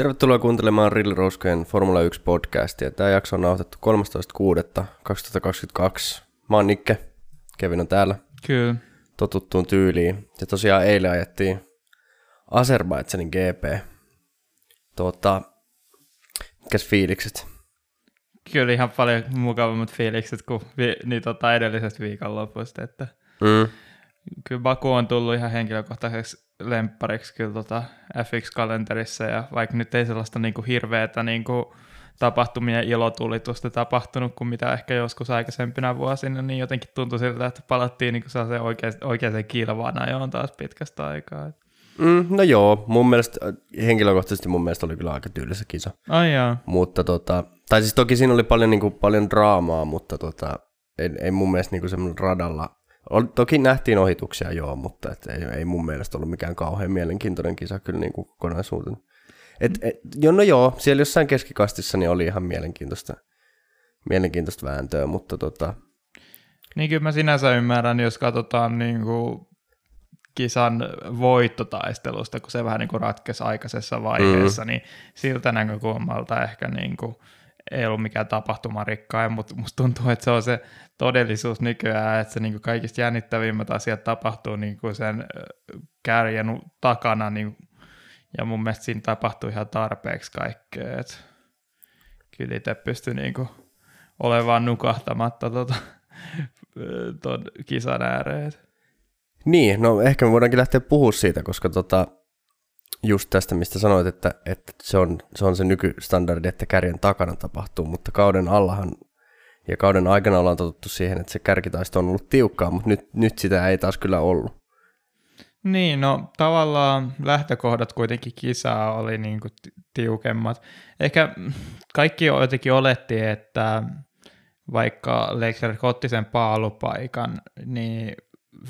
Tervetuloa kuuntelemaan Rillirosken Formula 1-podcastia. Tämä jakso on nauhoitettu 13.6.2022. Mä oon Nikke, Kevin on täällä. Kyllä. Totuttuun tyyliin. Ja tosiaan eilen ajettiin Azerbaidžanin GP. Mikäs fiilikset? Kyllä ihan paljon mukavammat fiilikset kuin edellisestä viikonlopusta. Että kyllä Baku on tullut ihan henkilökohtaiseksi lemppariksi kyllä F1-kalenterissa, ja vaikka nyt ei sellaista niinku hirveätä niinku tapahtumien ilotulitusta tapahtunut kuin mitä ehkä joskus aikaisempina vuosina, niin jotenkin tuntui siltä, että palattiin niinku sellaiseen oikeaan kilvaan ajoon taas pitkästä aikaa. No joo, henkilökohtaisesti mun mielestä oli kyllä aika tylsä kisa. Ai joo. Mutta tai siis toki siinä oli paljon draamaa, mutta ei mun mielestä niinku semmoinen radalla. Toki nähtiin ohituksia joo, mutta ei mun mielestä ollut mikään kauhean mielenkiintoinen kisa kyllä niin kuin kokonaisuutena. Siellä jossain keskikastissa niin oli ihan mielenkiintoista vääntöä, mutta Niin kyllä mä sinänsä ymmärrän, jos katsotaan niin kuin kisan voittotaistelusta, kun se vähän niin kuin ratkesi aikaisessa vaiheessa, niin siltä näkökulmalta ehkä niin kuin ei ollut mikään tapahtumarikkain, mutta musta tuntuu, että se on se todellisuus nykyään, että se niinku kaikista jännittävimmät asiat tapahtuu niinku sen kärjen takana, niin, ja mun mielestä siinä tapahtuu ihan tarpeeksi kaikkea, että kyllä itse pystyi niinku olemaan nukahtamatta ton kisan ääreen. Niin, no ehkä me voidaankin lähteä puhua siitä, koska just tästä, mistä sanoit, että se on se nykystandardi, että kärjen takana tapahtuu, mutta kauden allahan ja kauden aikana ollaan totuttu siihen, että se kärkitaisto on ollut tiukkaa, mutta nyt sitä ei taas kyllä ollut. Niin, no tavallaan lähtökohdat kuitenkin kisaa oli niinku tiukemmat. Ehkä kaikki jotenkin oletti, että vaikka Leclerc otti sen paalupaikan, niin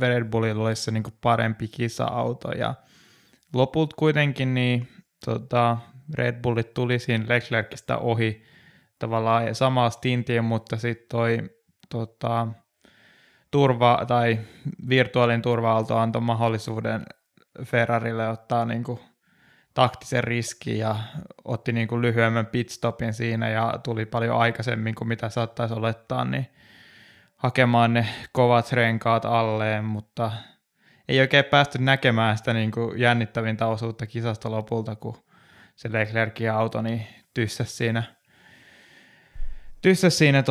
Red Bullilla olisi se niinku parempi kisa-auto, ja lopulta kuitenkin niin, Red Bullit tuli siinä Leclercistä ohi tavallaan samaa stintiä, mutta sitten toi turva tai virtuaalinen turva-aalto antoi mahdollisuuden Ferrarille ottaa niinku taktisen riskin ja otti niinku lyhyemmän pitstopin siinä ja tuli paljon aikaisemmin kuin mitä saattaisi olettaa, niin hakemaan ne kovat renkaat alleen, mutta ei oikein päästy näkemään sitä niin kuin jännittävintä osuutta kisasta lopulta, kun se Leclercin auto niin tyssäsi siinä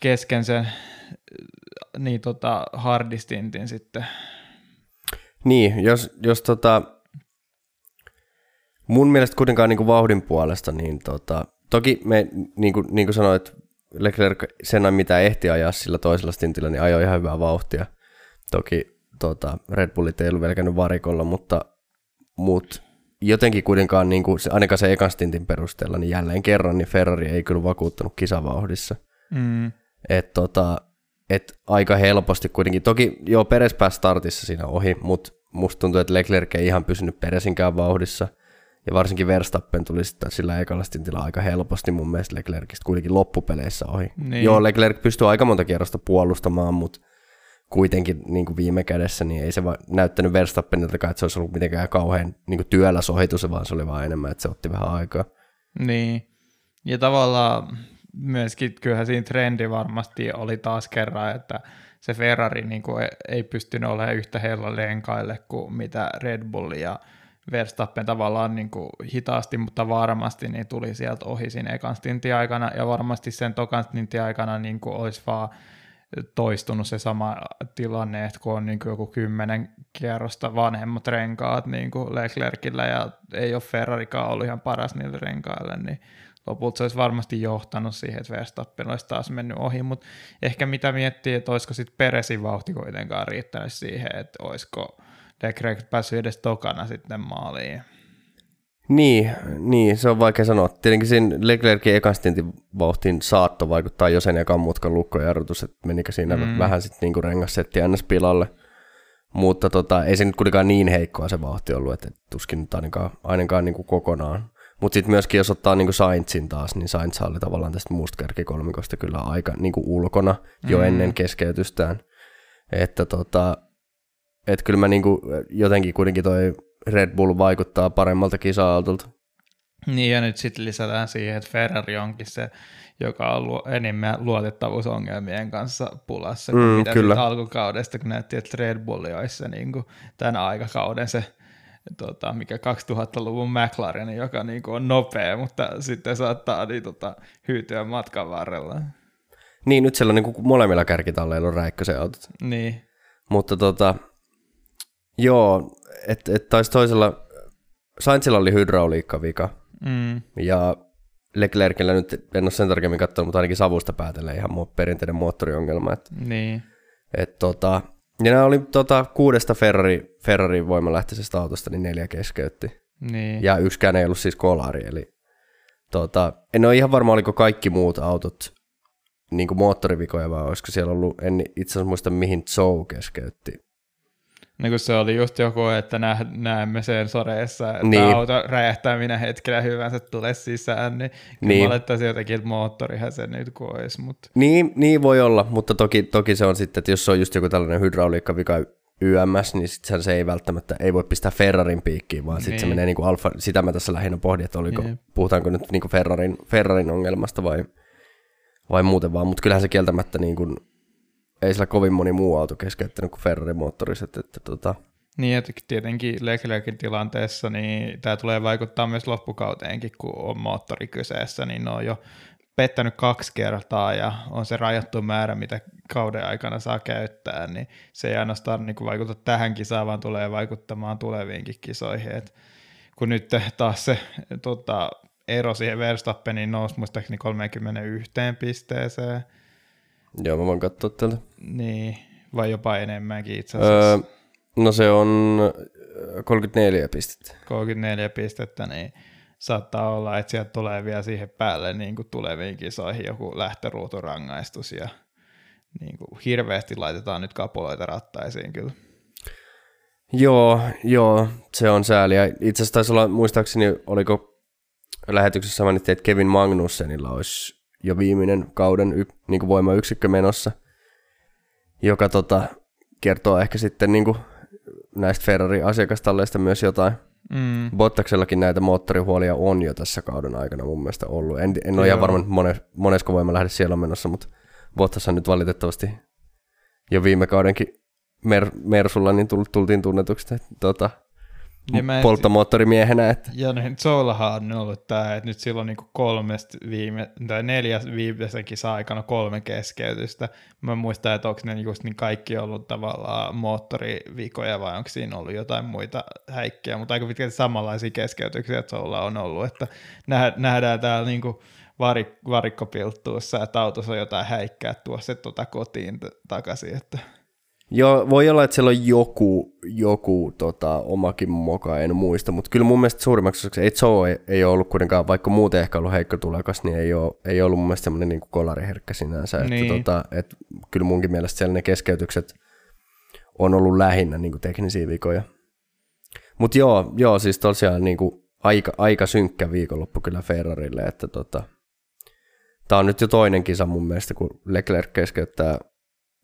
kesken sen niin hardistintin sitten. Niin, jos mun mielestä kuitenkaan niin kuin vauhdin puolesta, niin toki me niin kuin sanoit, Leclerc sen mitä ehti ajaa sillä toisella stintillä, niin ajoi ihan hyvää vauhtia. Toki Red Bullit ei ollut velkännyt varikolla, mutta jotenkin kuitenkaan, niin kuin, ainakaan se ekan stintin perusteella, niin jälleen kerran niin Ferrari ei kyllä vakuuttanut kisavauhdissa. Että aika helposti kuitenkin, toki joo, Pérez pääsi startissa siinä ohi, mutta musta tuntuu, että Leclerc ei ihan pysynyt Pérezinkään vauhdissa, ja varsinkin Verstappen tuli sitten sillä ekalla stintillä aika helposti mun mielestä Leclercistä kuitenkin loppupeleissä ohi. Niin. Joo, Leclerc pystyy aika monta kierrosta puolustamaan, mutta kuitenkin niin kuin viime kädessä niin ei se näyttänyt Verstappeniltakaan, että se olisi ollut mitenkään kauhean niin kuin työläs ohitus, vaan se oli vaan enemmän, että se otti vähän aikaa. Niin, ja tavallaan myöskin kyllähän siinä trendi varmasti oli taas kerran, että se Ferrari niin kuin ei pystynyt olemaan yhtä hella lenkaille kuin mitä Red Bull, ja Verstappen tavallaan niin kuin hitaasti, mutta varmasti niin tuli sieltä ohi siinä ekan stintin aikana, ja varmasti sen tokan stintin aikana niin kuin olisi vaan toistunut se sama tilanne, että kun on niin kuin joku 10 kierrosta vanhemmat renkaat niin kuin Leclercillä ja ei ole Ferrarikaan ollut ihan paras niille renkaille, niin lopulta se olisi varmasti johtanut siihen, että Verstappen olisi taas mennyt ohi, mutta ehkä mitä miettii, että olisiko sitten Pérezin vauhti kuitenkaan riittänyt siihen, että olisiko Leclerc päässyt edes tokana sitten maaliin. Niin, se on vaikea sanoa. Tietenkin siinä Leclercin ekan stintin vauhtiin saattoi vaikuttaa jo sen ekan mutkan lukkojarrutus, että menikö siinä vähän sitten niinku rengassetti ns. Pilalle. Mutta ei se nyt kuitenkaan niin heikkoa se vauhti ollut, että tuskin nyt ainakaan niinku kokonaan. Mutta sitten myöskin jos ottaa niinku Sainzin taas, niin Sainz oli tavallaan tästä muusta kärkikolmikosta kyllä aika niinku ulkona jo ennen keskeytystään. Että et kyllä mä niinku jotenkin kuitenkin toi Red Bull vaikuttaa paremmalta kisa-autolta. Niin, ja nyt sitten lisätään siihen, että Ferrari onkin se, joka on enemmän luotettavuusongelmien kanssa pulassa, kuin mitä sitten alkukaudesta, kun näytti, että Red Bull olisi se, niin kuin tämän aikakauden se, mikä 2000-luvun McLaren, joka niin kuin on nopea, mutta sitten saattaa niin, hyytyä matkan varrella. Niin, nyt siellä on niin kuin molemmilla kärkitalleilla on Räikkösen autot. Niin. Mutta joo, että taisi toisella, Sainzilla oli hydrauliikkavika, ja Leclercillä nyt, en ole sen tarkemmin katsonut, mutta ainakin savusta päätellen ihan perinteinen moottoriongelma. Että, niin. Et ja nämä oli 6 Ferrarin voimalähtöisestä autosta, niin 4 keskeytti. Niin. Ja yksikään ei ollut siis kolari, eli en ole ihan varma, oliko kaikki muut autot niin kuin moottorivikoja, vai olisiko siellä ollut, en itse asiassa muista, mihin Zou keskeytti. Niin kuin se oli just joku, että näemme sen soreessa, että niin. Auto räjähtää minä hetkellä hyvänsä tulee sisään, niin kyllä niin. Mä olettaisin jotenkin, että moottorihan se nyt kun olisi. Mutta. Niin voi olla, mutta toki se on sitten, että jos se on just joku tällainen hydrauliikkavika YMS, niin sitten se ei välttämättä, ei voi pistää Ferrarin piikkiin, vaan sitten niin. Se menee niin kuin Alfa, sitä mä tässä lähinnä pohdin, että oliko, niin. Puhutaanko nyt niin kuin Ferrarin ongelmasta vai muuten vaan, mutta kyllähän se kieltämättä niin kuin, ei sillä kovin moni muu auto keskeyttänyt kuin Ferrari-moottoriset. Että. Niin, että tietenkin Leclercin tilanteessa niin tämä tulee vaikuttaa myös loppukauteenkin, kun on moottori kyseessä, niin ne on jo pettänyt 2 kertaa ja on se rajattu määrä, mitä kauden aikana saa käyttää, niin se ei ainoastaan niin kuin vaikuta tähän kisaan, vaan tulee vaikuttamaan tuleviinkin kisoihin. Et kun nyt taas se ero siihen Verstappeniin nousi muistaakseni 31 pisteeseen. Joo, mä voin katsoa täältä. Niin, vai jopa enemmänkin itse asiassa. No se on 34 pistettä. 34 pistettä, niin saattaa olla, että sieltä tulee vielä siihen päälle niin kuin tuleviin kisoihin joku lähtöruuturangaistus ja niin kuin hirveästi laitetaan nyt kapuloita rattaisiin kyllä. Joo, se on sääli. Itse asiassa taisi olla, muistaakseni, oliko lähetyksessä mainittiin, että Kevin Magnussenilla olisi jo viimeinen kauden niin kuin voimayksikkö menossa, joka kertoo ehkä sitten niin kuin näistä Ferrari-asiakastalleista myös jotain. Bottaksellakin näitä moottorihuolia on jo tässä kauden aikana mun mielestä ollut. En ole ihan varma, monesko voima lähde siellä on menossa, mutta Bottas on nyt valitettavasti jo viime kaudenkin Mersulla niin tultiin tunnetuksi, että polttomoottorimiehenä. Että. Ja Zoulahan on ollut tämä, että nyt silloin niinku 4 viimeisen kisan aikana 3 keskeytystä. Mä muistan, että onko ne just niin kaikki ollut tavallaan moottorivikoja vai onko siinä ollut jotain muita häikkiä, mutta aika pitkälti samanlaisia keskeytyksiä Zoula on ollut, että nähdään täällä niinku varikkopilttuussa, että autossa on jotain häikkää, tuo se kotiin takaisin, että. Joo, voi olla, että siellä on joku omakin moka, en muista, mutta kyllä mun mielestä suurimmaksi osaksi, ei ole ollut kuitenkaan, vaikka muuten ehkä ollut heikko tulekas, niin ei ollut mun mielestä semmoinen niin kuin kolariherkkä sinänsä. Niin. Että kyllä munkin mielestä siellä ne keskeytykset on ollut lähinnä niin kuin teknisiä viikoja. Mutta joo, siis tosiaan niin kuin aika synkkä viikonloppu kyllä Ferrarille, että tää on nyt jo toinen kisa mun mielestä, kun Leclerc keskeyttää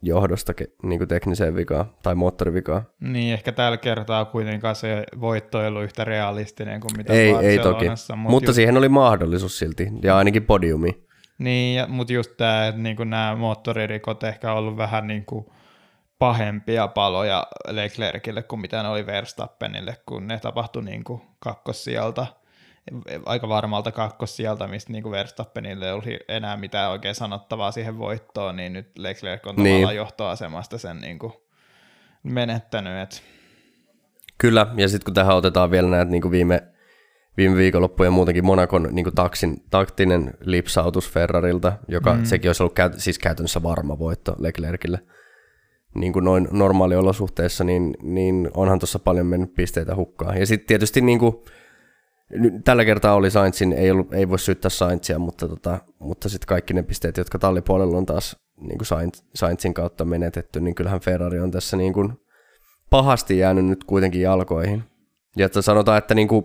johdosta niin kuin tekniseen vikaan tai moottorivikaan. Niin, ehkä tällä kertaa kuitenkaan se voitto ei ollut yhtä realistinen kuin mitä Barcelonassa. Ei toki, mutta siihen oli mahdollisuus silti, ja ainakin podiumi. Niin, mutta just tämä, että niin kuin nämä moottoririkot ehkä on ollut vähän niin kuin pahempia paloja Leclercille kuin mitä ne oli Verstappenille, kun ne tapahtui niin kuin kakkossijalta. Aika varmalta kakkossijalta, mistä niin kuin Verstappenille ei ollut enää mitään oikein sanottavaa siihen voittoon, niin nyt Leclerc on tavallaan johtoasemasta sen niin kuin menettänyt. Et. Kyllä, ja sitten kun tähän otetaan vielä näitä niin kuin viime viikonloppuja muutenkin Monakon niin kuin taktinen lipsautus Ferrarilta, joka sekin olisi ollut siis käytännössä varma voitto Leclercille. Niin kuin noin normaaliolosuhteissa, niin onhan tuossa paljon mennyt pisteitä hukkaan. Ja sitten tietysti niin kuin tällä kertaa oli Sainzin, ei voi syyttää Sainzia, mutta sitten kaikki ne pisteet, jotka tallipuolella on taas niin kuin Sainzin kautta menetetty, niin kyllähän Ferrari on tässä niin kuin pahasti jäänyt nyt kuitenkin jalkoihin. Ja että sanotaan, että niin kuin,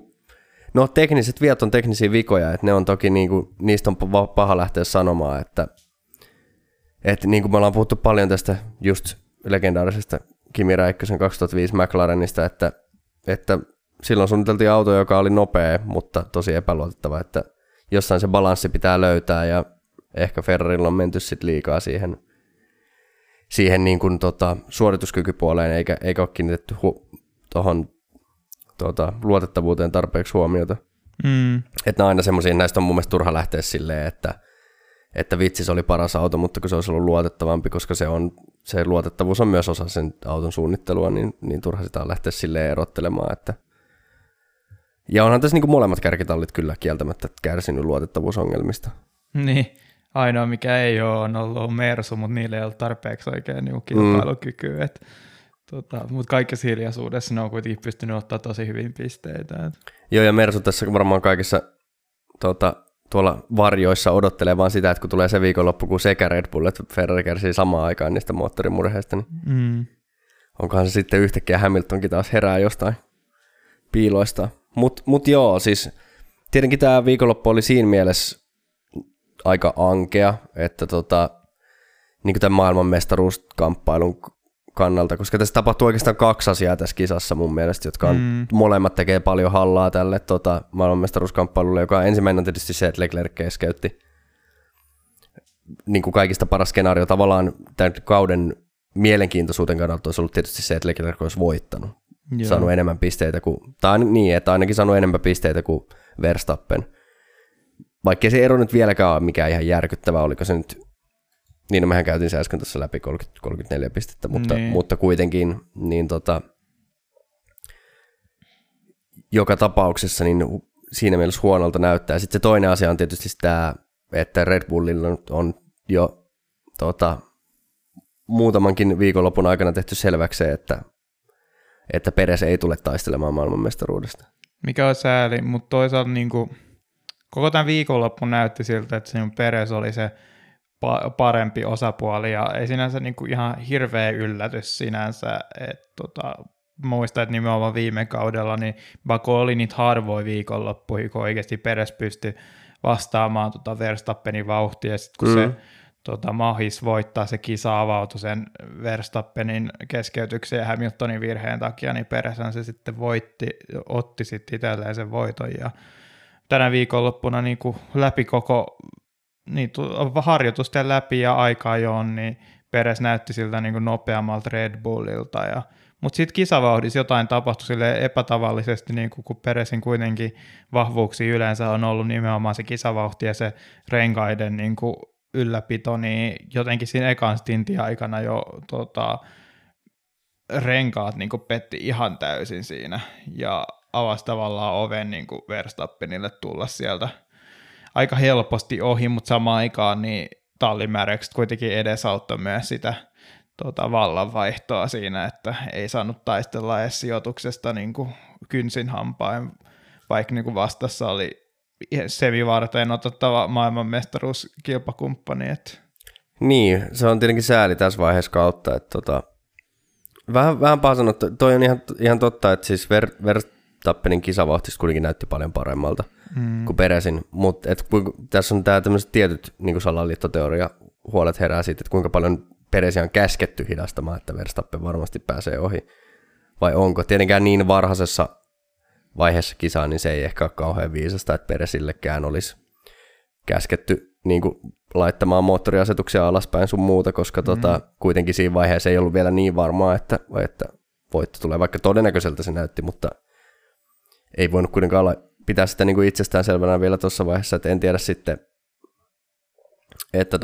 no tekniset viat on teknisiä vikoja, että ne on toki, niin kuin, niistä on paha lähteä sanomaan, että niin kuin me ollaan puhuttu paljon tästä just legendaarisesta Kimi Räikkösen 2005 McLarenista, että silloin suunniteltiin auto, joka oli nopea, mutta tosi epäluotettava, että jossain se balanssi pitää löytää ja ehkä Ferrarilla on menty sit liikaa siihen niin kuin suorituskykypuoleen eikä ole kiinnitetty tuohon luotettavuuteen tarpeeksi huomiota. Että aina semmoisia, näistä on mun mielestä turha lähteä silleen, että vitsi, se oli paras auto, mutta kun se olisi ollut luotettavampi, koska se luotettavuus on myös osa sen auton suunnittelua, niin turha sitä on lähteä silleen erottelemaan. Että. Ja onhan tässä niin kuin molemmat kärkitallit kyllä kieltämättä kärsinyt luotettavuusongelmista. Niin, ainoa mikä ei ole on ollut Mersu, mutta niillä ei ole tarpeeksi oikein niin kilpailukykyä. Mutta kaikessa hiljaisuudessa ne on kuitenkin pystynyt ottaa tosi hyvin pisteitä. Joo, ja Mersu tässä varmaan kaikissa tuolla varjoissa odottelee vaan sitä, että kun tulee se viikonloppu, kun sekä Red Bull että Ferrari kärsii samaan aikaan niistä moottorimurheista, niin onkohan se sitten yhtäkkiä Hamiltonkin taas herää jostain piiloista. Mut joo, siis tietenkin tämä viikonloppu oli siinä mielessä aika ankea, että niin kuin tämän maailmanmestaruuskamppailun kannalta, koska tässä tapahtuu oikeastaan kaksi asiaa tässä kisassa mun mielestä, jotka on, molemmat tekee paljon hallaa tälle maailmanmestaruuskamppailulle, joka on ensimmäinen on tietysti se, että Leclerc keskeytti niin kuin kaikista paras skenaario. Tavallaan tämän kauden mielenkiintoisuuden kannalta olisi ollut tietysti se, että Leclerc olisi voittanut, saanut enemmän pisteitä kuin, tai niin, että ainakin saanut enemmän pisteitä kuin Verstappen. Vaikkei se ero nyt vieläkään ole mikään ihan järkyttävä, oliko se nyt. Niin, mehän käytiin se äsken tässä läpi 34 pistettä, mutta kuitenkin niin joka tapauksessa niin siinä mielessä huonolta näyttää. Sitten se toinen asia on tietysti tämä, että Red Bullilla on jo muutamankin viikonlopun aikana tehty selväksi se, että Pérez ei tule taistelemaan maailmanmestaruudesta. Mikä on sääli, mutta toisaalta niin kuin, koko tämän viikonloppu näytti siltä, että Pérez oli se parempi osapuoli, ja ei sinänsä niin kuin ihan hirveä yllätys sinänsä, että muistan, että nimenomaan viime kaudella niin Baku oli niitä harvoja viikonloppuja, kun oikeasti Pérez pystyi vastaamaan Verstappenin vauhtia, ja sitten kun se mahis voittaa, se kisa avautui sen Verstappenin keskeytyksen ja Hamiltonin virheen takia, niin Pérez se sitten otti sitten itselleen sen voiton, ja tänä viikonloppuna niin kuin läpi koko harjoitusten läpi ja aika jo, niin Pérez näytti siltä niin kuin nopeammalta Red Bullilta. Mutta sitten kisavauhdissa jotain tapahtui silleen epätavallisesti, niin kuin, kun Pérezin kuitenkin vahvuuksia yleensä on ollut nimenomaan se kisavauhti ja se renkaiden niin kuin ylläpito, niin jotenkin siinä ekan stintin aikana jo renkaat niin kuin petti ihan täysin siinä ja avasi tavallaan oven niin kuin Verstappenille tulla sieltä aika helposti ohi, mutta samaan aikaan niin tallimääräykset kuitenkin edesauttoi myös sitä vallanvaihtoa siinä, että ei saanut taistella edes sijoituksesta niin kuin kynsin hampain, vaikka niin kuin vastassa oli sevivarteen otettava maailmanmestaruuskilpakumppani. Niin, se on tietenkin sääli tässä vaiheessa kautta. Että vähän paha sanoa, toi on ihan totta, että siis Verstappenin kisavauhtista kuitenkin näytti paljon paremmalta kuin Pérezin, mutta tässä on tämmöiset tietyt niin salaliittoteoria huolet herää siitä, että kuinka paljon Pérezia on käsketty hidastamaan, että Verstappen varmasti pääsee ohi, vai onko? Tietenkään niin varhaisessa vaiheessa kisaa, niin se ei ehkä ole kauhean viisasta, että Pérezillekään olisi käsketty niin kuin laittamaan moottoriasetuksia alaspäin sun muuta, koska kuitenkin siinä vaiheessa ei ollut vielä niin varmaa, että voitto tulee, vaikka todennäköiseltä se näytti, mutta ei voinut kuitenkaan pitää sitä niin kuin itsestään selvänä vielä tuossa vaiheessa, että en tiedä sitten, että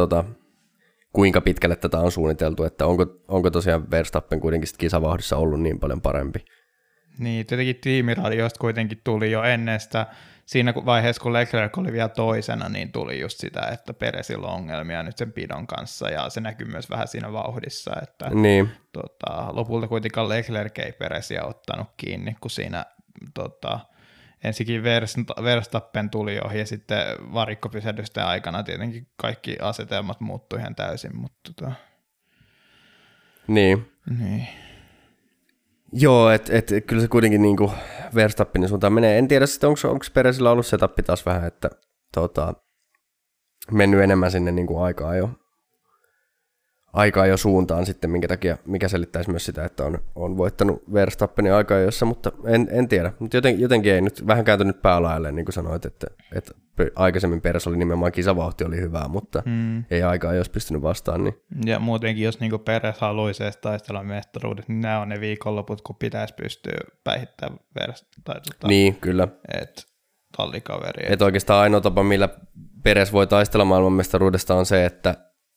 kuinka pitkälle tätä on suunniteltu, että onko tosiaan Verstappen kuitenkin sitten kisavauhdissa ollut niin paljon parempi. Niin, tietenkin tiimiradiosta kuitenkin tuli jo ennen sitä, siinä vaiheessa kun Leclerc oli vielä toisena, niin tuli just sitä, että Pérezillä on ongelmia nyt sen pidon kanssa, ja se näkyy myös vähän siinä vauhdissa, että niin. Lopulta kuitenkaan Leclerc ei Pérezia ottanut kiinni, kun siinä ensikin Verstappen tuli ohi ja sitten varikkopysähdysten aikana tietenkin kaikki asetelmat muuttui ihan täysin. Mutta Niin. Joo, että kyllä se kuitenkin niin kuin Verstappenin suuntaan menee. En tiedä sitten, onko Pérezillä ollut setappi taas vähän, että mennyt enemmän sinne niin kuin aikaa jo aikaa jo suuntaan sitten, minkä takia, mikä selittäisi myös sitä, että on voittanut Verstappenin aikaa jossa, mutta en tiedä. Mutta jotenkin ei nyt vähän kääntynyt päälailleen, niin kuin sanoit, että aikaisemmin Pérez oli nimenomaan kisavauhti oli hyvää, mutta ei aikaa jos pystynyt vastaan. Niin. Ja muutenkin, jos niin Pérez haluaisi edes taistella mestaruudesta, niin nämä on ne viikonloput, kun pitäisi pystyä päihittämään niin, kyllä. Että tallikaveri. Että oikeastaan ainoa tapa, millä Pérez voi taistella maailmanmestaruudesta on se, että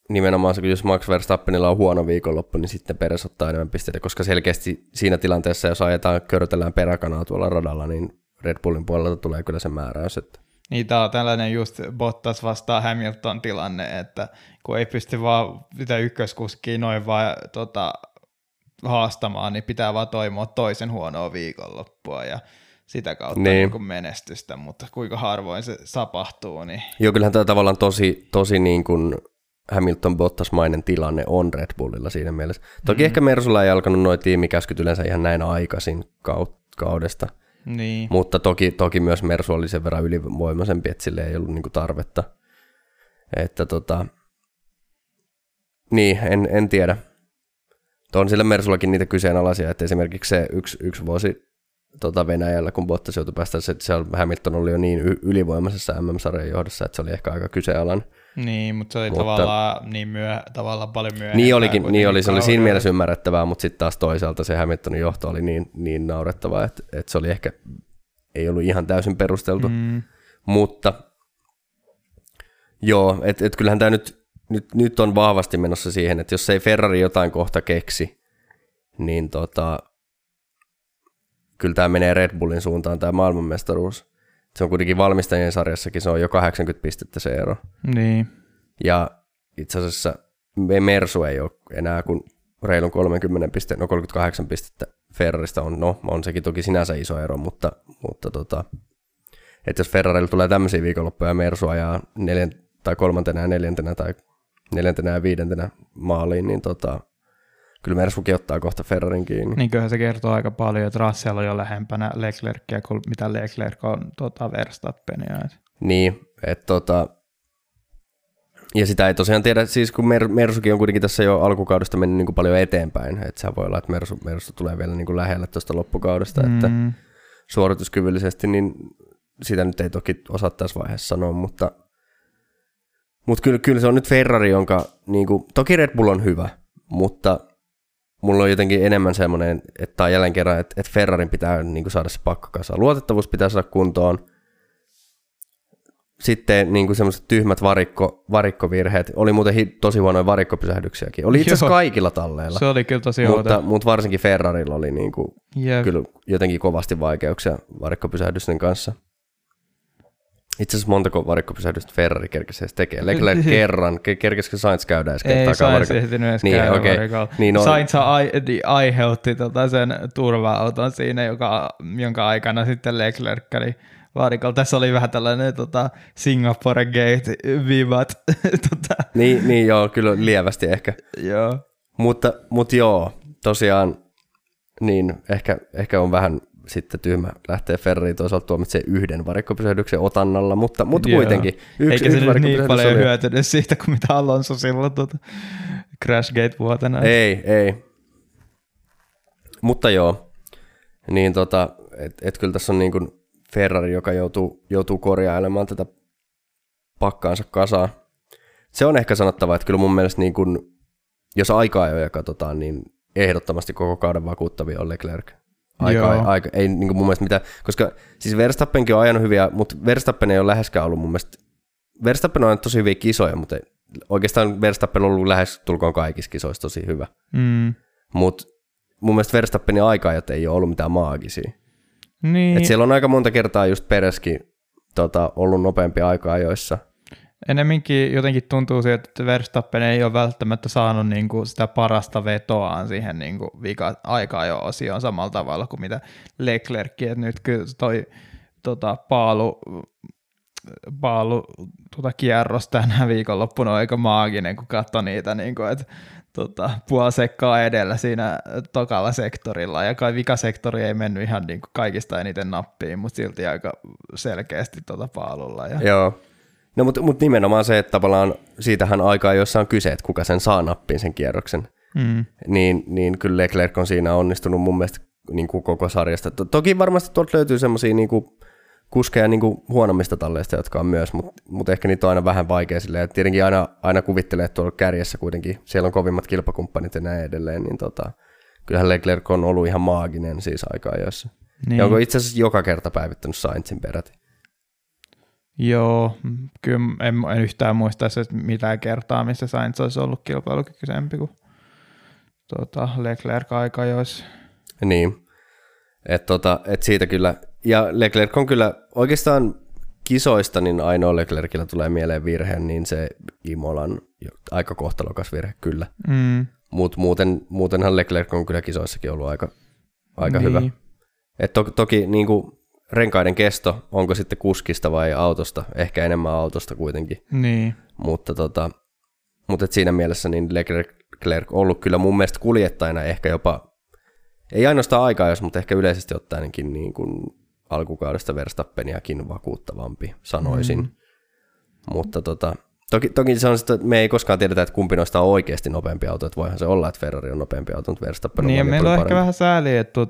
nimenomaan se, jos Max Verstappenilla on huono viikonloppu, niin sitten Pérez ottaa enemmän pisteitä, koska selkeästi siinä tilanteessa, jos ajetaan, körtellään peräkanaa tuolla radalla, niin Red Bullin puolelta tulee kyllä se määräys. Että... Niin, tämä on tällainen just Bottas vastaan Hamilton tilanne, että kun ei pysty vaan sitä ykköskuskia noin vaan haastamaan, niin pitää vaan toivoa toisen huonoa viikonloppua ja sitä kautta niin menestystä, mutta kuinka harvoin se sapahtuu. Niin... Joo, kyllähän tämä tavallaan tosi niin kuin Hamilton-Bottas-mainen tilanne on Red Bullilla siinä mielessä. Toki ehkä Mersulla ei alkanut nuo tiimikäskyt yleensä ihan näin aikaisin kaudesta, niin, mutta toki myös Mersu oli sen verran ylivoimaisempi, että sille ei ollut niinku tarvetta. Että niin, en tiedä. On sillä Mersullakin niitä kyseenalaisia, että esimerkiksi se yksi vuosi Venäjällä, kun Bottas joutui päästä, se Hamilton oli jo niin ylivoimaisessa MM-sarjan johdossa, että se oli ehkä aika kyseenalainen. Niin, mutta se oli tavallaan niin tavallaan paljon myöhempää. Niin oli, se oli siinä mielessä ymmärrettävää, mutta sitten taas toisaalta se Hamiltonin johto oli niin naurettavaa, että se oli ehkä, ei ollut ihan täysin perusteltu. Mutta joo, et kyllähän tämä nyt on vahvasti menossa siihen, että jos ei Ferrari jotain kohta keksi, niin kyllä tämä menee Red Bullin suuntaan, tämä maailmanmestaruus. Se on kuitenkin valmistajien sarjassakin, se on jo 80 pistettä se ero. Niin. Ja itse asiassa Mersu ei ole enää kuin reilun 38 pistettä Ferrarista on. No, on sekin toki sinänsä iso ero, mutta että jos Ferrarilla tulee tämmöisiä viikonloppuja ja Mersu ajaa kolmantena ja neljäntenä tai neljäntenä ja viidentenä maaliin, niin kyllä Mersukin ottaa kohta Ferrarin kiinni. Niin, kyllähän se kertoo aika paljon, että Russell on jo lähempänä Leclercia kuin mitä Leclerc on Verstappenia. Niin, että ja sitä ei tosiaan tiedä, siis kun Mersukin on kuitenkin tässä jo alkukaudesta mennyt niin kuin paljon eteenpäin, että sehän voi olla, että Mersu tulee vielä niin kuin lähelle tuosta loppukaudesta, että suorituskyvyllisesti, niin sitä nyt ei toki osaa tässä vaiheessa sanoa, mutta kyllä se on nyt Ferrari, jonka niin kuin, toki Red Bull on hyvä, mutta mulla on jotenkin enemmän semmoinen, että jälleen kerran, että Ferrarin pitää niin kuin saada se pakka kasaan. Luotettavuus pitää saada kuntoon. Sitten niin kuin semmoiset tyhmät varikkovirheet. Oli muuten tosi huonoja varikkopysähdyksiäkin. Oli itse asiassa kaikilla talleilla. Se oli kyllä tosi huono. Mutta varsinkin Ferrarilla oli niin kuin kyllä jotenkin kovasti vaikeuksia varikkopysähdysten kanssa. Itse asiassa montako varikkopysähdystä Ferrari kerkesi edes tekee. Leclerc kerran. Kerkesikö Sainz käydä edes kertaakaan varikolla? Ei Sainz ehtinyt edes käydä varikolla. Niin, Sainz aiheutti sen turva-auton siinä, jonka aikana sitten Leclerc kävi varikolla. Tässä oli vähän tällainen Singapore Gate-vivat. Niin joo, kyllä lievästi ehkä. Joo. Mutta joo, tosiaan niin ehkä on vähän... Sitten tyhmä lähtee Ferrariin toisaalta tuomitsee yhden varikkopysähdyksen otannalla, mutta kuitenkin. Eikä se nyt niin paljon hyötynyt siitä kuin mitä Alonso silloin Crashgate-vuotena. Ei. Mutta joo, niin et kyllä tässä on niin kuin Ferrari, joka joutuu korjailemaan tätä pakkaansa kasaan. Se on ehkä sanottava, että kyllä mun mielestä niin kuin, jos aika-ajoja katsotaan, niin ehdottomasti koko kauden vakuuttavia on Leclerc. Aika, ei niin mun mielestä mitään, koska siis Verstappenkin on ajanut hyviä, mutta Verstappen ei ole läheskään ollut mun mielestä. Verstappen on ajanut tosi hyviä kisoja, mutta oikeastaan Verstappen on ollut lähes tulkoon kaikissa kisoissa tosi hyvä. Mutta mun mielestä Verstappenin aikaajat ei ole ollut mitään maagisia. Niin. Et siellä on aika monta kertaa just Pérezkin ollut nopeampi aikaajoissa. Enemminkin jotenkin tuntuu siltä, että Verstappen ei ole välttämättä saanut niinku sitä parasta vetoaan siihen niinku aika-ajo-osioon samalla tavalla kuin mitä Leclerc. Et nyt kyllä toi kierros tänä viikonloppuna on aika maaginen, kun katsoi niitä, niinku, että puoli sekkaa edellä siinä tokalla sektorilla. Ja kai vikasektori ei mennyt ihan niinku kaikista eniten nappiin, mutta silti aika selkeästi paalulla. Ja... Joo. No mutta nimenomaan se, että tavallaan siitähän aikaa, jossa on kyse, että kuka sen saa nappiin sen kierroksen, niin kyllä Leclerc on siinä onnistunut mun mielestä niin kuin koko sarjasta. Toki varmasti tuolta löytyy semmoisia niin kuin kuskeja niin kuin huonommista talleista, jotka on myös, mutta ehkä niitä on aina vähän vaikea silleen. Tietenkin aina kuvittelee, että tuolla kärjessä kuitenkin siellä on kovimmat kilpakumppanit ja näin edelleen, niin kyllähän Leclerc on ollut ihan maaginen siis aikaa jossa. Niin. Ja onko itse asiassa joka kerta päivittänyt Sainzin peräti? Joo, kyllä en yhtään muistaisi, että mitään kertaa, missä Sainz olisi ollut kilpailukykyisempi kuin Leclerc aika jos. Niin, että et siitä kyllä, ja Leclerc on kyllä oikeastaan kisoista, niin ainoa Leclercillä tulee mieleen virhe, niin se Imolan aika kohtalokas virhe kyllä. Mm. Mutta muutenhan Leclerc on kyllä kisoissakin ollut aika niin hyvä. Et toki niin kuin renkaiden kesto, onko sitten kuskista vai autosta, ehkä enemmän autosta kuitenkin. Niin. Mutta siinä mielessä niin Leclerc on ollut kyllä mun mielestä kuljettajana ehkä jopa, ei ainoastaan aikaa jos, mutta ehkä yleisesti ottaenkin niin kuin alkukaudesta Verstappeniakin vakuuttavampi sanoisin. Mm. Mutta toki se on sitä, että me ei koskaan tiedetä, että kumpi noista on oikeasti nopeampi auto, että voihan se olla, että Ferrari on nopeampi auto, mutta Verstappen on niin, meillä on parempi. Ehkä vähän sääli, että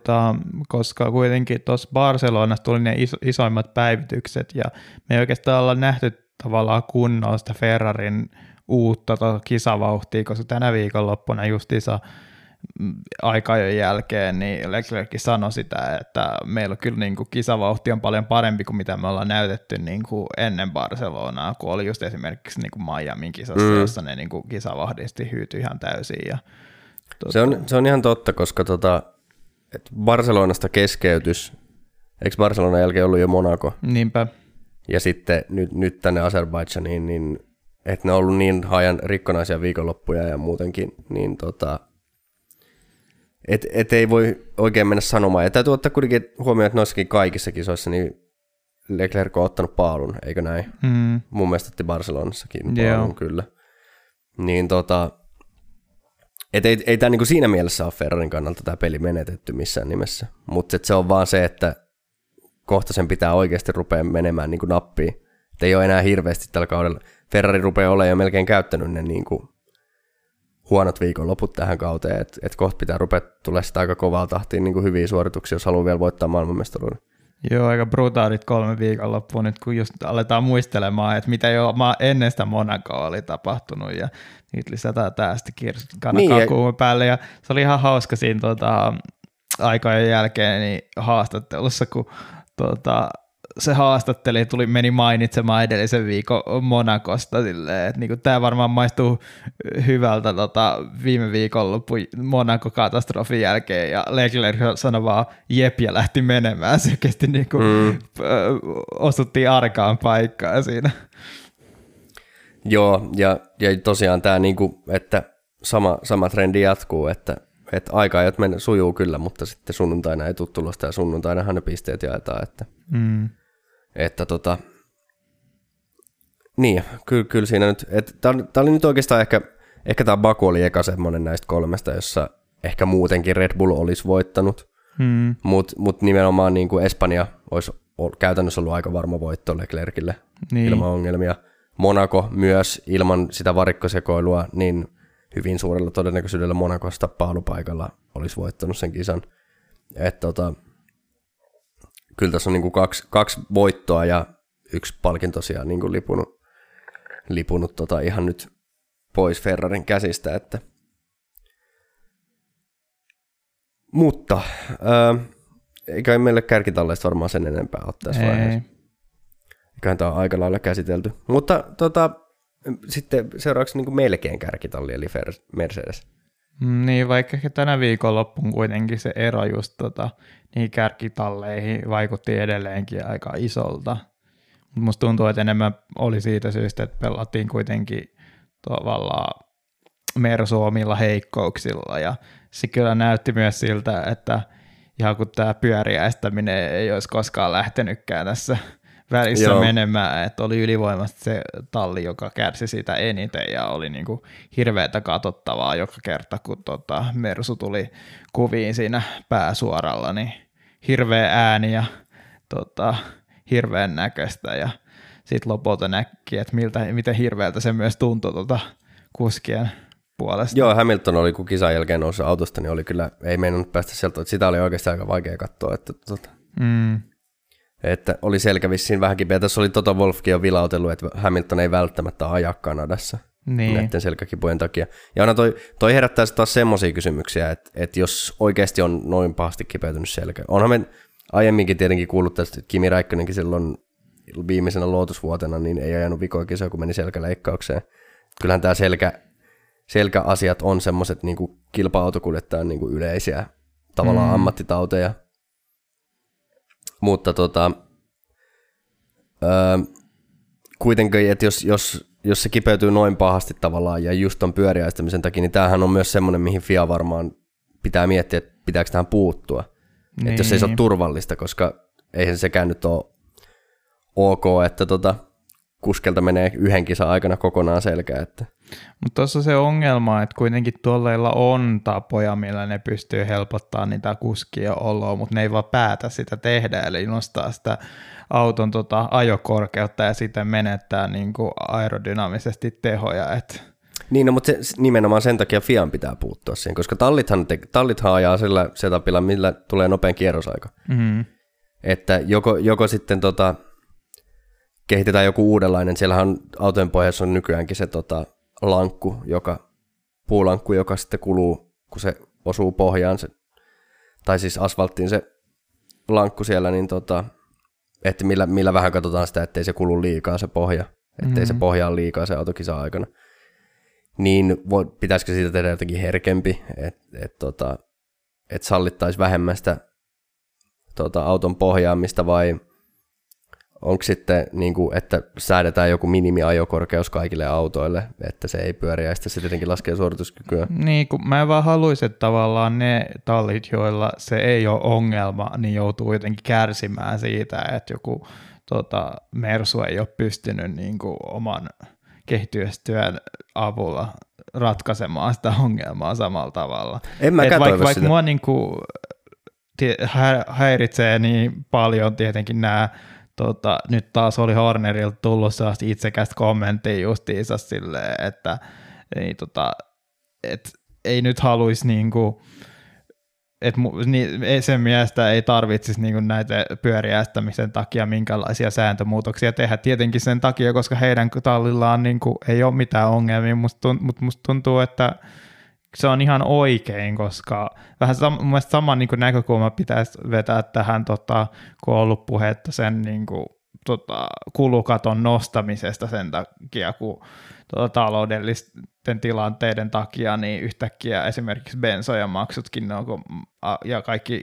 koska kuitenkin tuossa Barcelonassa tuli ne isoimmat päivitykset, ja me ei oikeastaan olla nähty tavallaan kunnolla sitä Ferrarin uutta kisavauhtia, koska tänä viikonloppuna justiinsa aika-ajojen jälkeen, niin Leclerckin sanoi sitä, että meillä on kyllä niin kuin kisavauhti on paljon parempi kuin mitä me ollaan näytetty niin kuin ennen Barcelonaa, kun oli just esimerkiksi niin kuin Miamin kisassa, jossa ne niin kuin kisavauhdisti hyytyi ihan täysin. Ja, se on ihan totta, koska Barcelonasta keskeytys, eikö Barcelonan jälkeen ollut jo Monako? Niinpä. Ja sitten nyt tänne Azerbaidžaniin, niin että ne on ollut niin rikkonaisia viikonloppuja ja muutenkin, niin et ei voi oikein mennä sanomaan. Ja täytyy ottaa kuitenkin huomioon, että noissakin kaikissa kisoissa niin Leclerc on ottanut paalun, eikö näin? Mm. Mun mielestä otti Barcelonassakin paalun kyllä. Niin et ei tämä niinku siinä mielessä ole Ferrarin kannalta tämä peli menetetty missään nimessä. Mutta se on vaan se, että kohta sen pitää oikeasti rupea menemään niinku nappiin. Et ei ole enää hirveästi tällä kaudella. Ferrari rupeaa olemaan jo melkein käyttänyt ne niinku huonot viikonloput tähän kauteen, että kohta pitää rupea tulemaan sitä aika kovaa tahtiin niin kuin hyviä suorituksia, jos haluaa vielä voittaa maailmanmestaruuden. Joo, aika brutaalit 3 viikonloppua nyt, kun just aletaan muistelemaan, että mitä jo ennen sitä Monakoa oli tapahtunut, ja nyt lisätään tästä kanakakuun päälle, ja se oli ihan hauska siinä aikojen jälkeen niin haastattelussa, kun se haastatteli meni mainitsemaan edellisen viikon Monakosta silleen, että niinku tää varmaan maistuu hyvältä viime viikonloppu Monako-katastrofin jälkeen, ja Leclerc sanoi vaan jep ja lähti menemään. Se oikeasti niinku osuttiin arkaan paikkaan siinä. Joo, ja tosiaan tää niinku, että sama trendi jatkuu, että aika-ajat sujuu kyllä, mutta sitten sunnuntaina ei tule tulosta, ja sunnuntainahan ne pisteet jaetaan, niin, kyllä siinä nyt, että tämä oli nyt oikeastaan ehkä tämä Baku oli eka semmoinen näistä 3, jossa ehkä muutenkin Red Bull olisi voittanut, mutta nimenomaan niin kuin Espanja olisi käytännössä ollut aika varma voitto Leclercille ilman ongelmia. Monaco myös ilman sitä varikkosekoilua, niin hyvin suurella todennäköisyydellä Monakosta paalupaikalla olisi voittanut sen kisan. Kyllä tässä on niin kuin kaksi voittoa ja 1 palkinto tosiaan niin kuin lipunut ihan nyt pois Ferrarin käsistä. Mutta eikä meille kärkitalleista varmaan sen enempää ole tässä vaiheessa. Eiköhän tämä on aika lailla käsitelty. Mutta sitten seuraavaksi niin kuin melkein kärkitalli, eli Mercedes. Niin, vaikka tänä viikonloppuun kuitenkin se ero just niihin kärkitalleihin vaikutti edelleenkin aika isolta. Mut musta tuntuu, että enemmän oli siitä syystä, että pelattiin kuitenkin tavallaan Mersu omilla heikkouksilla, ja se kyllä näytti myös siltä, että ihan kun tämä pyöriäistäminen ei olisi koskaan lähtenytkään tässä välissä menemään, että oli ylivoimasti se talli, joka kärsi sitä eniten, ja oli niinku hirveätä katsottavaa joka kerta, kun Mersu tuli kuviin siinä pääsuoralla, niin hirveä ääni ja hirveän näköistä, ja sit lopulta näki, että miten hirveältä se myös tuntui kuskien puolesta. Joo, Hamilton oli, kun kisan jälkeen nousi autosta, niin oli kyllä, ei meinannut päästä sieltä, että sitä oli oikeastaan aika vaikea katsoa, että oli selkä vissiin vähän kipeä. Tässä oli Toto Wolffkin jo vilautellut, että Hamilton ei välttämättä aja Kanadassa niin näiden selkäkipujen takia. Ja aina toi herättää taas semmoisia kysymyksiä, että jos oikeasti on noin pahasti kipeytynyt selkä. Onhan me aiemminkin tietenkin kuullut tästä, että Kimi Räikkönenkin silloin viimeisenä luotusvuotena niin ei ajanut vikoja kisaa, kun meni selkäleikkaukseen. Kyllähän tämä selkäasiat on semmoiset niin kuin kilpa-autokuljettajan niin kuin yleisiä tavallaan ammattitauteja. Mutta kuitenkin, että jos se kipeytyy noin pahasti tavallaan ja just ton pyöriäistämisen takia, niin tämähän on myös semmoinen, mihin FIA varmaan pitää miettiä, että pitääkö tähän puuttua. Niin. Että jos ei se ole turvallista, koska eihän sekään nyt ole ok, että kuskelta menee yhden kisan aikana kokonaan selkää. Mutta tuossa se ongelma, että kuitenkin tuolleilla on tapoja, millä ne pystyy helpottamaan niitä kuskia oloa, mutta ne ei vaan päätä sitä tehdä, eli nostaa sitä auton ajokorkeutta ja sitten menettää niinku aerodynaamisesti tehoja. Niin, no, mutta nimenomaan sen takia FIAn pitää puuttua siihen, koska tallithan ajaa sillä setupilla, millä tulee nopein kierrosaika. Mm-hmm. Että joko sitten kehitetään joku uudenlainen. Siellähän on, autojen pohjassa on nykyäänkin se puulankku, joka sitten kuluu, kun se osuu pohjaan, tai siis asfalttiin se lankku siellä, niin että millä vähän katsotaan sitä, ettei se kulu liikaa se pohja, ettei se pohjaa liikaa se autokisa aikana. Niin pitäisikö siitä tehdä jotenkin herkempi, että sallittaisi vähemmän sitä auton pohjaamista, vai onko sitten, että säädetään joku minimiajokorkeus kaikille autoille, että se ei pyöriäistä, se tietenkin laskee suorituskykyä? Niin, kun mä vaan haluaisin, että tavallaan ne tallit, joilla se ei ole ongelma, niin joutuu jotenkin kärsimään siitä, että joku Mersu ei ole pystynyt oman kehittyöstyön avulla ratkaisemaan sitä ongelmaa samalla tavalla. En mä vaikka mua häiritsee niin paljon tietenkin nämä, nyt taas oli Hornerilta tullut sellaista itsekästä kommenttia justiinsa silleen, että niin, et ei nyt haluaisi, sen mielestä ei tarvitsisi näitä pyöriäistämisen takia minkälaisia sääntömuutoksia tehdä. Tietenkin sen takia, koska heidän tallillaan ei ole mitään ongelmia, mutta musta tuntuu, että se on ihan oikein, koska vähän sama näkökulma pitäisi vetää tähän, kun on ollut puhetta sen kulukaton nostamisesta sen takia, kun taloudellisten tilanteiden takia niin yhtäkkiä esimerkiksi bensoja maksutkin ja kaikki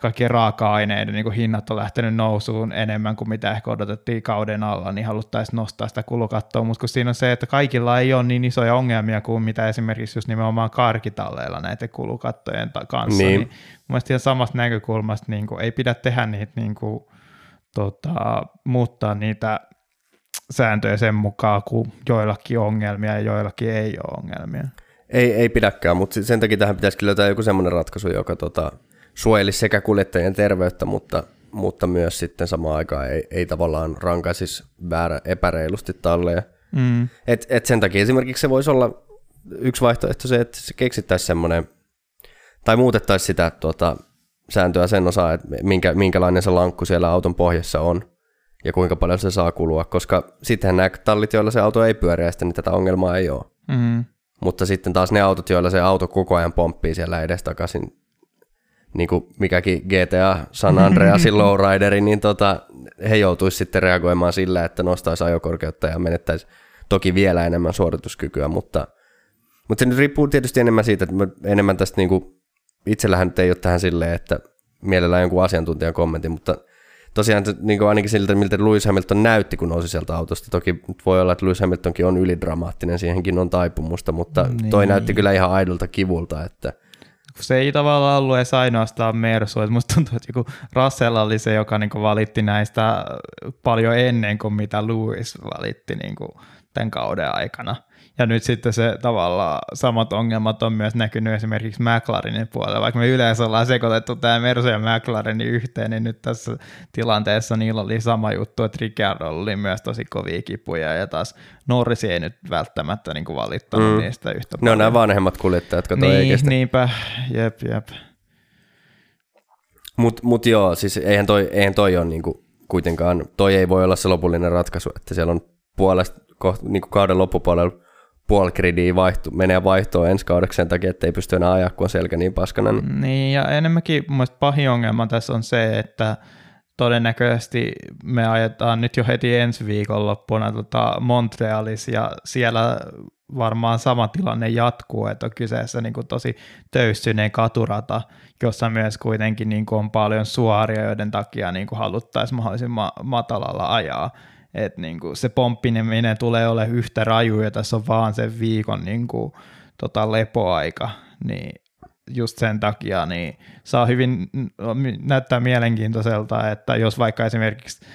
kaikkien raaka-aineiden hinnat on lähtenyt nousuun enemmän kuin mitä ehkä odotettiin kauden alla, niin haluttaisiin nostaa sitä kulukattoa, mutta kun siinä on se, että kaikilla ei ole niin isoja ongelmia kuin mitä esimerkiksi just nimenomaan karkitalleilla näiden kulukattojen kanssa, niin mielestäni ihan samasta näkökulmasta ei pidä tehdä niitä, muuttaa niitä sääntöjä sen mukaan, kun joillakin ongelmia ja joillakin ei ole ongelmia. Ei pidäkään, mutta sen takia tähän pitäisi löytää joku semmoinen ratkaisu, joka suojelisi sekä kuljettajien terveyttä, mutta myös sitten samaan aikaan ei tavallaan rankaisisi epäreilusti talleja. Et sen takia esimerkiksi se voisi olla yksi vaihtoehto se, että se keksittäisiin semmoinen, tai muutettaisiin sitä sääntöä sen osaa, että minkälainen se lankku siellä auton pohjassa on ja kuinka paljon se saa kulua, koska sittenhän nämä tallit, joilla se auto ei pyöriäistä, niin tätä ongelmaa ei ole. Mutta sitten taas ne autot, joilla se auto koko ajan pomppii siellä edestakaisin, niin kuin mikäkin GTA San Andreasin lowrideri, niin he joutuisi sitten reagoimaan sillä, että nostaisi ajokorkeutta ja menettäisi toki vielä enemmän suorituskykyä, mutta se nyt riippuu tietysti enemmän siitä, että enemmän tästä itsellähän nyt ei ole tähän silleen, että mielellään jonkun asiantuntijan kommentti, mutta tosiaan ainakin siltä, miltä Lewis Hamilton näytti, kun nousi sieltä autosta. Toki voi olla, että Lewis Hamiltonkin on ylidramaattinen, siihenkin on taipumusta, mutta toi näytti kyllä ihan aidolta kivulta, että se ei tavallaan ollut edes ainoastaan Mersu. Musta tuntuu, että joku Russell oli se, joka valitti näistä paljon ennen kuin mitä Lewis valitti tämän kauden aikana. Ja nyt sitten se tavallaan samat ongelmat on myös näkynyt esimerkiksi McLarenin puolella. Vaikka me yleensä ollaan sekoitettu tämä Mersu ja McLaren yhteen, niin nyt tässä tilanteessa niillä oli sama juttu, että Ricciardo oli myös tosi kovia kipuja ja taas Norris ei nyt välttämättä niin kuin valittanut niistä yhtä paljon. Ne on nämä vanhemmat kuljettajat, kato ei kestä. Niinpä, jep. Mut joo, siis eihän toi ole niinku kuitenkaan, toi ei voi olla se lopullinen ratkaisu, että siellä on puolesta niinku kauden loppupuolella puolikridiin menee vaihtoon ensi kaudeksi sen takia, että ei pysty enää ajaa, kun on selkä niin paskana. Niin ja enemmänkin mun mielestä pahin ongelma tässä on se, että todennäköisesti me ajetaan nyt jo heti ensi viikonloppuna Montrealissa ja siellä varmaan sama tilanne jatkuu, että on kyseessä niin kuin tosi töyssyneen katurata, jossa myös kuitenkin niin kuin on paljon suoria, joiden takia niin kuin haluttaisiin mahdollisimman matalalla ajaa. Että niin kuin se pomppiminen tulee olemaan yhtä raju, ja tässä on vaan sen viikon niin kuin lepoaika, niin just sen takia niin saa hyvin, näyttää mielenkiintoiselta, että jos vaikka esimerkiksi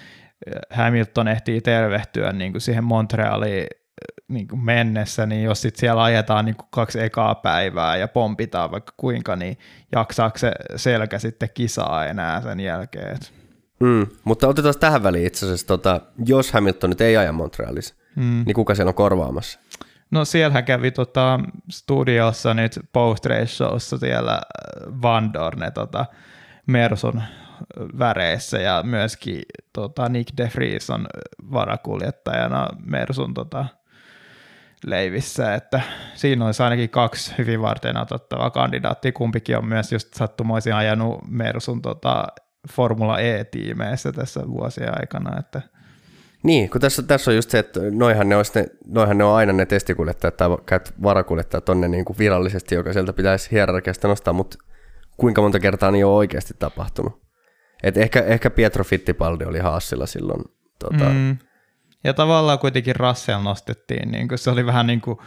Hamilton ehtii tervehtyä niin kuin siihen Montrealiin niin kuin mennessä, niin jos sit siellä ajetaan niin kuin 2 ekaa päivää ja pompitaan vaikka kuinka, niin jaksaako se selkä sitten kisaa enää sen jälkeen. Mutta otetaan tähän väliin itse asiassa, jos Hamilton nyt ei aja Montrealissa, niin kuka siellä on korvaamassa? No siellähän kävi studiossa nyt post-race-showssa siellä Vandoorne Mersun väreissä ja myöskin Nyck de Vries on varakuljettajana Mersun leivissä, että siinä olisi ainakin 2 hyvin varten otettavaa kandidaattia, kumpikin on myös just sattumoisin ajanut Mersun Formula E-tiimeissä tässä vuosien aikana. Että. Niin, kun tässä on just se, että noihan ne on aina ne testikuljettajat tai varakuljettajat on ne niin kuin virallisesti, joka sieltä pitäisi hierarkiasta nostaa, mutta kuinka monta kertaa ne on oikeasti tapahtunut. Et ehkä Pietro Fittipaldi oli Haasilla silloin. Ja tavallaan kuitenkin Russell nostettiin, niin se oli vähän niin kuin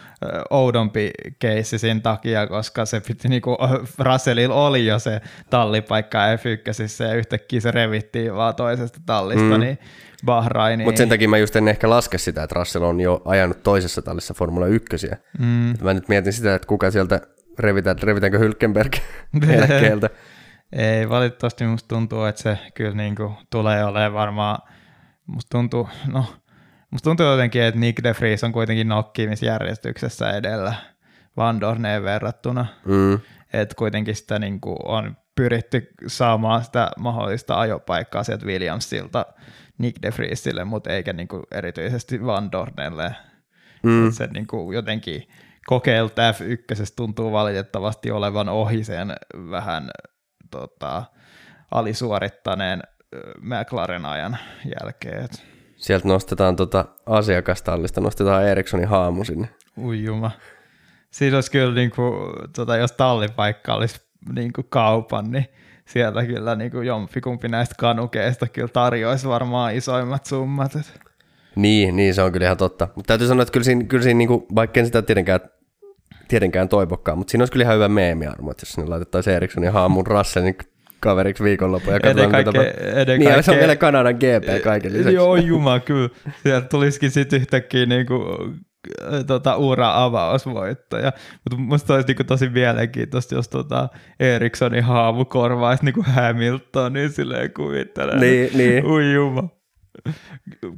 oudompi keissi sen takia, koska se piti, niin kuin Russellilla oli jo se tallipaikka F1:ssä ja yhtäkkiä se revittiin vaan toisesta tallista, niin Bahrainiin. Mutta sen takia mä just en ehkä laske sitä, että Russell on jo ajanut toisessa tallissa Formula 1. Mä nyt mietin sitä, että kuka sieltä revitäänkö Hülkenberg eläkkeeltä. Ei, valitettavasti musta tuntuu, että se kyllä niin kuin tulee olemaan varmaan, musta tuntuu jotenkin, että Nyck de Vries on kuitenkin nokkimisjärjestyksessä edellä Vandoorneen verrattuna. Että kuitenkin sitä niin kuin on pyritty saamaan sitä mahdollista ajopaikkaa sieltä Williamsilta Nyck de Vriesille, mutta eikä niin kuin erityisesti Vandoornelle. Se niin kuin jotenkin kokeilta F1 tuntuu valitettavasti olevan ohi sen vähän alisuorittaneen McLaren ajan jälkeen. Sieltä nostetaan asiakastallista, nostetaan Erikssonin haamu sinne. Ui juma. Siinä olisi kyllä, jos tallipaikka olisi kaupan, niin sieltä kyllä jompikumpi näistä kanukeista kyllä tarjoisi varmaan isoimmat summat. Niin, se on kyllä ihan totta. Mutta täytyy sanoa, että kyllä siinä vaikka en sitä tietenkään toivokkaan, mutta siinä olisi kyllä ihan hyvä meemiarmo, että jos sinne laitettaisiin Erikssonin haamun Russell, niin kaveriksi viikonloppu ja katsotaan, se on vielä Kanadan GP kaiken lisäksi. Joo, juma, kyllä. Sieltä tulisikin sitten yhtäkkiä ura-avausvoittaja. Mutta musta olisi tosi mielenkiintoista, jos Erikssonin haamu korvaisi Hamiltonin silleen kuvittelen. Niin. Ui juma.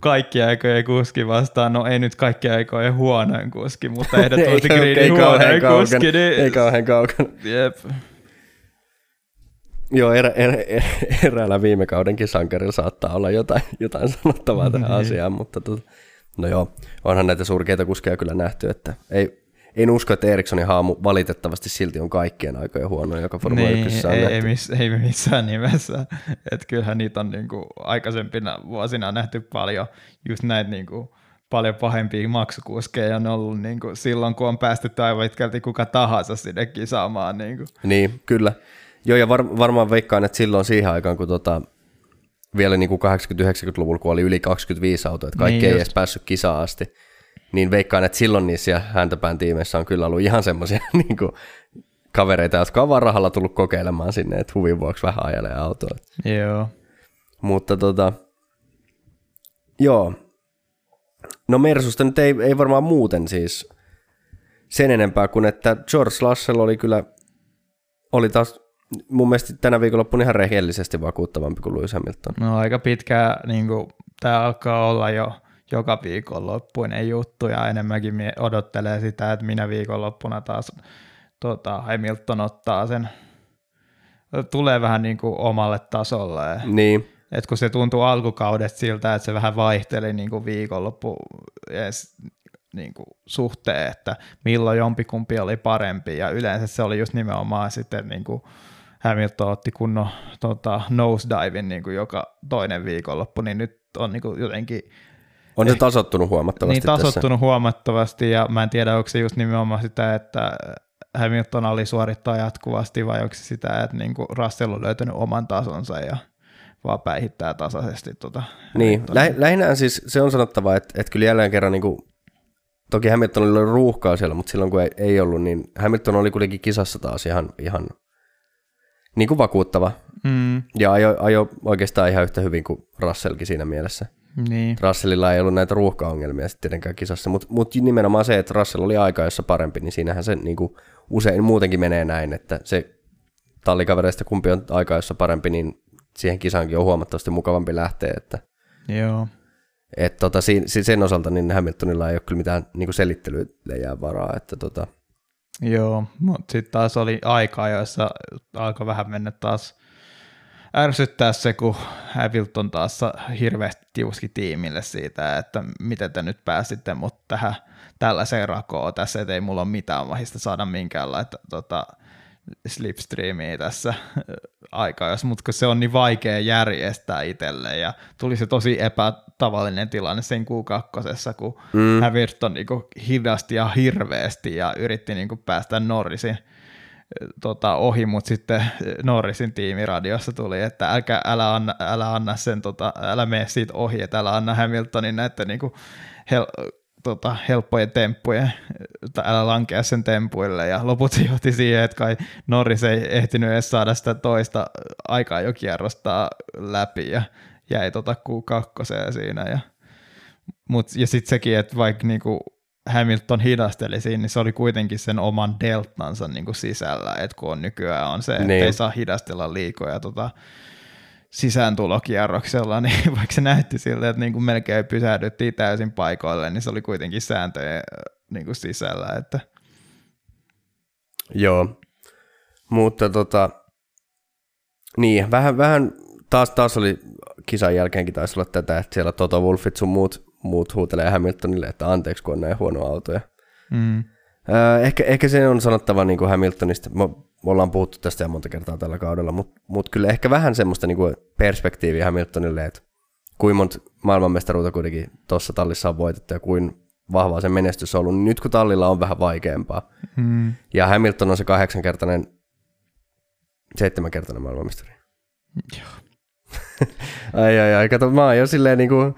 Kaikki aikojen kuski vastaan, no ei nyt kaikki aikojen huonoin kuski, mutta ehdottomasti kriinin huonoin kuski. Ei kauhean kaukana. Jep. Joo, eräällä viime kaudenkin sankarilla saattaa olla jotain sanottavaa tähän asiaan, mutta no joo, onhan näitä surkeita kuskeja kyllä nähty, että en usko, että Erikssonin haamu valitettavasti silti on kaikkien aikojen huonoin, joka Formula 1:ssä on nähty. Ei missään nimessä, että kyllähän niitä on aikaisempina vuosina nähty paljon, just näitä paljon pahempia maksukuskeja on ollut silloin, kun on päästetty aivan pitkälti kuka tahansa sinne kisaamaan. Niin, kyllä. Joo, ja varmaan veikkaan, että silloin siihen aikaan, kun vielä 80-90-luvulla, kun oli yli 25 autoa, että kaikki niin ei edes päässyt kisaan asti, niin veikkaan, että silloin niissä häntäpään tiimeissä on kyllä ollut ihan semmoisia kavereita, jotka on vaan rahalla tullut kokeilemaan sinne, että huvin vuoksi vähän ajelee autoa. Joo. Mutta joo. No Mersusta nyt ei varmaan muuten siis sen enempää kuin, että George Russell oli kyllä, oli taas mun mielestä tänä viikonloppuna ihan rehellisesti vakuuttavampi kuin Lewis Hamilton. No aika pitkään, niin kuin, tämä alkaa olla jo joka viikonloppuinen juttu ja enemmänkin odottelee sitä, että minä viikonloppuna taas Hamilton ottaa sen, tulee vähän niin kuin omalle tasolle. Niin. Et kun se tuntuu alkukaudesta siltä, että se vähän vaihteli niin kuin viikonloppu niin kuin suhteen, että milloin jompikumpi oli parempi, ja yleensä se oli just nimenomaan sitten niin kuin Hamilton otti kunnon nosedivin niin kuin joka toinen viikonloppu, niin nyt on niin kuin jotenkin... On se tasottunut huomattavasti niin, tässä. Niin, tasottunut huomattavasti, ja mä en tiedä, onko se just nimenomaan sitä, että Hamilton oli suorittaa jatkuvasti, vai onko se sitä, että niin kuin Russell on löytänyt oman tasonsa, ja vaan päihittää tasaisesti Niin, lähinnään siis se on sanottava, että kyllä jälleen kerran niin kuin, toki Hamilton oli ruuhkaa siellä, mutta silloin kun ei ollut, niin Hamilton oli kuitenkin kisassa taas ihan niin kuin vakuuttava. Mm. Ja ajo oikeastaan ihan yhtä hyvin kuin Russellkin siinä mielessä. Niin. Russellilla ei ollut näitä ruuhkaongelmia sitten tietenkään kisassa, mutta nimenomaan se, että Russell oli aika, jossa parempi, niin siinähän se niin kuin usein muutenkin menee näin, että se tallikavereista kumpi on aika, jossa parempi, niin siihen kisaankin on huomattavasti mukavampi lähteä. Että joo. Että sen osalta niin Hamiltonilla ei ole kyllä mitään niin selittelyille jää varaa. Että Joo, mutta sitten taas oli aikaa, joissa alkoi vähän mennä taas ärsyttää se, kun Hamilton taas hirveästi tiuski tiimille siitä, että miten te nyt pääsitte mut tähän tällaiseen rakoon tässä, ettei mulla ole mitään mahista saada minkäänlaista slipstreamia tässä aikaa, mutta kun se on niin vaikea järjestää itselle ja tuli se tosi epätavallinen tilanne sen Q2, kun Hamilton niinku hidasti ja hirveästi ja yritti niinku päästä Norrisin ohi, mutta sitten Norrisin tiimiradiossa tuli, että älä mene siitä ohi, että älä anna Hamiltonin näiden niinku helppojen temppujen, tai älä lankea sen tempuille, ja loput se johti siihen, että kai Norris ei ehtinyt edes saada sitä toista aikaa jo kierrostaa läpi, ja jäi Q2 siinä, ja sitten sekin, että vaikka niinku Hamilton hidasteli siinä, niin se oli kuitenkin sen oman deltansa niinku sisällä, että kun on nykyään on se, että ei saa hidastella liikaa, ja sisääntulokierroksella, niin vaikka se näytti siltä, että niin kuin melkein pysähdyttiin täysin paikoille, niin se oli kuitenkin sääntöjen niin kuin sisällä. Että. Joo, mutta niin, vähän taas oli kisan jälkeenkin taisi olla tätä, että siellä Toto Wolffit sun muut huutelee Hamiltonille, että anteeksi kun on näin huonoa autoja. Mm. Ehkä se on sanottava niin kuin Hamiltonista. Me ollaan puhuttu tästä ja monta kertaa tällä kaudella, mutta kyllä ehkä vähän semmoista niinku perspektiiviä Hamiltonille, että kuinka monta maailmanmestaruutta kuitenkin tuossa tallissa on voitettu ja kuinka vahvaa se menestys on ollut, niin nyt kun tallilla on vähän vaikeampaa. Mm. Ja Hamilton on se 7-kertainen maailmanmestari. Joo. ai, kato, mä oon jo silleen niin kuin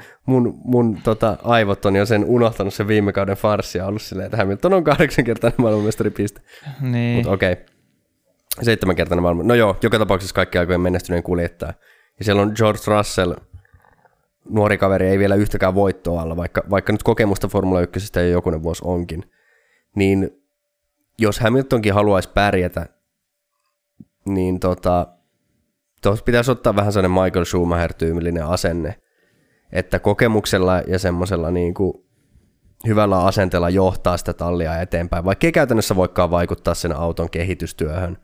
mun aivot on jo sen unohtanut sen viime kauden farssia, ollut silleen, että Hamilton on 8-kertainen maailmanmestari piste. Niin. Mutta okei. 7-kertainen maailman. No joo, joka tapauksessa kaikki aikojen menestyneen kuljettaa. Ja siellä on George Russell, nuori kaveri, ei vielä yhtäkään voittoa alla, vaikka nyt kokemusta Formula 1:stä jo jokunen vuosi onkin. Niin jos Hamiltonkin haluaisi pärjätä, niin tuossa pitäisi ottaa vähän sellainen Michael Schumacher-tyymillinen asenne, että kokemuksella ja semmoisella niin kuin hyvällä asenteella johtaa sitä tallia eteenpäin, vaikka ei käytännössä voikaan vaikuttaa sen auton kehitystyöhön,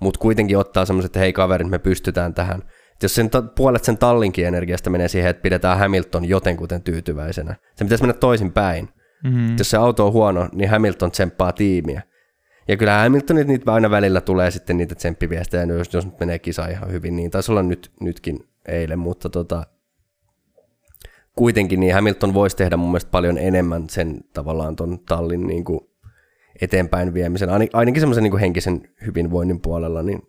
mutta kuitenkin ottaa semmoiset, että hei kaverit, me pystytään tähän. Et jos sen puolet sen tallinkin energiasta menee siihen, että pidetään Hamilton jotenkuten tyytyväisenä, se pitäisi mennä toisinpäin. Jos se auto on huono, niin Hamilton tsemppaa tiimiä. Ja kyllä Hamiltonit niitä aina välillä tulee sitten niitä tsemppiviestejä, jos nyt menee kisa ihan hyvin, niin taisi olla nytkin eilen, mutta kuitenkin niin Hamilton voisi tehdä mun mielestä paljon enemmän sen tavallaan ton tallin niin kuin eteenpäin viemisen, ainakin semmoisen niin kuin henkisen hyvinvoinnin puolella, niin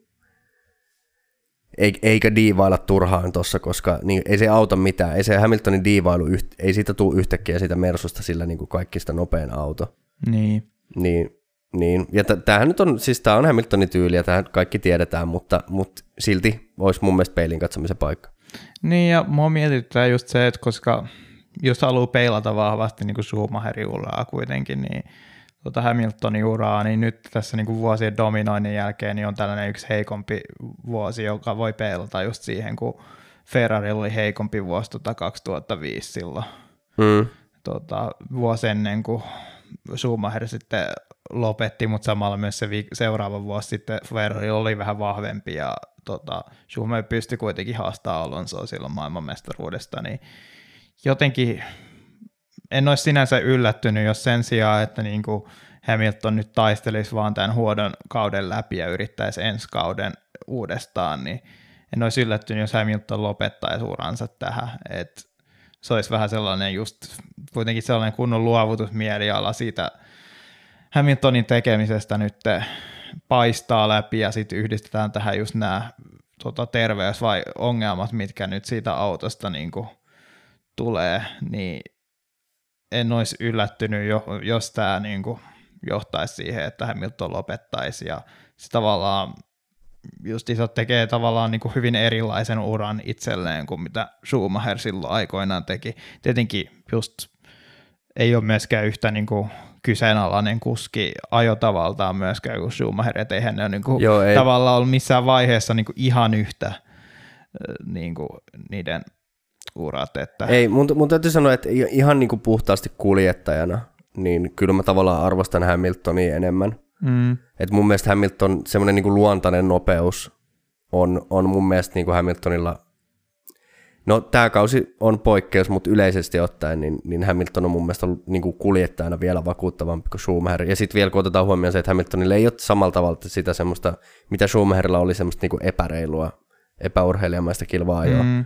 eikä diivailla turhaan tossa, koska niin ei se auta mitään, ei se Hamiltonin diivailu, ei siitä tule yhtäkkiä siitä Mersusta sillä niin kuin kaikista nopein auto. Niin. Ja tämähän nyt on, siis tää on Hamiltonin tyyli ja tämähän kaikki tiedetään, mutta silti olisi mun mielestä peilin katsomisen paikka. Niin, ja mua mietityttää just se, että koska jos haluaa peilata vahvasti niin kuin Schumacherin uraa kuitenkin, niin Hamiltonin uraa, niin nyt tässä niin kuin vuosien dominoinnin jälkeen niin on tällainen yksi heikompi vuosi, joka voi peilata just siihen, kun Ferrari oli heikompi vuosi 2005 silloin. Mm. Vuosi ennen kuin Schumacher sitten lopetti, mutta samalla myös se seuraava vuosi sitten Ferrari oli vähän vahvempi ja Schumacher pystyi kuitenkin haastamaan Alonsoa silloin maailmanmestaruudesta, niin jotenkin en olisi sinänsä yllättynyt, jos sen sijaan, että niin kuin Hamilton nyt taistelisi vaan tämän huonon kauden läpi ja yrittäisi ensi kauden uudestaan, niin en olisi yllättynyt, jos Hamilton lopettaisi uransa tähän. Et se olisi vähän sellainen just kuitenkin sellainen kunnon luovutusmieliala siitä Hamiltonin tekemisestä nyt paistaa läpi ja sitten yhdistetään tähän just nämä terveys- vai ongelmat, mitkä nyt siitä autosta niin kuin tulee, niin en olisi yllättynyt, jos tämä niin kuin johtaisi siihen, että Hamilton lopettaisi ja se tavallaan just isot tekee tavallaan niin kuin hyvin erilaisen uran itselleen kuin mitä Schumacher silloin aikoinaan teki. Tietenkin just ei ole myöskään yhtä niin kuin kyseenalainen kuski ajotavaltaan myöskään kuin Schumacher, et eihän ne ole niin kuin tavallaan ollut missään vaiheessa niin kuin ihan yhtä niin kuin niiden urat. Että ei, mun täytyy sanoa, että ihan niin kuin puhtaasti kuljettajana, niin kyllä mä tavallaan arvostan Hamiltonia enemmän. Mm. Et mun mielestä Hamilton, semmoinen niin kuin luontainen nopeus on mun mielestä niin kuin Hamiltonilla, no tää kausi on poikkeus, mutta yleisesti ottaen, niin Hamilton on mun mielestä niin kuin kuljettajana vielä vakuuttavampi kuin Schumacher. Ja sitten vielä kun otetaan huomioon se, että Hamiltonilla ei ole samalla tavalla sitä semmoista, mitä Schumacherilla oli semmoista niin kuin epäreilua, epäurheilijamaista kilvaa ajoa. Mm.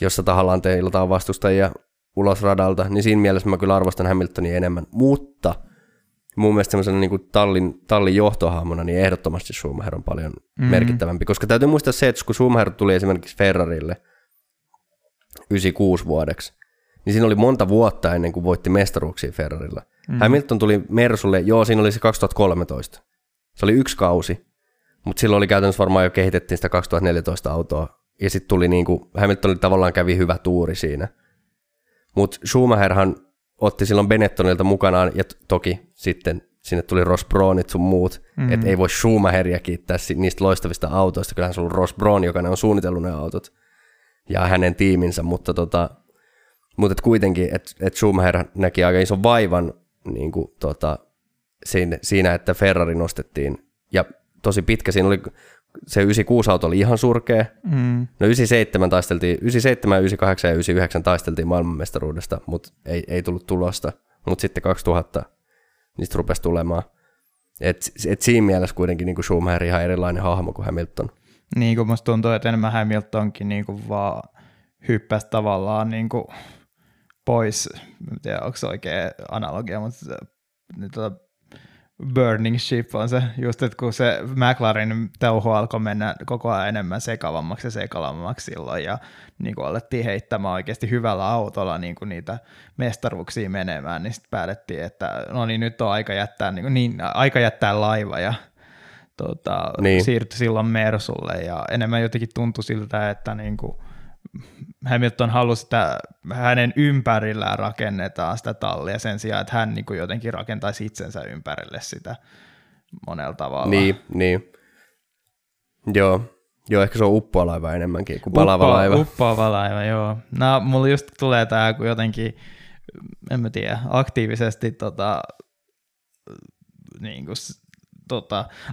Jossa tahallaan teilataan vastustajia ulos radalta, niin siinä mielessä mä kyllä arvostan Hamiltonia enemmän, mutta mun mielestä semmoisena niin kuin tallin johtohahmona niin ehdottomasti Schumacher on paljon merkittävämpi, koska täytyy muistaa se, että kun Schumacher tuli esimerkiksi Ferrarille 96 vuodeksi, niin siinä oli monta vuotta ennen kuin voitti mestaruuksia Ferrarilla. Hamilton tuli Mersulle, siinä oli se 2013, se oli yksi kausi, mutta silloin oli käytännössä varmaan jo kehitettiin sitä 2014 autoa, ja sitten tuli niinku, Hamiltonille tavallaan kävi hyvä tuuri siinä. Mutta Schumacherhan otti silloin Benettonilta mukanaan, ja toki sitten sinne tuli Ross Braunit sun muut, että ei voi Schumacheria kiittää niistä loistavista autoista, kyllähän se on Ross Braun, joka ne on suunnitellut ne autot, ja hänen tiiminsä, mutta et kuitenkin, että et Schumacher näki aika ison vaivan niinku, siinä, että Ferrari nostettiin, ja tosi pitkä siinä oli. Se 96 auto oli ihan surkea. No 97 taisteltiin, 97, 98 ja 99 taisteltiin maailmanmestaruudesta, mutta ei tullut tulosta. Mutta sitten 2000 niistä rupesi tulemaan. Et siinä mielessä kuitenkin niin kuin Schumacher ihan erilainen hahmo kuin Hamilton. Niin kuin musta tuntuu, että enemmän Hamiltonkin niin kuin vaan hyppäsi tavallaan niin kuin pois. En tiedä, onko se oikea analogia, mutta burning ship on se, just että kun se McLaren tauhu alkoi mennä koko ajan enemmän sekavammaksi ja sekalammaksi silloin ja niin kuin alettiin heittämään oikeasti hyvällä autolla niin kuin niitä mestaruuksia menemään, niin sitten päätettiin, että no niin nyt on aika jättää laiva ja siirtyi silloin Mersulle ja enemmän jotenkin tuntui siltä, että niin kuin Hamilton halusi sitä, hänen ympärillään rakennetaan sitä tallia sen sijaan, että hän niin kuin jotenkin rakentaisi itsensä ympärille sitä monella tavalla. Niin. Joo, ehkä se on uppoa laiva enemmänkin kuin palava laiva. Uppoava laiva, joo. No, mulla just tulee tämä, kun jotenkin, en mä tiedä, aktiivisesti niin kuin,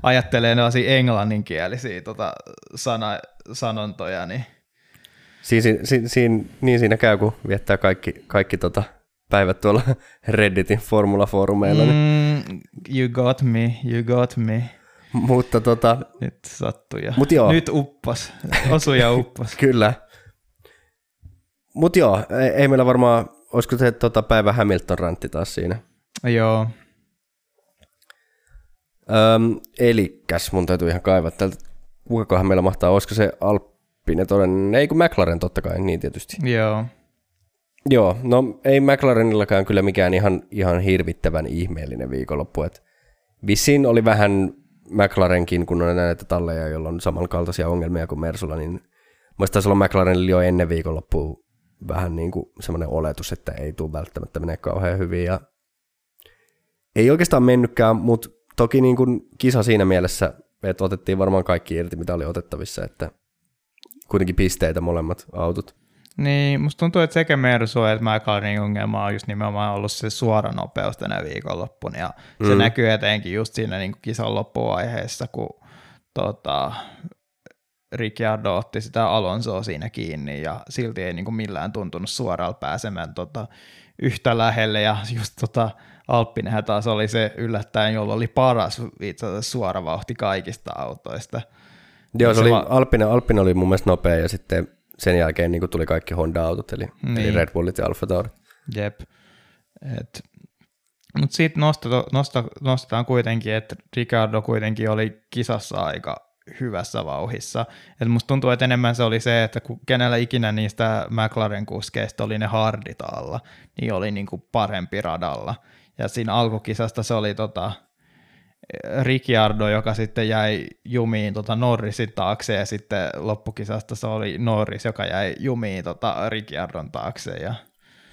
ajattelee noisia englanninkielisiä sanontoja, niin siinä käy, kun viettää kaikki päivät tuolla Redditin formulafoorumeilla. Niin. You got me. Mutta nyt sattui ja nyt uppas. Osu ja uppas. Kyllä. Mut joo, ei meillä varmaan, olisiko se päivä Hamilton-rantti taas siinä? Joo. Elikäs, mun täytyy ihan kaivaa tältä. Kukakohan meillä mahtaa, olisiko se ei kun McLaren totta kai, niin tietysti. Joo, no ei McLarenillakaan kyllä mikään ihan hirvittävän ihmeellinen viikonloppu. Et vissiin oli vähän McLarenkin, kun on näitä talleja, joilla on samankaltaisia ongelmia kuin Mersulla, niin musta taisi olla McLarenilla jo ennen viikonloppua vähän niin kuin semmoinen oletus, että ei tule välttämättä menee kauhean hyvin. Ja ei oikeastaan mennytkään, mutta toki niin kuin kisa siinä mielessä, että otettiin varmaan kaikki irti, mitä oli otettavissa, että kuitenkin pisteitä molemmat autot. Niin, musta tuntuu, että sekä Mersu että McLarenin ongelma on just nimenomaan ollut se suora nopeus tänä viikonloppuna, ja se näkyy etenkin just siinä niin kuin kisan loppuvaiheessa, kun Ricciardo otti sitä Alonsoa siinä kiinni, ja silti ei niin kuin millään tuntunut suoraan pääsemään yhtä lähelle, ja just Alppinenhän taas oli se yllättäen, jolla oli paras itse asiassa suora vauhti kaikista autoista. Joo, se oli, Alppinen oli mun mielestä nopea, ja sitten sen jälkeen niin tuli kaikki Honda-autot, eli Red Bullit ja Alfa Tauri. Jep. Mutta sitten nostetaan kuitenkin, että Ricciardo kuitenkin oli kisassa aika hyvässä vauhissa. Et musta tuntuu, että enemmän se oli se, että kenellä ikinä niistä McLaren-kuskeista oli ne hardit alla, niin oli niinku parempi radalla. Ja siinä alkukisasta se oli Ricciardo, joka sitten jäi jumiin Norrisin taakse, ja sitten loppukisasta se oli Norris, joka jäi jumiin Ricciardon taakse. Ja...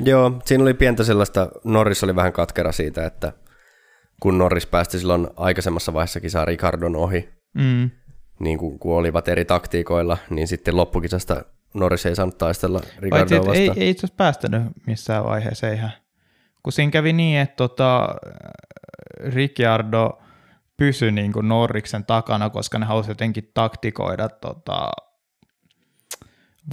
Joo, siinä oli pientä sellaista, Norris oli vähän katkera siitä, että kun Norris päästi silloin aikaisemmassa vaiheessa kisaa Ricciardon ohi, niin kun olivat eri taktiikoilla, niin sitten loppukisasta Norris ei saanut taistella Ricciardoa vastaan. Ei itse asiassa päästänyt missään vaiheessa, eihän. Kun siinä kävi niin, että Ricciardo pysyi niin kuin Norriksen takana, koska ne halusi jotenkin taktikoida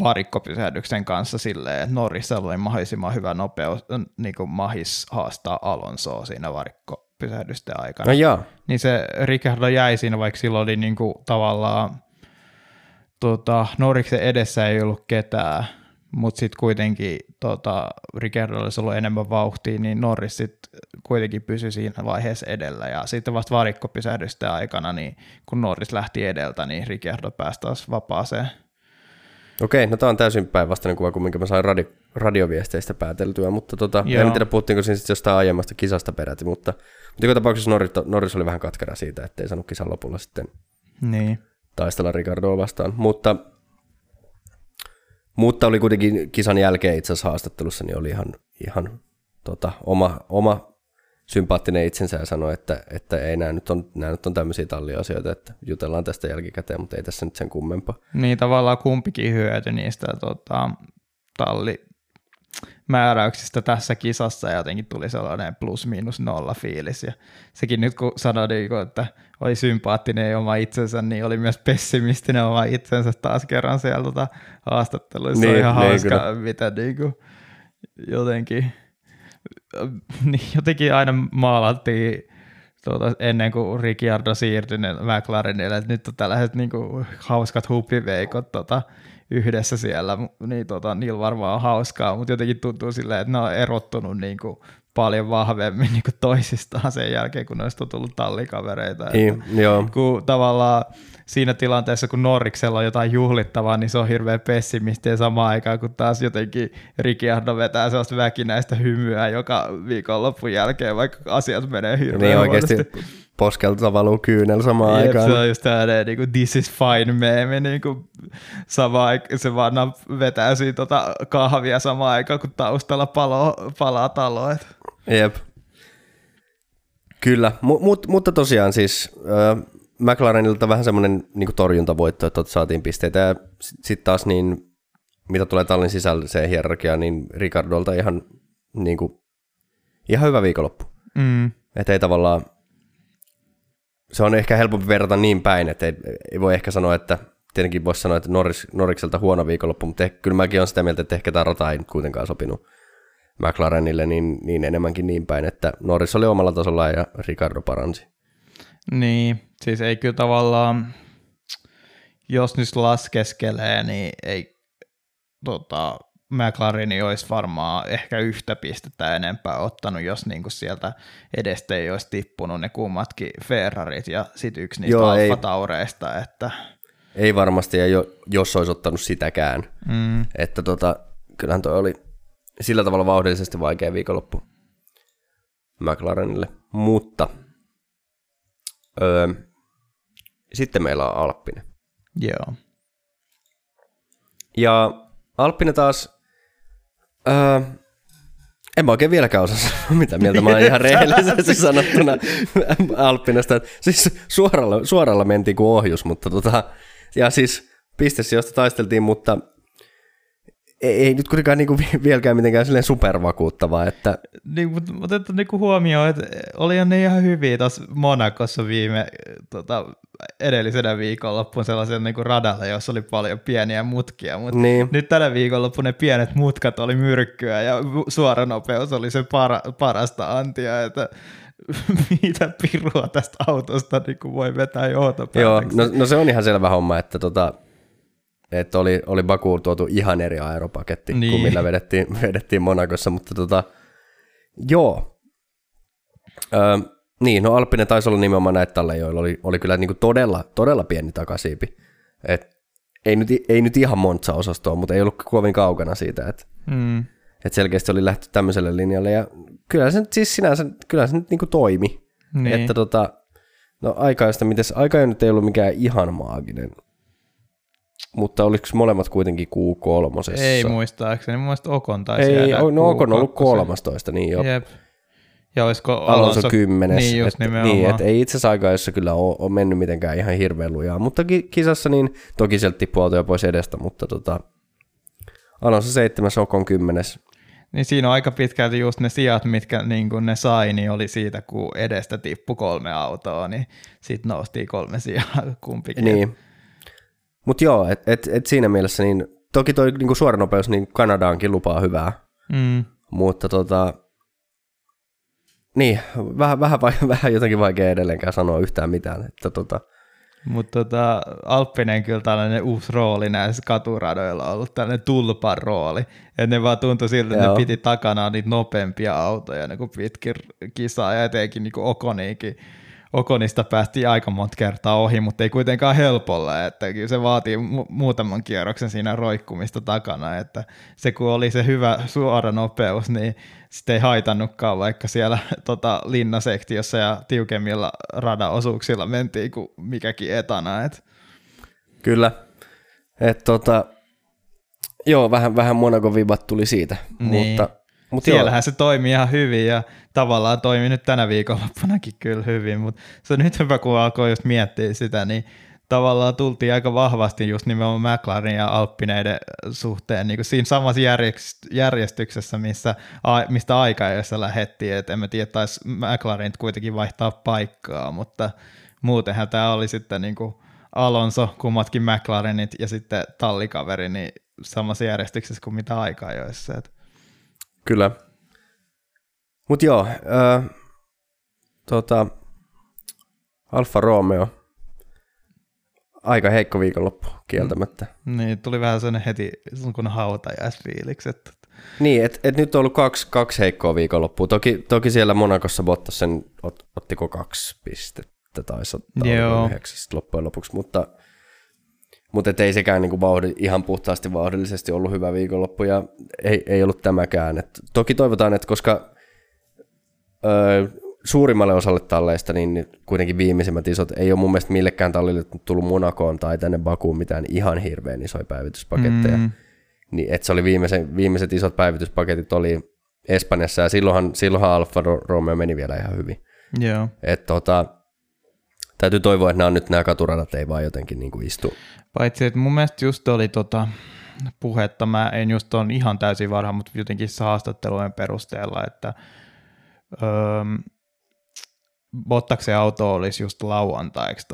varikkopysähdyksen kanssa silleen, että Norrisella oli mahdollisimman hyvä nopeus, niin kuin mahis haastaa Alonsoa siinä varikkopysähdysten aikana. No niin se Ricciardo jäi siinä, vaikka silloin oli niin kuin tavallaan Norriksen edessä ei ollut ketään, mutta sitten kuitenkin Ricciardo olisi ollut enemmän vauhtia, niin Norris sitten kuitenkin pysyi siinä vaiheessa edellä, ja sitten vasta varikkopysähdysten aikana, niin kun Norris lähti edeltä, niin Ricciardo pääsi taas vapaaseen. Okei, no tämä on täysin päinvastainen kuva kuin minkä mä sain radioviesteistä pääteltyä, mutta en tiedä puhuttiinko siinä sitten jostain aiemmasta kisasta peräti, mutta joka tapauksessa Norris oli vähän katkera siitä, ettei saanut kisan lopulla sitten taistella Ricciardoa vastaan, mutta oli kuitenkin kisan jälkeen itse asiassa haastattelussa, niin oli ihan oma sympaattinen itsensä ja sanoi, että ei, nämä nyt on tämmöisiä talliasioita, että jutellaan tästä jälkikäteen, mutta ei tässä nyt sen kummempaa. Niin tavallaan kumpikin hyöty niistä tallimääräyksistä tässä kisassa, ja jotenkin tuli sellainen plus-miinus-nolla fiilis. Ja sekin nyt kun sanoi, että oli sympaattinen oma itsensä, niin oli myös pessimistinen oma itsensä taas kerran siellä haastatteluissa. Niin, on ihan hauska, mitä jotenkin aina maalattiin ennen kuin Ricciardo siirtyi McLarenille, että nyt on tällaiset niinku hauskat huppiveikot yhdessä siellä, niin niillä varmaan on hauskaa, mutta jotenkin tuntuu silleen, että ne on erottunut niinku paljon vahvemmin niinku toisistaan sen jälkeen, kun noista on tullut tallikavereita. Kun tavallaan siinä tilanteessa, kun Norriksella on jotain juhlittavaa, niin se on hirveän pessimistiä samaan aikaan, kun taas jotenkin Ricciardo vetää sellaista väkinäistä hymyä joka viikonlopun jälkeen, vaikka asiat menee hirveän huonosti. Oikeasti poskelta valuu kyynel samaan aikaan. Se on just tämmöinen niin kuin this is fine meemi, niin kuin samaan aikaan se vaan vetää siinä kahvia samaan aikaan, kun taustalla palaa taloa. Jep. Kyllä, mutta tosiaan siis... McLarenilta vähän semmoinen niin kuin torjuntavoitto, että saatiin pisteitä, ja sitten taas niin, mitä tulee tallin sisälliseen hierarkiaan, niin Ricciardolta ihan hyvä viikonloppu. Että ei tavallaan, se on ehkä helpompi verrata niin päin, että ei voi ehkä sanoa, että tietenkin voisi sanoa, että Norrikselta huono viikonloppu, mutta kyllä mäkin olen sitä mieltä, että ehkä tämä rata ei kuitenkaan sopinut McLarenille, niin enemmänkin niin päin, että Norris oli omalla tasollaan ja Ricciardo paransi. Niin, siis ei kyllä tavallaan, jos nyt laskeskelee, niin ei McLareni olisi varmaan ehkä yhtä pistettä enempää ottanut, jos niinku sieltä edestä ei olisi tippunut ne kummatkin Ferrarit ja sitten yksi niistä Alfa Taureista. Että... Ei varmasti, ja jos olisi ottanut sitäkään. Että kyllähän toi oli sillä tavalla vauhdillisesti vaikea viikonloppu McLarenille, mutta... Sitten meillä on Alppinen. Joo. Ja Alppinen taas En mä oikein vieläkään osaa sanoa, mitä mieltä mä oon ihan rehellisesti sanottuna Alppinasta. Siis suoralla mentiin kuin ohjus, mutta ja siis pistesijoista taisteltiin, mutta ei nyt kuitenkaan niinku vieläkään mitenkään silleen supervakuuttavaa. Että... Niin, otetaan niinku huomioon, että oli ne ihan hyviä tuossa Monakossa viime edellisenä viikonloppuun sellaisella niinku radalla, jossa oli paljon pieniä mutkia, mutta niin. Nyt tällä viikonloppuun ne pienet mutkat oli myrkkyä ja suoranopeus oli se parasta antia, että mitä pirua tästä autosta niinku voi vetää johtopäätöksi. Joo, no se on ihan selvä homma, että että oli Bakuun tuotu ihan eri aeropaketti niin. Kuin millä vedettiin Monakossa, mutta joo. Niin, no Alppinen taisi olla nimenomaan näitä talleja, joilla oli kyllä niinku todella pieni takasiipi. Et ei nyt ihan Monza-osastoa, mutta ei ollut kovin kaukana siitä, että et selkeästi oli lähty tämmöiselle linjalle. Ja kyllä se nyt siis sinänsä niinku toimi. Niin. Että no aika nyt ei ollut mikään ihan maaginen. Mutta oliko molemmat kuitenkin Q3? Ei muistaakseni, mun mielestä Ocon taisi jäädä. No Ocon on ollut 13, niin jo. Jep. Ja olisiko Alonso 10. Niin just nimenomaan. Niin, että ei itse asiassa aikaa, jossa kyllä ole mennyt mitenkään ihan hirveän lujaa. Mutta kisassa niin toki sieltä tippuu autoja pois edestä, mutta Alonso 7, Ocon 10. Niin siinä on aika pitkälti just ne sijat, mitkä niin kun ne sai, niin oli siitä, kun edestä tippui 3 autoa, niin sitten noustiin 3 sijaa kumpikin. Niin. Mutta joo, et siinä mielessä, niin toki toi niinku suoranopeus niin Kanadaankin lupaa hyvää, mutta niin, vähän jotenkin vaikea edelleenkään sanoa yhtään mitään. Mutta Alppinen kyllä tällainen uusi rooli näissä katuradoilla on ollut, tällainen tulpan rooli, että ne vaan tuntui siltä, että ne piti takanaan niitä nopeampia autoja niin kuin pitkin kisaa ja etenkin niin kuin Oconiinkin. Oconista päästiin aika monta kertaa ohi, mutta ei kuitenkaan helpolla, että kyllä se vaatii muutaman kierroksen siinä roikkumista takana, että se kun oli se hyvä suora nopeus, niin sitä ei haitannutkaan, vaikka siellä linnasektiossa ja tiukemmilla radaosuuksilla mentiin kuin mikäkin etana. Et. Kyllä, että joo, vähän Monakon vibat tuli siitä, niin. Mutta siellähän se toimii ihan hyvin ja tavallaan toimii nyt tänä viikonloppunakin kyllä hyvin, mutta se on nyt hyvä, kun alkoi just miettiä sitä, niin tavallaan tultiin aika vahvasti just nimenomaan McLaren ja Alppineiden suhteen niin kuin siinä samassa järjestyksessä, mistä aika-ajoissa lähettiin, että en mä tiedä, taisi McLaren kuitenkin vaihtaa paikkaa, mutta muutenhan tämä oli sitten niin kuin Alonso, kummatkin McLarenit ja sitten tallikaveri, niin samassa järjestyksessä kuin mitä aika-ajoissa, että kyllä. Mutta joo, Alfa Romeo, aika heikko viikonloppu kieltämättä. Niin, tuli vähän sellainen heti hautajaisfiiliksi. Niin, et nyt on ollut kaksi heikkoa viikonloppua. Toki siellä Monakossa Bottas sen ottiko 2 pistettä tai 109 loppujen lopuksi, mutta ei sekään niin kuin ihan puhtaasti vauhdillisesti ollut hyvä viikonloppu ja ei ollut tämäkään. Et toki toivotaan, että koska suurimmalle osalle talleista niin kuitenkin viimeisimmät isot ei ole mun mielestä millekään tallille tullut Monakoon tai tänne Bakuun mitään ihan hirveän isoja päivityspaketteja. Niin, et se oli viimeiset isot päivityspaketit oli Espanjassa ja silloinhan Alfa Romeo meni vielä ihan hyvin. Yeah. Täytyy toivoa, että nämä katuradat ei vaan jotenkin niin kuin istu. Paitsi, että mun mielestä just oli puhetta, mä en just ole ihan täysin varha, mutta jotenkin haastattelujen perusteella, että Bottaksen auto olisi just lauantaiksi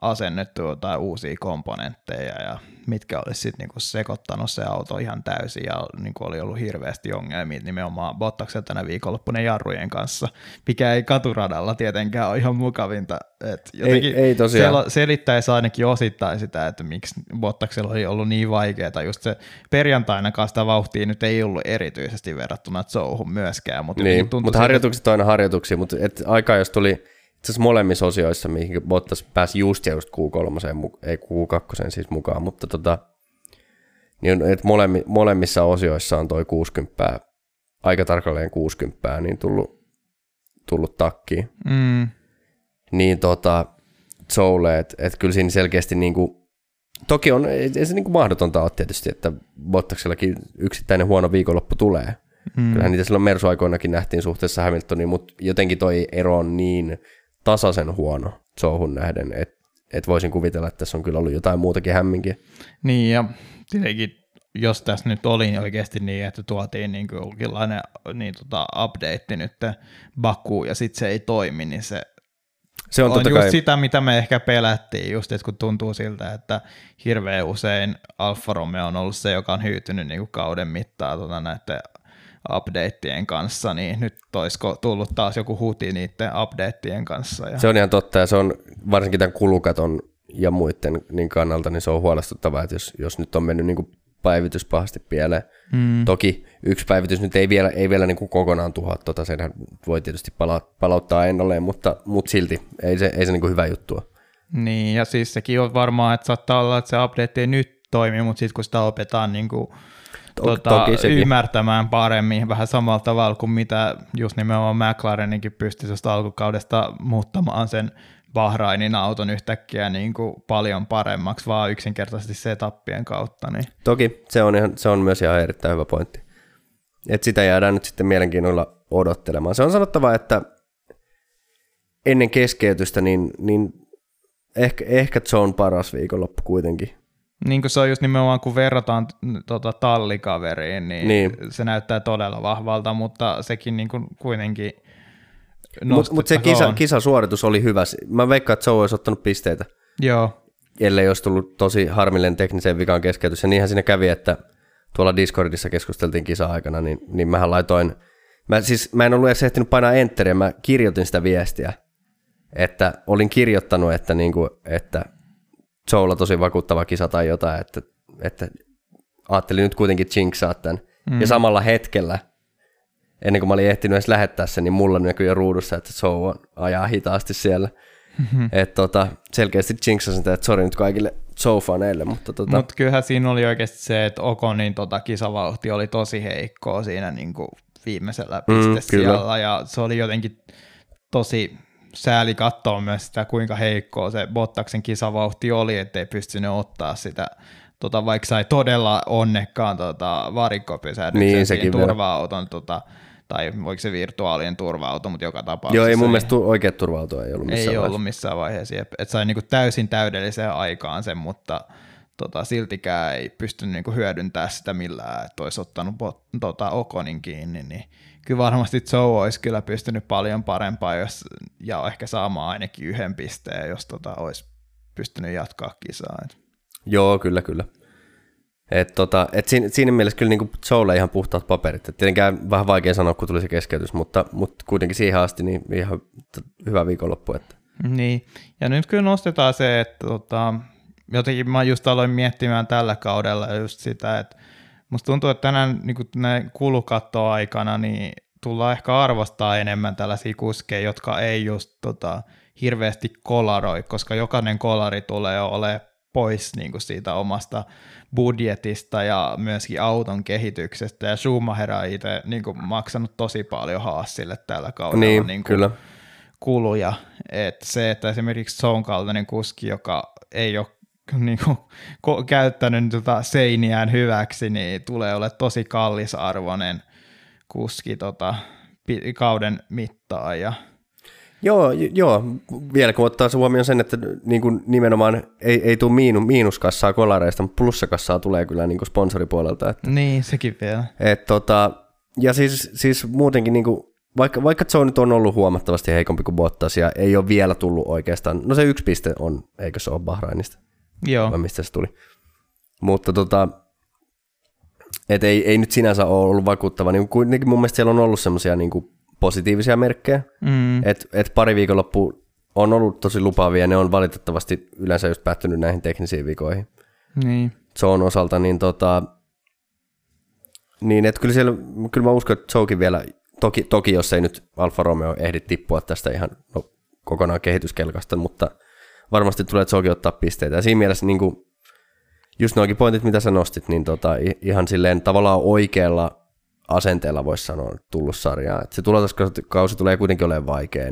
asennettu jotain uusia komponentteja, ja mitkä olisi sitten niinku sekoittanut se auto ihan täysin, ja niinku oli ollut hirveästi ongelmia nimenomaan Bottaksen tänä viikonloppuna jarrujen kanssa, mikä ei katuradalla tietenkään ole ihan mukavinta. Et ei tosiaan. Selittäisi ainakin osittain sitä, että miksi Bottaksella oli ollut niin vaikeaa. Just se perjantainakaan sitä vauhtia nyt ei ollut erityisesti verrattuna Zouhun myöskään. Mutta niin, mutta harjoitukset on aina harjoituksia, mutta aikaa jos tuli itse asiassa molemmissa osioissa, mihin Bottas pääsi just Q3, ei Q2 siis mukaan, mutta niin molemmissa osioissa on toi 60, aika tarkalleen 60, niin tullut takkiin. Niin Zoule, että kyllä siinä selkeästi niinku, toki on, ei se niinku mahdotonta ole tietysti, että Bottaksillakin yksittäinen huono viikonloppu tulee, Kyllähän niitä silloin Mersu-aikoinakin nähtiin suhteessa Hamiltoniin, mutta jotenkin toi ero on niin tasaisen huono Zouhun nähden, että voisin kuvitella, että tässä on kyllä ollut jotain muutakin hämminkin. Niin, ja tietenkin jos tässä nyt oli oikeasti niin, että tuotiin niin kuin jonkinlainen niin update nyt Bakuun ja sitten se ei toimi, niin se on just kai sitä, mitä me ehkä pelättiin, just että kun tuntuu siltä, että hirveän usein Alfa Romeo on ollut se, joka on hyytynyt niin kuin kauden mittaan näiden updateien kanssa, niin nyt olisiko tullut taas joku huti niiden updateien kanssa. Ja se on ihan totta, ja se on varsinkin tämän kulukaton ja muiden niin kannalta, niin se on huolestuttavaa, että jos nyt on mennyt niin kuin päivitys pahasti pieleen. Mm. Toki yksi päivitys nyt ei vielä niin kuin kokonaan tuhaa, senhän voi tietysti palauttaa ennalleen, mutta silti ei se niin kuin hyvä juttua. Niin, ja siis sekin on varmaan, että saattaa olla, että se update ei nyt toimi, mutta sitten kun sitä opetaan niin kuin ymmärtämään paremmin vähän samalla tavalla kuin mitä just nimenomaan McLareninkin pystyi alkukaudesta muuttamaan sen Bahrainin auton yhtäkkiä niin kuin paljon paremmaksi, vaan yksinkertaisesti setappien kautta. Niin. Toki se on myös ihan erittäin hyvä pointti. Et sitä jäädään nyt sitten mielenkiinnolla odottelemaan. Se on sanottava, että ennen keskeytystä niin ehkä se on paras viikonloppu kuitenkin. Niin kuin se on just nimenomaan, kun verrataan tallikaveriin, niin se näyttää todella vahvalta, mutta sekin niin kuin kuitenkin mutta se kisasuoritus oli hyvä. Mä veikkaan, että se olisi ottanut pisteitä. Joo. Ellei olisi tullut tosi harmillinen tekniseen vikaan keskeytys. Ja niinhän siinä kävi, että tuolla Discordissa keskusteltiin kisa-aikana, niin mähän laitoin. Mä en ollut edes ehtinyt painaa enteriä, mä kirjoitin sitä viestiä. Että olin kirjoittanut, että Zoulla tosi vakuuttava kisa tai jotain, että ajattelin nyt kuitenkin jinksaa tämän. Mm. Ja samalla hetkellä, ennen kuin mä olin ehtinyt edes lähettää sen, niin mulla näkyy jo ruudussa, että Zou ajaa hitaasti siellä. Mm-hmm. Että selkeästi jinksasin sitä, että sori nyt kaikille Zou-faneille. Mutta kyllähän siinä oli oikeasti se, että Oconin kisavauhti oli tosi heikkoa siinä niin kuin viimeisellä pistesijalla. Mm, ja se oli jotenkin tosi sääli katsoa myös sitä, kuinka heikkoa se Bottaksen kisavauhti oli, ettei pystynyt ottaa sitä, vaikka sai todella onnekkaan varikkopysähdyksen niin, turva-auton, tai oliko se virtuaalinen turva-auto, mutta joka tapauksessa. Joo, ei mun mielestä oikea turva-auto ei ollut missään vaiheessa. Ei ollut missään vaiheessa, että sai niinku täysin täydelliseen aikaan sen, mutta siltikään ei pystynyt niinku hyödyntämään sitä millään, että olisi ottanut Oconin kiinni, niin kyllä varmasti Zou olisi kyllä pystynyt paljon parempaa, ja ehkä saamaan ainakin yhden pisteen, jos olisi pystynyt jatkaa kisaa. Joo, kyllä. Et siinä mielessä kyllä niin Zoulle ihan puhtaat paperit. Et tietenkään vähän vaikea sanoa, kun tuli se keskeytys, mutta kuitenkin siihen asti niin ihan hyvä viikonloppu. Että. Niin, ja nyt kyllä nostetaan se, että jotenkin mä just aloin miettimään tällä kaudella just sitä, että musta tuntuu, että tänään niin kulukattoaikana niin tullaan ehkä arvostaa enemmän tällaisia kuskeja, jotka ei just hirveästi kolaroi, koska jokainen kolari tulee olemaan pois niin kuin siitä omasta budjetista ja myöskin auton kehityksestä, ja Schumacher on itse niin kuin maksanut tosi paljon Haasille tällä kaudella niin kuin kuluja. Et se, että esimerkiksi Zoun kaltainen kuski, joka ei ole niin kuin käyttänyt seiniään hyväksi, niin tulee olemaan tosi kallisarvoinen kuski kauden mittaan. Ja Joo, vielä kun ottaa se huomioon sen, että niin kuin nimenomaan ei tule miinuskassaa kolareista, mutta plussakassaa tulee kyllä niin kuin sponsoripuolelta. Että, niin, sekin vielä. Ja siis muutenkin, niin kuin, vaikka se on nyt ollut huomattavasti heikompi kuin Bottas, ja ei ole vielä tullut oikeastaan, no se yksi piste on, eikö se ole Bahrainista? Joo. Vai mistä se tuli? Mutta et ei nyt sinänsä ole ollut vakuuttava, niin kuitenkin mun mielestä siellä on ollut semmoisia niin kuin positiivisia merkkejä, että pari viikonloppua on ollut tosi lupaavia, ja ne on valitettavasti yleensä just päättynyt näihin teknisiin vikoihin. Niin. Zoun osalta, niin niin että kyllä mä uskon, että Zoukin vielä, toki jos ei nyt Alfa Romeo ehdi tippua tästä ihan kokonaan kehityskelkasta, mutta varmasti tulee Zoukin ottaa pisteitä, ja siinä mielessä niin kuin just noikin pointit, mitä sä nostit, niin ihan silleen tavallaan oikealla asenteella voisi sanoa tullut sarjaa. Se tulotaskausi tulee kuitenkin olemaan vaikea,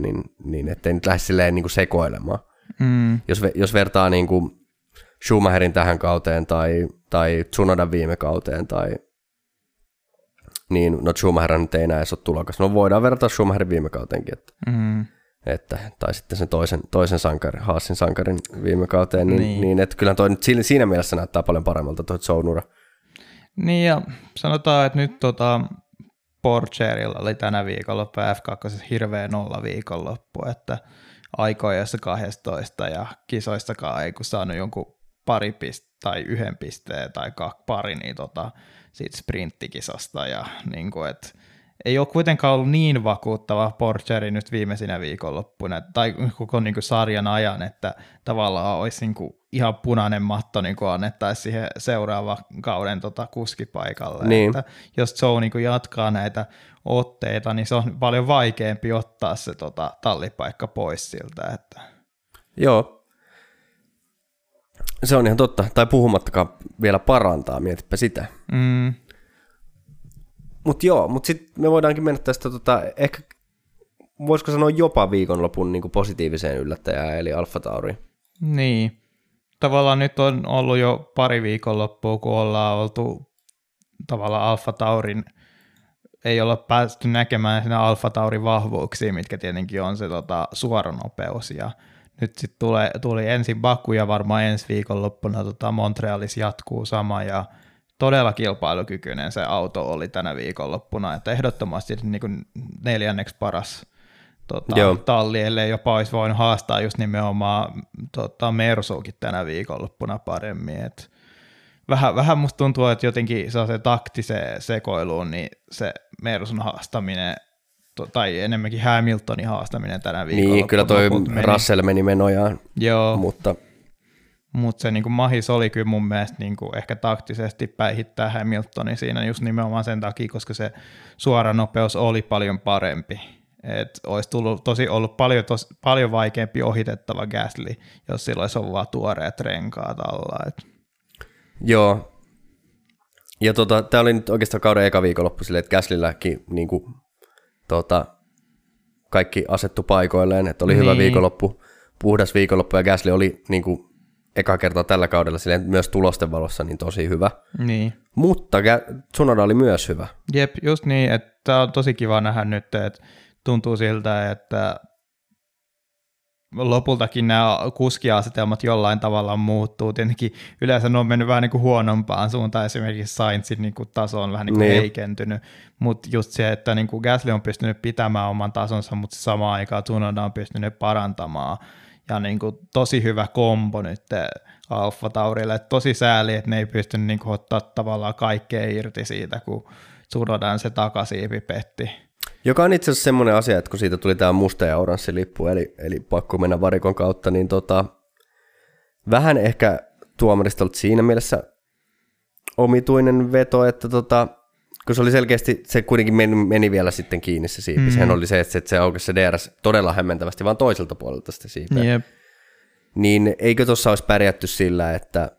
niin ettei nyt lähde silleen niin kuin sekoilemaan. Mm. Jos vertaa niin kuin Schumacherin tähän kauteen tai Tsunodan viime kauteen tai Niin, no Schumacher nyt ei enää edes ole tulokas. No voidaan verrata Schumacherin viime kautenkin, että, että, tai sitten sen toisen sankarin, Haasin sankarin viime kauteen, niin että kyllähän toi nyt siinä mielessä näyttää paljon paremmalta toi Tsunoda. Niin ja sanotaan, että nyt Porcherilla oli tänä viikonloppu F2 hirveä nolla viikonloppu, että aikoissa 12 ja kisoissakaan ei kun saanut jonkun pari tai yhden pisteen tai pari niin siitä sprinttikisasta ja niin kuin, et ei ole kuitenkaan ollut niin vakuuttava Porcheri nyt viimeisinä viikonloppuna tai koko niin kuin sarjan ajan, että tavallaan olisi niin kuin ihan punainen matto niin kuin annettaisiin siihen seuraavan kauden kuskipaikalle. Niin. Että jos Joe niin kuin jatkaa näitä otteita, niin se on paljon vaikeampi ottaa se tallipaikka pois siltä. Että. Joo. Se on ihan totta. Tai puhumattakaan vielä parantaa, mietipä sitä. Mm. Mutta sitten me voidaankin mennä tästä ehkä, voisiko sanoa jopa viikonlopun niin kuin positiiviseen yllättäjään, eli Alfa Tauri. Niin. Tavallaan nyt on ollut jo pari viikonloppua, kun ollaan oltu tavallaan Alfa Taurin, ei olla päästy näkemään siinä Alfa Taurin vahvuuksia, mitkä tietenkin on se suoranopeus. Ja nyt sitten tuli ensin Baku ja varmaan ensi viikonloppuna Montrealissa jatkuu sama ja todella kilpailukykyinen se auto oli tänä viikonloppuna, että ehdottomasti niin kuin neljänneksi paras talli, ellei jopa olisi voinut haastaa just nimenomaan Mersuukin tänä viikonloppuna paremmin. Et vähän musta tuntuu, että jotenkin se taktiseen sekoiluun, niin se Mersun haastaminen, tai enemmänkin Hamiltonin haastaminen tänä viikolla. Niin, kyllä toi Russell meni menojaan. Joo. Mutta se niin mahis oli kyllä mun mielestä niin ehkä taktisesti päihittää Hamiltonin siinä just nimenomaan sen takia, koska se suoranopeus oli paljon parempi. Et olisi tullut ollut paljon vaikeampi ohitettava Gasly, jos sillä olisi ollut vaan tuoreet renkaat alla. Et. Joo. Ja tämä oli nyt oikeastaan kauden eka viikonloppu silleen, että Gaslylläkin niinku kaikki asettu paikoilleen, että oli hyvä viikonloppu, puhdas viikonloppu, ja Gasly oli niinku eka kertaa tällä kaudella silleen myös tulosten valossa niin tosi hyvä. Niin. Mutta Tsunoda oli myös hyvä. Jep, just niin, että on tosi kiva nähdä nyt, että tuntuu siltä, että lopultakin nämä kuskiasetelmat jollain tavalla muuttuu. Tietenkin yleensä ne on mennyt vähän niin kuin huonompaan suuntaan, esimerkiksi Sainzin niin kuin taso on vähän niin kuin heikentynyt, mutta just se, että niin kuin Gasly on pystynyt pitämään oman tasonsa, mutta samaan aikaan Tsunoda on pystynyt parantamaan. Ja niin kuin tosi hyvä kombo nyt Alfa Taurille. Tosi sääli, että ne ei pysty niin kuin ottaa tavallaan kaikkea irti siitä, kun Tsunodan se takasiipi petti. Joka on itse asiassa semmoinen asia, että kun siitä tuli tämä musta ja oranssi lippu, eli pakko mennä varikon kautta, niin vähän ehkä tuomarista ollut siinä mielessä omituinen veto, että kun se oli selkeästi, se kuitenkin meni vielä sitten kiinni se siipi. Sehän oli se, että se aukesi se DRS todella hämmentävästi, vaan toiselta puolelta sitä siipeä. Yep. Niin eikö tuossa olisi pärjätty sillä, että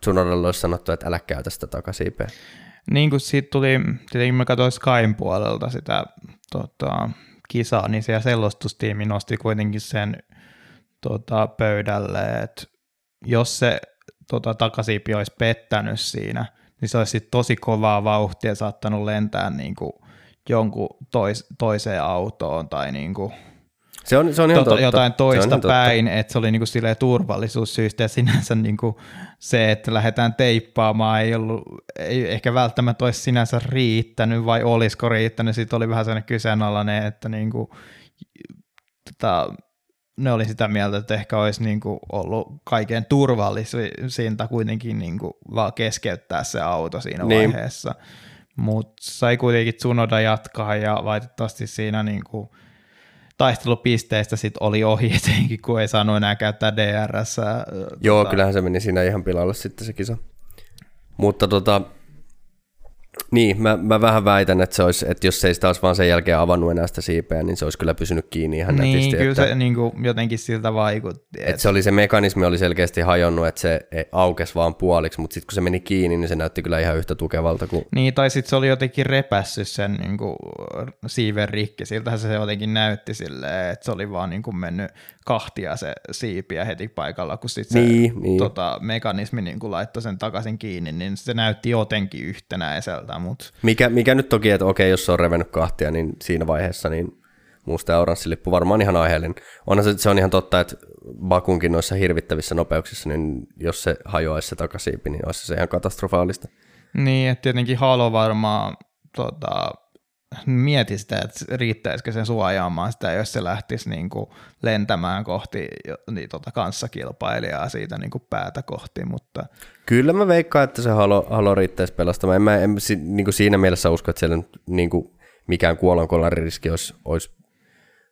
Tsunodalla olisi sanottu, että älä käytä sitä takasiipeä? Niin kuin siitä tuli, tietenkin mä katsoin Skyn puolelta sitä kisaa, niin siellä selostustiimi nosti kuitenkin sen pöydälle, että jos se takasiipi olisi pettänyt siinä, niin se olisi tosi kovaa vauhtia saattanut lentää niin kuin jonkun toiseen autoon tai niin kuin se on jotain toista päin, että se oli niin kuin silleen turvallisuussyistä ja sinänsä niin kuin se, että lähdetään teippaamaan ei ehkä välttämättä olisi sinänsä riittänyt vai olisiko riittänyt, siitä oli vähän sellainen kyseenalainen, että niin kuin, ne oli sitä mieltä, että ehkä olisi niin kuin ollut kaiken turvallisinta kuitenkin niin kuin vaan keskeyttää se auto siinä vaiheessa, mutta sai kuitenkin Tsunoda jatkaa ja valitettavasti siinä niin kuin taistelupisteistä sit oli ohi etenkin, kun ei saanut enää käyttää DRS. Joo, kyllähän se meni siinä ihan pilalle sitten se kisa. Mutta niin, mä vähän väitän, että, se olisi, että jos ei sitä olisi vaan sen jälkeen avannut enää sitä siipeä, niin se olisi kyllä pysynyt kiinni ihan nätisti. Niin, kyllä että, se niin kuin jotenkin siltä vaikutti. Että se oli se mekanismi oli selkeästi hajonnut, että se aukesi vaan puoliksi, mutta sitten kun se meni kiinni, niin se näytti kyllä ihan yhtä tukevalta kuin. Niin, tai sitten se oli jotenkin repässyt sen niin kuin siiven rikki. Siltähän se jotenkin näytti silleen, että se oli vaan niin kuin mennyt kahtia se siipiä heti paikalla, kun sitten se mekanismi niin kun laittoi sen takaisin kiinni, niin se näytti jotenkin yhtenäiseltä. Mut. Mikä nyt toki, että okei, jos se on revennyt kahtia, niin siinä vaiheessa niin musta ja oranssilippu varmaan ihan aiheellinen. Onhan se on ihan totta, että Bakunkin noissa hirvittävissä nopeuksissa, niin jos se hajoaisi se takasiipi, niin olisi se ihan katastrofaalista. Niin, että tietenkin Halo varmaan mieti sitä, että riittäisikö sen suojaamaan sitä, jos se lähtisi niin kuin lentämään kohti niin kanssakilpailijaa siitä niin kuin päätä kohti. Mutta... Kyllä mä veikkaan, että se Halo riittäisi pelastamaan. En niin kuin siinä mielessä usko, että siellä niin kuin mikään kuolonkolariski olisi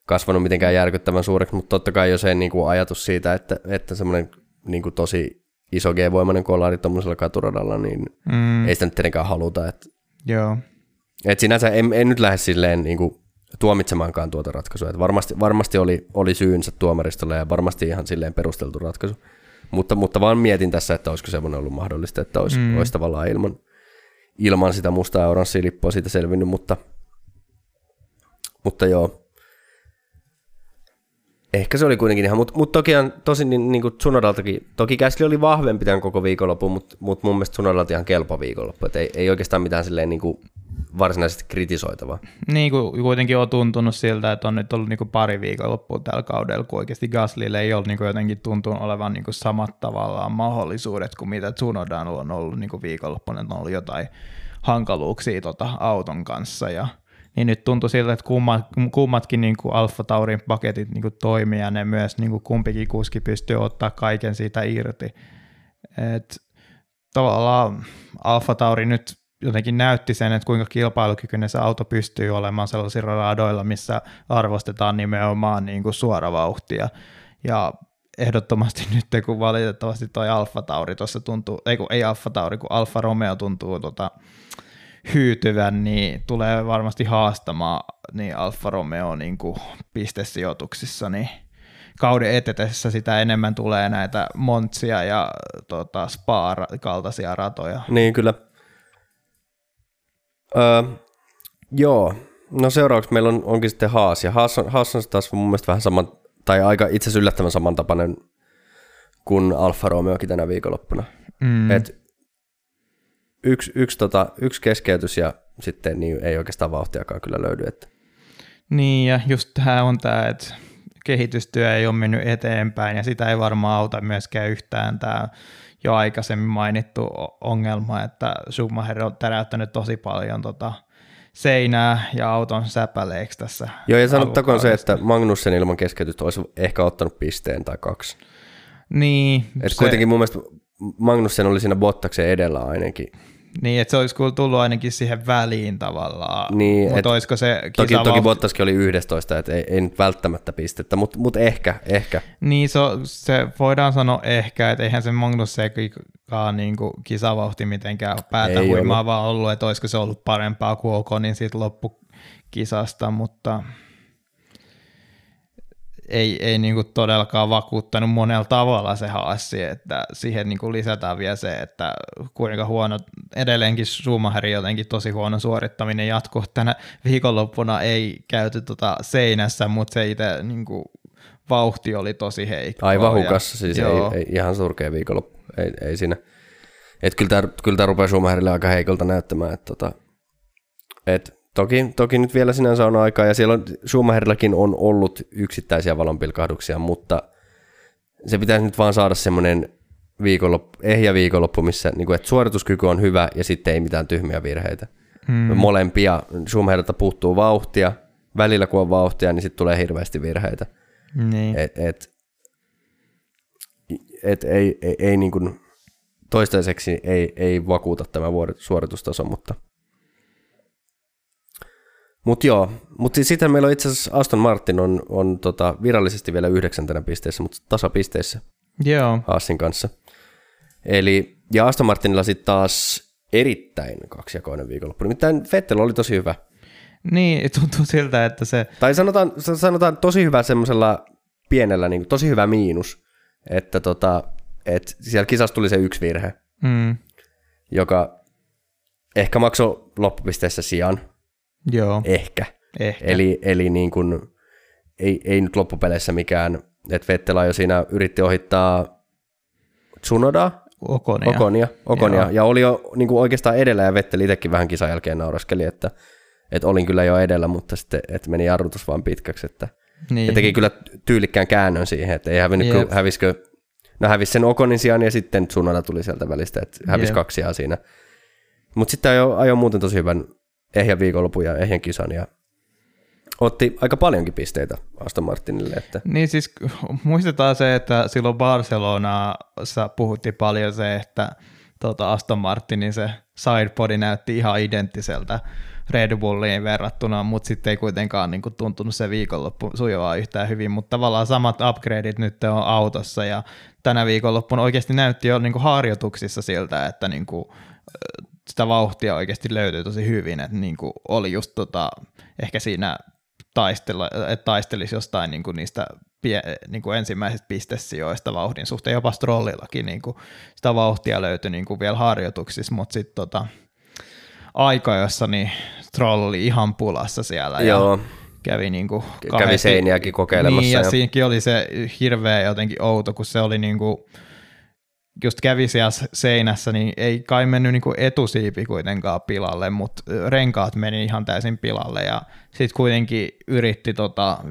kasvanut mitenkään järkyttävän suureksi, mutta totta kai jos ei niin kuin ajatus siitä, että semmoinen niin kuin tosi iso G-voimainen kolari tuollaisella katuradalla, niin ei sitä nyt tietenkään haluta. Että... Joo. Et sinänsä en nyt lähde silleen niin kuin tuomitsemaankaan tuota ratkaisua. Et varmasti oli syynsä tuomaristolla ja varmasti ihan silleen perusteltu ratkaisu. Mutta vaan mietin tässä, että olisiko semmoinen ollut mahdollista, että olisi tavallaan ilman sitä mustaa oranssia lippua siitä selvinnyt, mutta joo. Ehkä se oli kuitenkin ihan, mutta tosin niin kuin Tsunodaltakin, toki Gasly oli vahvempi tämän koko viikonlopun, mutta mun mielestä Tsunodalta ihan kelpo viikonloppu, että ei oikeastaan mitään silleen niin kuin varsinaisesti kritisoitavaa. Niin kuin kuitenkin on tuntunut siltä, että on nyt ollut niin kuin pari viikonloppua tällä kaudella, kun oikeasti Gaslylle ei ole niin kuin jotenkin tuntunut olevan niin kuin samat tavallaan mahdollisuudet kuin mitä Tsunodan on ollut niin kuin viikonloppuna, että on ollut jotain hankaluuksia auton kanssa ja... Niin nyt tuntui siltä, että kummatkin niin kuin Alfa Taurin paketit niin kuin toimii ja ne myös niin kuin kumpikin kuski pystyy ottaa kaiken siitä irti. Et tavallaan Alfa Tauri nyt jotenkin näytti sen, että kuinka kilpailukykyinen se auto pystyy olemaan sellaisilla radoilla, missä arvostetaan nimenomaan niin kuin suoravauhtia. Ja ehdottomasti nyt, kun valitettavasti toi Alfa Tauri tuossa tuntuu, ei Alfa Tauri, kun Alfa Romeo tuntuu hyytyvän, niin tulee varmasti haastamaan niin Alfa Romeo niin kuin pistesijoituksissa, niin kauden etetessä sitä enemmän tulee näitä Montsia ja Spa-kaltaisia ratoja. Niin, kyllä. Joo, no seuraavaksi meillä onkin sitten Haas, ja Haas on taas mun mielestä vähän saman, tai aika itse asiassa yllättävän samantapainen kuin Alfa Romeokin tänä viikonloppuna. Yksi keskeytys ja sitten niin ei oikeastaan vauhtiakaan kyllä löydy. Että. Niin ja just tämä on tämä, että kehitystyö ei ole mennyt eteenpäin ja sitä ei varmaan auta myöskään yhtään tämä jo aikaisemmin mainittu ongelma, että Schumacher on täräyttänyt tosi paljon seinää ja auton säpäleeksi tässä. Joo ja sanottakoon se, että Magnussen ilman keskeytystä olisi ehkä ottanut pisteen tai kaksi. Niin. Että kuitenkin mun mielestä Magnussen oli siinä Bottaksen edellä ainakin. Niin, että se olisi tullut ainakin siihen väliin tavallaan. Niin, mutta olisiko se toki Bottaskin oli 11, että ei nyt välttämättä pistettä, mutta ehkä. Niin, se voidaan sanoa ehkä, että eihän se Magnussenkaan niinku kisavauhti mitenkään päätä ei huimaa ollut. Vaan ollut, että olisiko se ollut parempaa kuin Oconin niin siitä loppukisasta, mutta... Ei niinku todellakaan vakuuttanut monella tavalla se Haassi, että siihen niinku lisätään vielä se, että kuinka huono, edelleenkin Schumacherin jotenkin tosi huono suorittaminen jatkuu. Tänä viikonloppuna ei käyty seinässä, mutta se itse niinku vauhti oli tosi heikko. Aivan hukassa, siis ei ihan surkea viikonloppu, ei siinä. Et kyllä tämä rupeaa Schumacherille aika heikolta näyttämään, että Toki nyt vielä sinänsä on aikaa, ja siellä Schumacherillakin on ollut yksittäisiä valonpilkahduksia, mutta se pitäisi nyt vaan saada semmoinen ehjä viikonloppu, missä niin kuin, että suorituskyky on hyvä ja sitten ei mitään tyhmiä virheitä. Molempia. Schumacherilta puuttuu vauhtia, välillä kun on vauhtia, niin sitten tulee hirveästi virheitä. Niin. Ei niin kuin, toistaiseksi ei vakuuta tämä suoritustaso, mutta... Mutta sitten meillä on itse asiassa Aston Martin on virallisesti vielä 9. pisteessä, mutta tasapisteissä Haasin kanssa. Ja Aston Martinilla sitten taas erittäin kaksijakoinen viikonloppu. Nimittäin Vettel oli tosi hyvä. Niin, tuntuu siltä, että se... Tai sanotaan tosi hyvä semmoisella pienellä, niin tosi hyvä miinus, että siellä kisassa tuli se yksi virhe, joka ehkä maksoi loppupisteessä sijan. Joo. Ehkä. Eli niin kuin, ei nyt loppupeleissä mikään että Vettelä jo siinä yritti ohittaa Tsunodaa, Oconia. Ja oli jo niin kuin oikeastaan edellä, ja Vettel itsekin vähän kisan jälkeen nauraskeli, että olin kyllä jo edellä, mutta sitten että meni jarrutus vaan pitkäksi, että niin. Ja teki kyllä tyylikkään käännön siihen, että ei hävisikö, no hävisi sen Oconin sijaan ja sitten Tsunoda tuli sieltä välistä, että hävisi kaksi sijaa siinä. Mutta sitten ajoi muuten tosi hyvän ehjän viikonlopun ja ehjän kisan ja otti aika paljonkin pisteitä Aston Martinille. Että. Niin siis muistetaan se, että silloin Barcelonassa puhuttiin paljon se, että Aston Martinin se sidepodi näytti ihan identtiseltä Red Bulliin verrattuna, mutta sitten ei kuitenkaan niinku tuntunut se viikonloppu sujuvaa yhtään hyvin, mutta tavallaan samat upgradeit nyt on autossa ja tänä viikonloppuna oikeasti näytti jo niinku harjoituksissa siltä, että niinku sitä vauhtia oikeasti löytyy tosi hyvin, että niinku oli just ehkä siinä taistelisi jostain niinku niistä niinku ensimmäisistä pistesijoista vauhdin suhteen, jopa Strollillakin niinku sitä vauhtia löytyi niinku vielä harjoituksissa, mutta sitten aika, jossa niin Stroll oli ihan pulassa siellä. Joo. Ja kävi niinku kävi seiniäkin kokeilemassa. Niin, ja siinäkin oli se hirveä jotenkin outo, kun se oli niinku just kävi siellä seinässä, niin ei kai mennyt niinku etusiipi kuitenkaan pilalle, mutta renkaat meni ihan täysin pilalle ja sitten kuitenkin yritti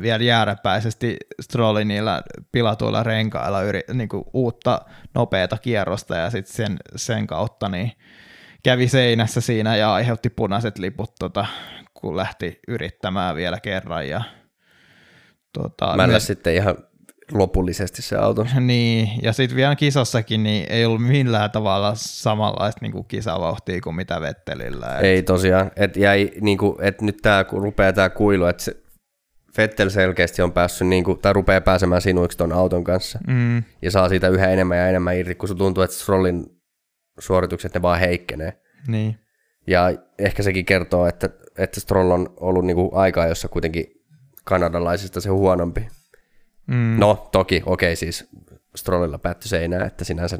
vielä jääräpäisesti Strolli niillä pilatuilla renkailla niinku uutta nopeata kierrosta ja sitten sen kautta niin kävi seinässä siinä ja aiheutti punaiset liput, kun lähti yrittämään vielä kerran. Ja, sitten ihan lopullisesti se auto. Niin, ja sitten vielä kisassakin niin ei ollut millään tavalla samanlaista niin kisavauhtia kuin mitä Vettelillä. Ei tosiaan, että nyt rupeaa tämä kuilu, että Vettel selkeästi on päässyt, niin kuin, tai rupeaa pääsemään sinuiksi ton auton kanssa ja saa siitä yhä enemmän ja enemmän irti, kun se tuntuu, että Strollin suoritukset ne vaan heikkenee. Niin. Ja ehkä sekin kertoo, että Stroll on ollut niinku aikaa, jossa kuitenkin kanadalaisista se huonompi. No toki, siis Strollilla päättyi seinään, että sinänsä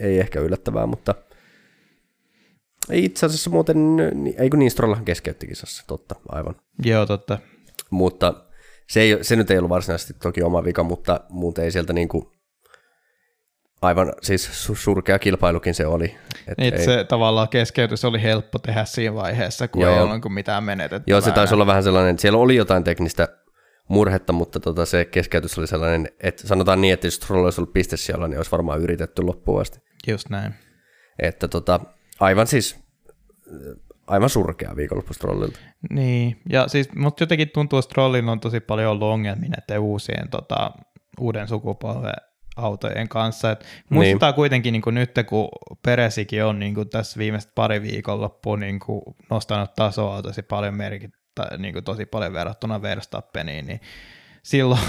ei ehkä yllättävää, mutta ei itse asiassa muuten, ei kun niin Strollahan keskeytti kisassa, totta, aivan. Joo, totta. Mutta se nyt ei ollut varsinaisesti toki oma vika, mutta muuten ei sieltä niinku aivan siis surkea kilpailukin se oli. Se tavallaan keskeytys oli helppo tehdä siinä vaiheessa, kun ei ollut mitään menetettävää. Joo, se taisi olla vähän sellainen, siellä oli jotain teknistä murhetta, mutta se keskeytys oli sellainen, että sanotaan niin, että jos Stroll olisi ollut piste siellä, niin olisi varmaan yritetty loppuun asti. Just näin. Että aivan surkea viikonloppu Strollilta. Niin, ja siis, mutta jotenkin tuntuu, että Strollilla on tosi paljon ollut ongelmia näiden uusien, uuden sukupolven autojen kanssa. Et muistetaan kuitenkin niin kuin nyt, kun Peresikin on niin kuin tässä viimeiset pari viikonloppuun niin kuin nostanut tasoa tosi paljon niin kuin tosi paljon verrattuna Verstappeniin, niin silloin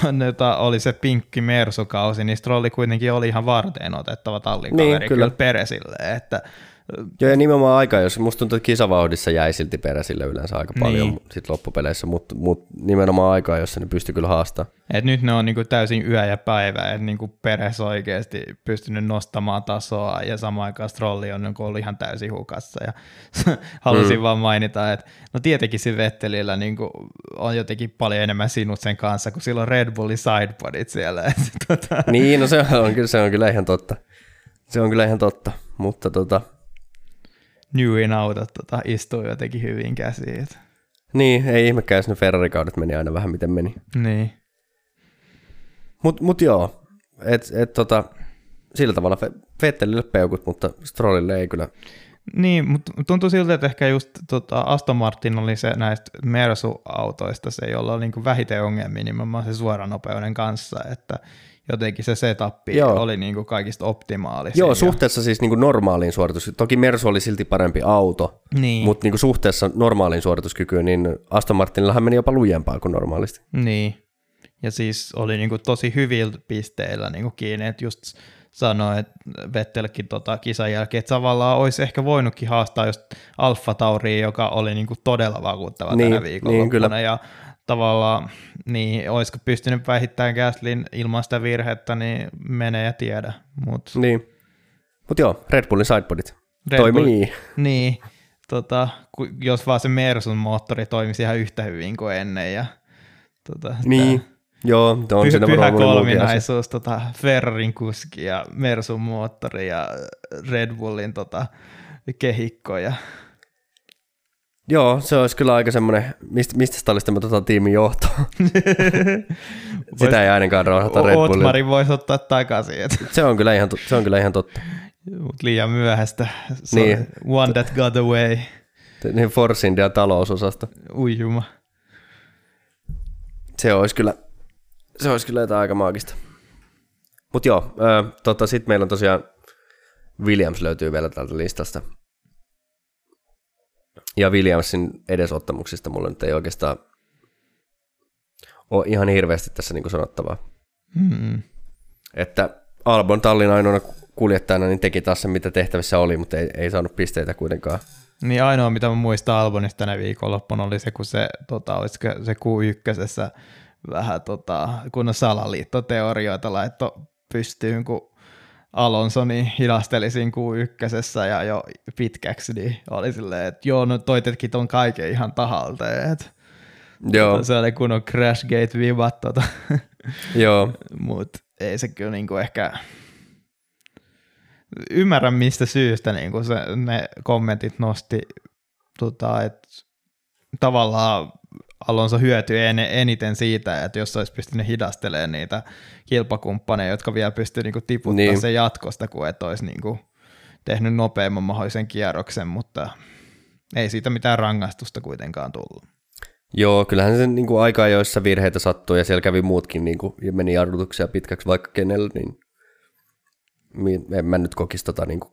oli se pinkki mersukausi, niin Strolli kuitenkin oli ihan varteen otettava tallikaveri kyllä Peresille. Että joo, ja nimenomaan aika, jos musta tuntuu, että kisavauhdissa jäi silti Peresille yleensä aika paljon sit loppupeleissä, mutta nimenomaan aikaa, jossa ne pystyi kyllä haastamaan. Et nyt ne on niinku täysin yö ja päivä, että niinku Peres oikeasti pystynyt nostamaan tasoa ja samaan aikaan Strolli on niinku ollut ihan täysin hukassa. Ja halusin vaan mainita, että no tietenkin se Vettelillä niinku on jotenkin paljon enemmän sinut sen kanssa, kun silloin Red Bullin sidepodit siellä. Niin, no se on kyllä ihan totta. Se on kyllä ihan totta, mutta Newin autot istuu jotenkin hyvin käsiin. Niin, ei ihmekään, jos ne Ferrari-kaudet meni aina vähän miten meni. Niin. Mut joo, sillä tavalla Vettelille peukut, mutta Strollille ei kyllä. Niin, mutta tuntuu siltä, että ehkä just Aston Martin oli se näistä Mersu-autoista se, jolla oli niinku vähiten ongelmia nimenomaan se suoranopeuden kanssa, että jotenkin se setappi oli niinku kaikista optimaalisin. Joo, suhteessa siis niinku normaaliin suorituskykyyn. Toki Mersu oli silti parempi auto, mutta niinku suhteessa normaaliin suorituskykyyn, niin Aston Martinillahan meni jopa lujempaa kuin normaalisti. Niin, ja siis oli niinku tosi hyvillä pisteillä niinku kiinni, että just sanoi, että Vettelkin kisan jälkeen, että tavallaan olisi ehkä voinutkin haastaa just Alfa Tauria, joka oli niinku todella vakuuttava tänä viikonloppuna. Ja tavallaan, niin olisiko pystynyt vähittämään Gaslyn ilman sitä virhettä, niin menee ja tiedä. Niin. Mutta joo, Red Bullin sidepodit toimii. Niin, jos vaan se Mersun moottori toimisi ihan yhtä hyvin kuin ennen. Ja, niin, Joo, on siinä pyhä kolminaisuus, Ferrarin kuski ja Mersun moottori ja Red Bullin kehikko. Ja... Joo, se olisi kyllä aika semmoinen, mistä sitä olisi tämä tiimin johto? Sitä ei ainakaan rohata Red Bullille. Otmarin voisi ottaa takaisin. Se on kyllä ihan totta. Mut liian myöhäistä. Se niin. One that got away. Niin Force India talousosasta. Uijuma. Se olisi kyllä jotain aika maagista. Mut joo, sitten meillä on tosiaan Williams löytyy vielä tältä listasta. Ja Williamsin edesottamuksista mulla nyt ei oikeastaan ole ihan hirveästi tässä niin kuin sanottavaa. Hmm. Että Albon tallin ainoana kuljettajana niin teki taas sen, mitä tehtävissä oli, mutta ei saanut pisteitä kuitenkaan. Niin ainoa, mitä mä muistan Albonista tänä viikonloppuna oli se, kun se, olisiko se Q1:ssä vähän kun salaliittoteorioita laittoi pystyyn, kun Alonso niin hidasteli siinä Q1:ssä ja jo pitkäksi, niin oli silleen, että joo, no toi tetki ton kaiken ihan tahalta. Joo. Se oli kunnon Crashgate-vibat. Joo. Mut ei se kyllä niinku ehkä... Ymmärrän mistä syystä niinku ne kommentit nosti, että tavallaan Alonso hyötyi eniten siitä, että jos olisi pystynyt hidastelemaan niitä kilpakumppaneja, jotka vielä pystyy niinku tiputtamaan niin sen jatkosta, kun et olisi niinku tehnyt nopeamman mahdollisen kierroksen, mutta ei siitä mitään rangaistusta kuitenkaan tullut. Joo, kyllähän se niinku aikaa, joissa virheitä sattui ja siellä kävi muutkin niinku, ja meni jarrutuksia pitkäksi vaikka kenellä, niin en mä nyt kokisi niinku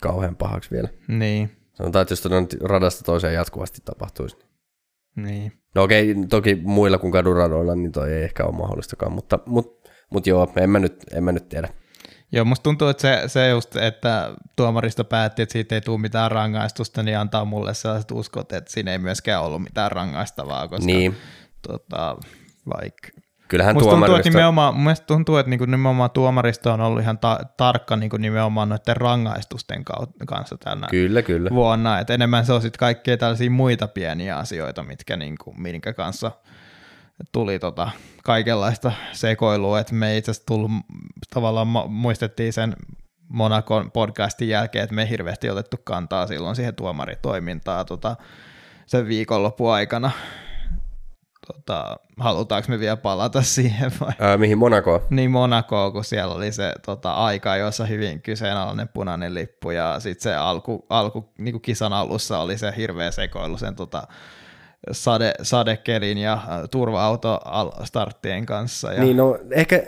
kauhean pahaksi vielä. Niin. Sanotaan, että jos radasta toiseen jatkuvasti tapahtuisi. Niin. No okei, toki muilla kuin kaduradoilla, niin toi ei ehkä ole mahdollistakaan, mutta joo, en mä nyt tiedä. Joo, musta tuntuu, että se just, että tuomarista päätti, että siitä ei tule mitään rangaistusta, niin antaa mulle sellaiset uskot, että siinä ei myöskään ollut mitään rangaistavaa, koska niin. Vaikka... Kyllähän musta tuntuu, että nimenomaan tuomaristo on ollut ihan tarkka niin nimenomaan noiden rangaistusten kanssa tänä kyllä. vuonna. Et enemmän se on sitten kaikkea tällaisia muita pieniä asioita, minkä kanssa tuli kaikenlaista sekoilua. Et me itse asiassa tavallaan muistettiin sen Monakon podcastin jälkeen, että me ei hirveästi otettu kantaa silloin siihen tuomaritoimintaan sen viikonlopun aikana. Halutaanko me vielä palata siihen vai? Mihin Monakoon? Niin Monakoon, kun siellä oli se aika, jossa hyvin kyseenalainen punainen lippu ja sitten se alku niin kisan alussa oli se hirveä sekoilu sen sadekelin ja turva-auto starttien kanssa. Ja... Niin no ehkä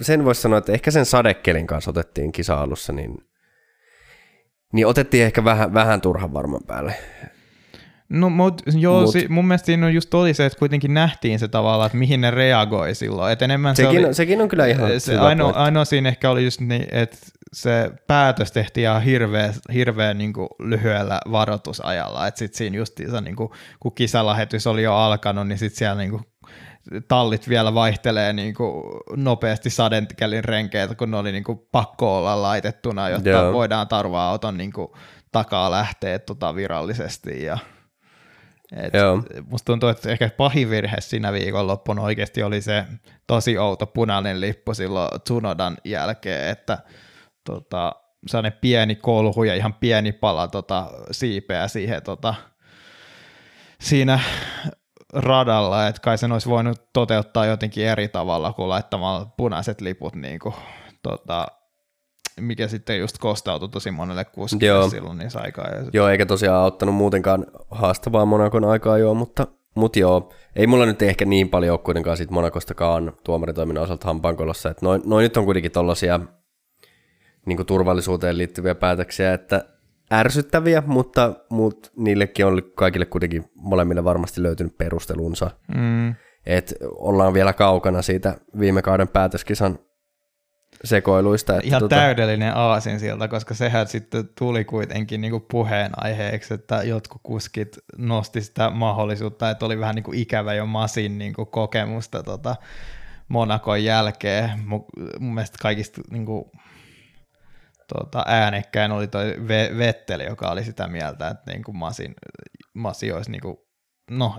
sen voisi sanoa, että ehkä sen sadekelin kanssa otettiin kisa alussa, niin otettiin ehkä vähän turhan varman päälle. No mun mielestä siinä just oli se, että kuitenkin nähtiin se tavallaan, että mihin ne reagoi silloin. Et enemmän sekin on kyllä ihan se ainoa siinä ehkä oli just niin, että se päätös tehtiin ihan hirveän niinku lyhyellä varoitusajalla. Että sitten siinä justiinsa, niinku, kun kisalähetys oli jo alkanut, niin sitten siellä niinku tallit vielä vaihtelee niinku nopeasti sadenkelin renkeiltä, kun ne oli niinku pakko olla laitettuna, jotta voidaan tarva-auton niinku takaa lähteä virallisesti ja... Musta tuntuu, että ehkä pahin virhe siinä viikonloppuna oikeasti oli se tosi outo punainen lippu silloin Tsunodan jälkeen, että sellainen pieni kolhu ja ihan pieni pala siipeä siihen siinä radalla, että kai sen olisi voinut toteuttaa jotenkin eri tavalla kuin laittamalla punaiset liput niinku mikä sitten just kostautui tosi monelle kuskille silloin niissä aikaa. Joo, eikä tosiaan auttanut muutenkaan haastavaa Monakon aikaa joo, mutta joo, ei mulla nyt ehkä niin paljon ole kuitenkaan siitä Monakostakaan tuomaritoiminnan osalta hampaankolossa, että noi nyt on kuitenkin tollaisia niin turvallisuuteen liittyviä päätöksiä, että ärsyttäviä, mutta niillekin on kaikille kuitenkin molemmille varmasti löytynyt perustelunsa. Mm. Että ollaan vielä kaukana siitä viime kauden päätöskisan sekoiluista. Että ihan täydellinen aasinsilta, koska sehän sitten tuli kuitenkin niinku puheenaiheeksi, että jotkut kuskit nosti sitä mahdollisuutta, että oli vähän niinku ikävä jo Masin niinku kokemusta Monakon jälkeen. Mun mielestä kaikista niinku, äänekkäin oli toi Vetteli, joka oli sitä mieltä, että niinku Masi olisi niinku no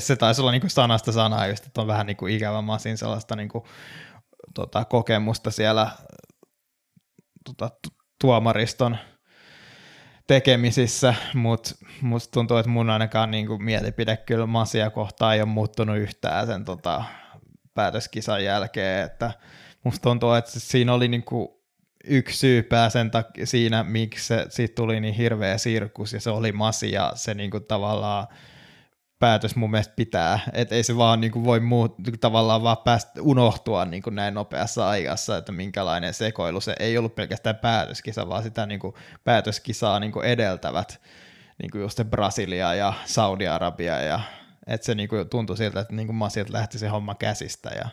se taisi olla niinku sanasta sanaa just, että on vähän niinku ikävä masin sellaista niinku, kokemusta siellä tuomariston tekemisissä, mutta musta tuntuu, että mun ainakaan niinku mielipide kyllä masia kohtaan ei ole muuttunut yhtään sen päätöskisan jälkeen, että musta tuntuu, että siinä oli niinku yksi syypää siinä, miksi siitä tuli niin hirveä sirkus, ja se oli masi, ja se niinku tavallaan päätös mun mielestä pitää, että ei se vaan niinku voi tavallaan vaan unohtua niinku näin nopeassa ajassa, että minkälainen sekoilu se ei ollut pelkästään päätöskisa, vaan sitä niinku päätöskisaa niinku edeltävät niinku just Brasilia ja Saudi-Arabia, ja että se niinku tuntui siltä, että niinku Masilta lähti se homma käsistä. Ja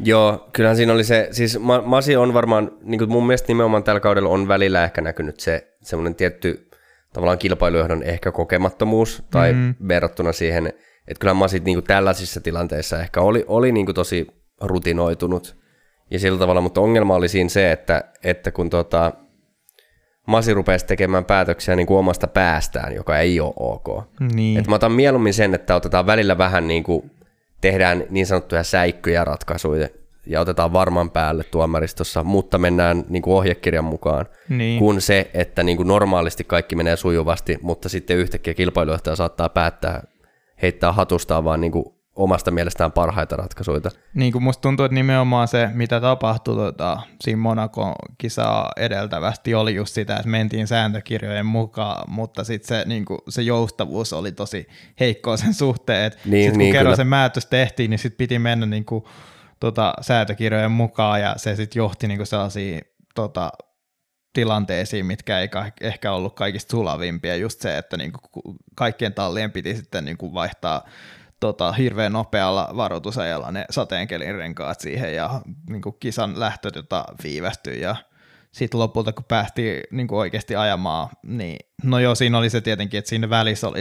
joo, kyllähän siinä oli se, siis Masi on varmaan, niinku mun mielestä nimenomaan tällä kaudella on välillä ehkä näkynyt se semmoinen tietty tavallaan kilpailujohdon ehkä kokemattomuus tai verrattuna siihen, että kyllä Masit niinku tällaisissa tilanteissa ehkä oli niinku tosi rutinoitunut ja sillä tavalla, mutta ongelma oli siinä se, että kun Masi rupesi tekemään päätöksiä niinku omasta päästään, joka ei ole ok. Niin. Et mä otan mieluummin sen, että otetaan välillä vähän niinku, tehdään niin sanottuja säikkyjä ratkaisuja ja otetaan varman päälle tuomaristossa, mutta mennään niinku ohjekirjan mukaan, niin, kun se, että niinku normaalisti kaikki menee sujuvasti, mutta sitten yhtäkkiä kilpailujohtaja saattaa päättää heittää hatustaan vaan niinku omasta mielestään parhaita ratkaisuja. Niin kuin musta tuntuu, että nimenomaan se, mitä tapahtui siinä Monakon kisaa edeltävästi, oli just sitä, että mentiin sääntökirjojen mukaan, mutta sitten se, niin se joustavuus oli tosi heikkoa sen suhteen, että niin, sitten kun niin, kerran kyllä se määtös tehtiin, niin sitten piti mennä niin kuin, sääntökirjojen mukaan, ja se sitten johti niin kuin sellaisiin tilanteisiin, mitkä ei ehkä ollut kaikista sulavimpia, just se, että niin kuin kaikkien tallien piti sitten niin kuin vaihtaa hirveän nopealla varoitusajalla ne sateenkelin renkaat siihen, ja niin kuin kisan lähtö viivästyi, ja sitten lopulta kun päästiin niin kuin oikeasti ajamaan, niin no joo, siinä oli se tietenkin, että siinä välissä oli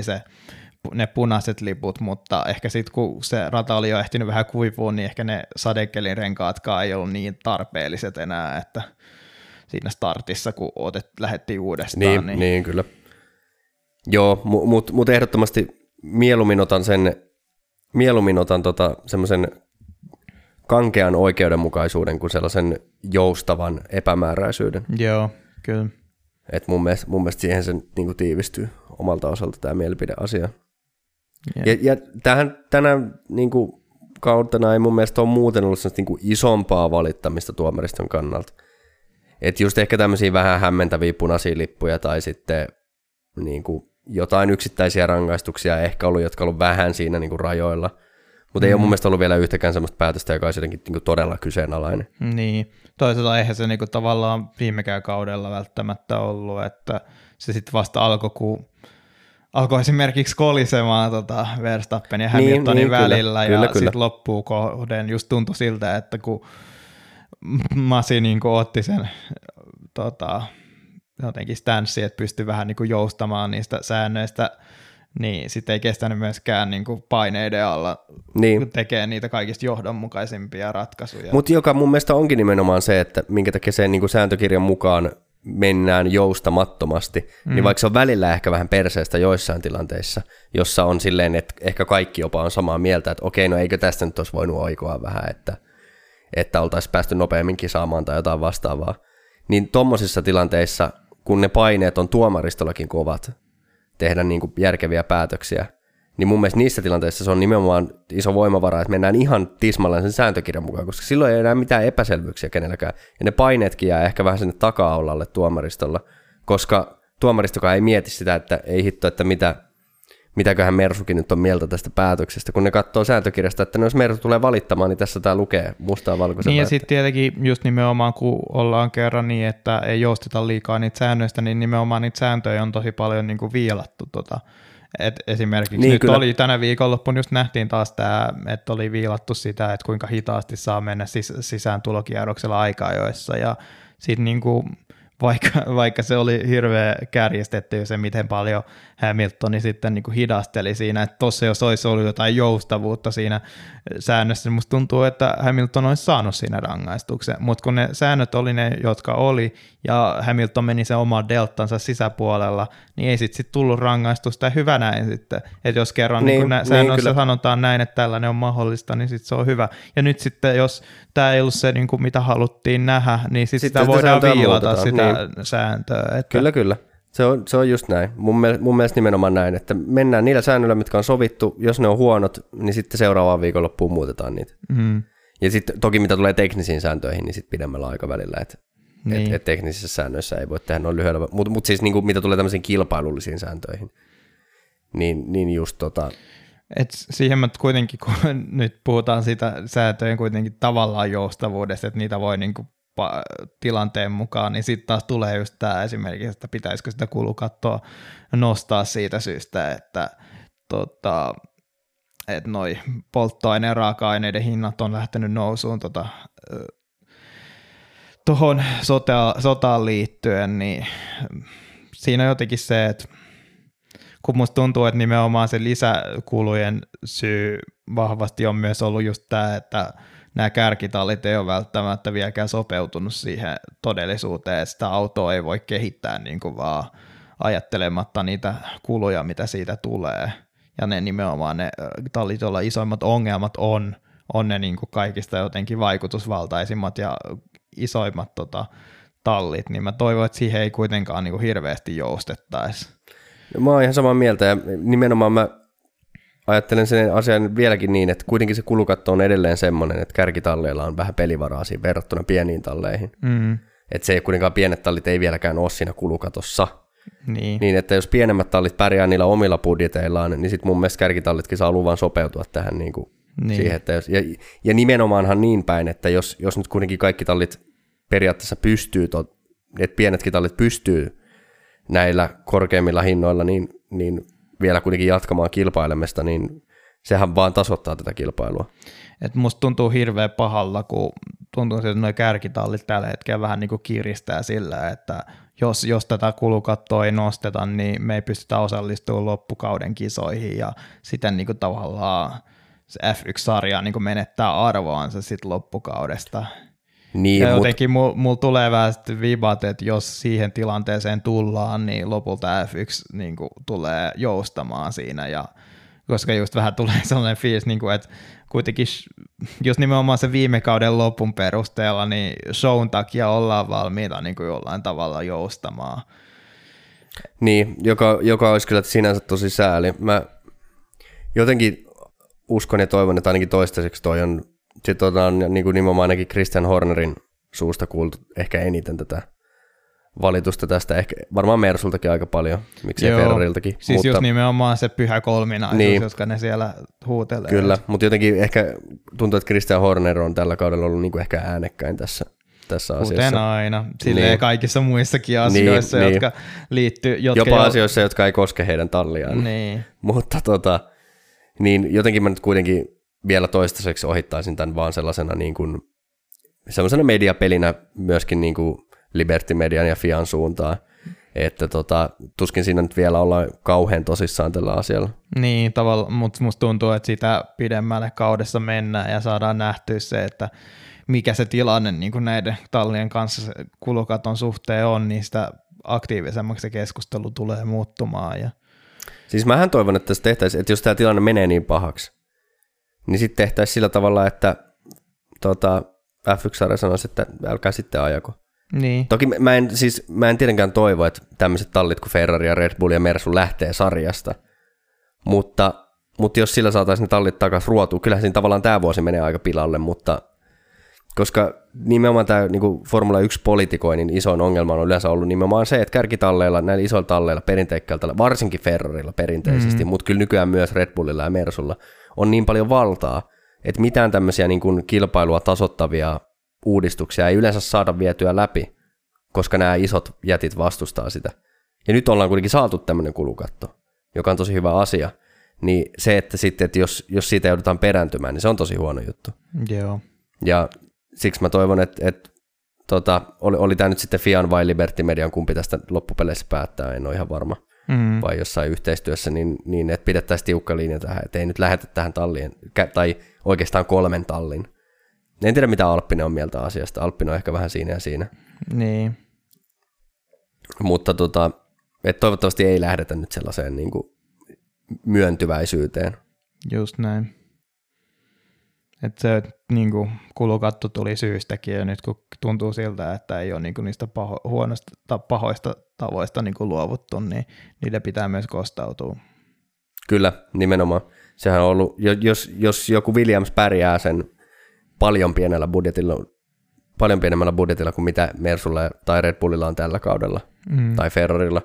ne punaiset liput, mutta ehkä sitten kun se rata oli jo ehtinyt vähän kuivuun, niin ehkä ne sateenkelin renkaatkaan ei ollut niin tarpeelliset enää, että siinä startissa kun lähdettiin uudestaan. Niin kyllä. Joo, mutta ehdottomasti mieluummin otan semmoisen kankean oikeudenmukaisuuden kuin sellaisen joustavan epämääräisyyden. Joo, kyllä. Et mun mielestä siihen se niinku tiivistyy omalta osalta tämä mielipideasia. Yeah. Ja tähän tänään niinku kautena ei mun mielestä ole muuten ollut semmoista niinku isompaa valittamista tuomariston kannalta. Et just ehkä tämmöisiä vähän hämmentäviä punaisia lippuja tai sitten niinku jotain yksittäisiä rangaistuksia ehkä ollut, jotka on ollut vähän siinä niinku rajoilla. Mutta ei ole mun mielestä ollut vielä yhtäkään sellaista päätöstä, joka olisi jotenkin niinku todella kyseenalainen. Niin, toisaalta eihän se niinku tavallaan viimekään kaudella välttämättä ollut, että se sitten vasta alkoi, kun alkoi esimerkiksi kolisemaan Verstappen ja Hamiltonin niin, välillä, kyllä. Ja sitten loppuun kohden just tuntui siltä, että kun Masi niinku otti sen jotenkin stanssi, että pystyi vähän niin kuin joustamaan niistä säännöistä, niin sitten ei kestänyt myöskään niin kuin paineiden alla tekee niitä kaikista johdonmukaisimpia ratkaisuja. Mutta joka mun mielestä onkin nimenomaan se, että minkä takia sen niin kuin sääntökirjan mukaan mennään joustamattomasti, niin vaikka se on välillä ehkä vähän perseestä joissain tilanteissa, jossa on silleen, että ehkä kaikki jopa on samaa mieltä, että okei, no eikö tästä nyt olisi voinut oikoa vähän, että oltaisiin päästy nopeamminkin saamaan tai jotain vastaavaa. Niin tommosissa tilanteissa, kun ne paineet on tuomaristollakin kovat tehdä niin kuin järkeviä päätöksiä, niin mun mielestä niissä tilanteissa se on nimenomaan iso voimavara, että mennään ihan tismalleen sen sääntökirjan mukaan, koska silloin ei enää mitään epäselvyyksiä kenelläkään. Ja ne paineetkin jää ehkä vähän sinne taka-aulalle tuomaristolla, koska tuomaristokaan ei mieti sitä, että ei hitto, että mitäköhän Mersukin nyt on mieltä tästä päätöksestä, kun ne katsoo sääntökirjasta, että jos Mersu tulee valittamaan, niin tässä tämä lukee mustaa valkoisella. Niin ja sitten tietenkin just nimenomaan, kun ollaan kerran niin, että ei jousteta liikaa niitä säännöistä, niin nimenomaan niitä sääntöjä on tosi paljon niin kuin viilattu. Et esimerkiksi niin, nyt kyllä oli tänä viikonloppuun, just nähtiin taas tämä, että oli viilattu sitä, että kuinka hitaasti saa mennä sisään tulokierroksella aika-ajoissa, ja sitten niin kuin Vaikka se oli hirveän kärjistetty se, miten paljon Hamiltoni sitten niin kuin hidasteli siinä, että tossa jos olisi ollut jotain joustavuutta siinä säännössä, niin musta tuntuu, että Hamilton olisi saanut siinä rangaistuksen, mutta kun ne säännöt oli ne, jotka oli, ja Hamilton meni sen oman deltansa sisäpuolella, niin ei sitten tullut rangaistusta ja hyvä näin sitten, että jos kerran niin säännöissä sanotaan näin, että tällainen on mahdollista, niin sitten se on hyvä, ja nyt sitten jos tämä ei ollut se, niin kuin mitä haluttiin nähdä, niin sitten voidaan viilata sitä niin sääntöä. Että kyllä. Se on just näin. Mun mielestä nimenomaan näin, että mennään niillä säännöillä, mitkä on sovittu. Jos ne on huonot, niin sitten seuraavaan viikonloppuun muutetaan niitä. Mm. Ja sitten toki mitä tulee teknisiin sääntöihin, niin sitten pidemmällä aikavälillä, että niin. et teknisissä säännöissä ei voi tehdä noin lyhyellä. Mutta siis niin kuin, mitä tulee tämmöisiin kilpailullisiin sääntöihin, niin just tota... Et siihen mä kuitenkin, kun nyt puhutaan siitä säätöjen kuitenkin tavallaan joustavuudesta, että niitä voi niinku tilanteen mukaan, niin sitten taas tulee just tämä esimerkiksi, että pitäisikö sitä kulukattoa nostaa siitä syystä, että noi polttoaineen raaka-aineiden hinnat on lähtenyt nousuun tuohon sotaan liittyen, niin siinä jotenkin se, että kun musta tuntuu, että nimenomaan se lisäkulujen syy vahvasti on myös ollut just tämä, että nämä kärkitallit ei ole välttämättä vieläkään sopeutunut siihen todellisuuteen, että sitä autoa ei voi kehittää niin kuin vaan ajattelematta niitä kuluja, mitä siitä tulee. Ja ne nimenomaan ne tallit, joilla isoimmat ongelmat on ne niin kuin kaikista jotenkin vaikutusvaltaisimmat ja isoimmat tallit, niin mä toivon, että siihen ei kuitenkaan niin kuin hirveästi joustettaisi. Mä oon ihan samaa mieltä ja nimenomaan mä ajattelen sen asian vieläkin niin, että kuitenkin se kulukatto on edelleen semmoinen, että kärkitalleilla on vähän pelivaraa siinä verrattuna pieniin talleihin. Mm. Että se ei kuitenkaan pienet tallit ei vieläkään ole siinä kulukatossa. Niin, että jos pienemmät tallit pärjää niillä omilla budjeteillaan, niin sit mun mielestä kärkitallitkin saa luvan sopeutua tähän niin. Siihen. Että ja nimenomaanhan niin päin, että jos nyt kuitenkin kaikki tallit periaatteessa pystyy, että pienetkin tallit pystyy näillä korkeimmilla hinnoilla, niin vielä kuitenkin jatkamaan kilpailemista, niin sehän vaan tasoittaa tätä kilpailua. Et musta tuntuu hirveän pahalla, kun tuntuu, että nuo kärkitallit tällä hetkellä vähän niin kuin kiristää sillä, että jos tätä kulukattoa ei nosteta, niin me ei pystytä osallistumaan loppukauden kisoihin ja siten niin kuin tavallaan se F1-sarja niin kuin menettää arvoansa sitten loppukaudesta. Niin, ja jotenkin mulla tulee vähän sitten vibat, että jos siihen tilanteeseen tullaan, niin lopulta F1 niin kuin tulee joustamaan siinä, ja koska just vähän tulee sellainen fiilis, niin kuin, että kuitenkin just nimenomaan se viime kauden lopun perusteella, niin shown takia ollaan valmiita niin kuin jollain tavalla joustamaan. Niin, joka olisi kyllä sinänsä tosi sääli. Mä jotenkin uskon ja toivon, että ainakin toistaiseksi toi on. Sitten on niin kuin nimenomaan ainakin Christian Hornerin suusta kuultu ehkä eniten tätä valitusta tästä, ehkä varmaan Mersultakin aika paljon, miksei Ferrariltakin. Siis mutta, just nimenomaan se pyhä kolminaisuus, niin, jotka ne siellä huutelee. Kyllä, mutta jotenkin ehkä tuntuu, että Christian Horner on tällä kaudella ollut niin kuin ehkä äänekkäin tässä asiassa. Kuten aina, silleen niin, kaikissa muissakin asioissa, niin, jotka liittyy. Jopa asioissa, jotka ei koske heidän talliaan. Niin. Mutta niin jotenkin mä nyt kuitenkin vielä toistaiseksi ohittaisin tämän vaan sellaisena niin kuin, sellaisena mediapelinä myöskin niin kuin Liberty Median ja Fian suuntaan, että tuskin siinä nyt vielä ollaan kauhean tosissaan tällä asialla. Niin, tavallaan, mutta musta tuntuu, että sitä pidemmälle kaudessa mennään ja saadaan nähtyä se, että mikä se tilanne niin kuin näiden tallien kanssa kulukaton suhteen on, niin sitä aktiivisemmaksi se keskustelu tulee muuttumaan. Ja... Siis mähän toivon, että tässä tehtäisiin, että jos tämä tilanne menee niin pahaksi, niin sitten tehtäisiin sillä tavalla, että F1-sarja sanoisi, että älkää sitten ajako. Niin. Toki mä en tietenkään toivo, että tämmöiset tallit kuin Ferrari ja Red Bull ja Mersu lähtee sarjasta, mutta jos sillä saataisiin ne tallit takaisin ruotuun, kyllähän siinä tavallaan tämä vuosi menee aika pilalle, mutta koska nimenomaan tämä niin Formula 1-politikoinnin isoin ongelma on yleensä ollut nimenomaan se, että kärkitalleilla, näillä isoilla talleilla, perinteikkäillä talleilla, varsinkin Ferrarilla perinteisesti, mutta kyllä nykyään myös Red Bullilla ja Mersulla, on niin paljon valtaa, että mitään tämmöisiä niin kuin kilpailua tasoittavia uudistuksia ei yleensä saada vietyä läpi, koska nämä isot jätit vastustaa sitä. Ja nyt ollaan kuitenkin saatu tämmöinen kulukatto, joka on tosi hyvä asia. Niin se, että sitten, että jos siitä joudutaan perääntymään, niin se on tosi huono juttu. Joo. Ja siksi mä toivon, että oli tämä nyt sitten Fian vai Liberty Median, kumpi tästä loppupeleissä päättää, en ole ihan varma, vai jossain yhteistyössä, niin että pidettäisiin tiukka linja tähän, että ei nyt lähetä tähän tallien, tai oikeastaan kolmen tallin. En tiedä, mitä Alppinen on mieltä asiasta. Alppinen on ehkä vähän siinä ja siinä. Niin. Mutta että toivottavasti ei lähdetä nyt sellaiseen niin kuin myöntyväisyyteen. Just näin. Että se niin kuin kulukattu tuli syystäkin ja nyt kun tuntuu siltä, että ei ole niin kuin niistä huonoista tai pahoista tavoista niin kuin luovuttu, niin niille pitää myös kostautua. Kyllä, nimenomaan. Sehän on ollut, jos joku Williams pärjää sen paljon pienemmällä budjetilla kuin mitä Mersulla tai Red Bullilla on tällä kaudella, tai Ferrarilla,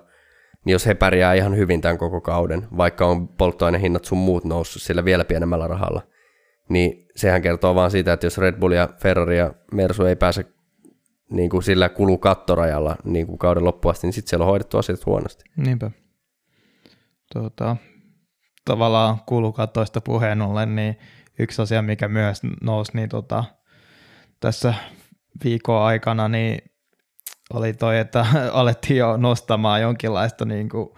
niin jos he pärjää ihan hyvin tämän koko kauden, vaikka on polttoainehinnat sun muut noussut sillä vielä pienemmällä rahalla, niin sehän kertoo vaan siitä, että jos Red Bull ja Ferrari ja Mersu ei pääse niin kuin sillä kulukattorajalla niin kuin kauden loppuasti, niin sitten siellä on hoidettu asiat huonosti. Niinpä. Tavallaan kulukattoista puheen ollen, niin yksi asia, mikä myös nousi niin tässä viikon aikana, niin oli toi, että alettiin jo nostamaan jonkinlaista niin kuin,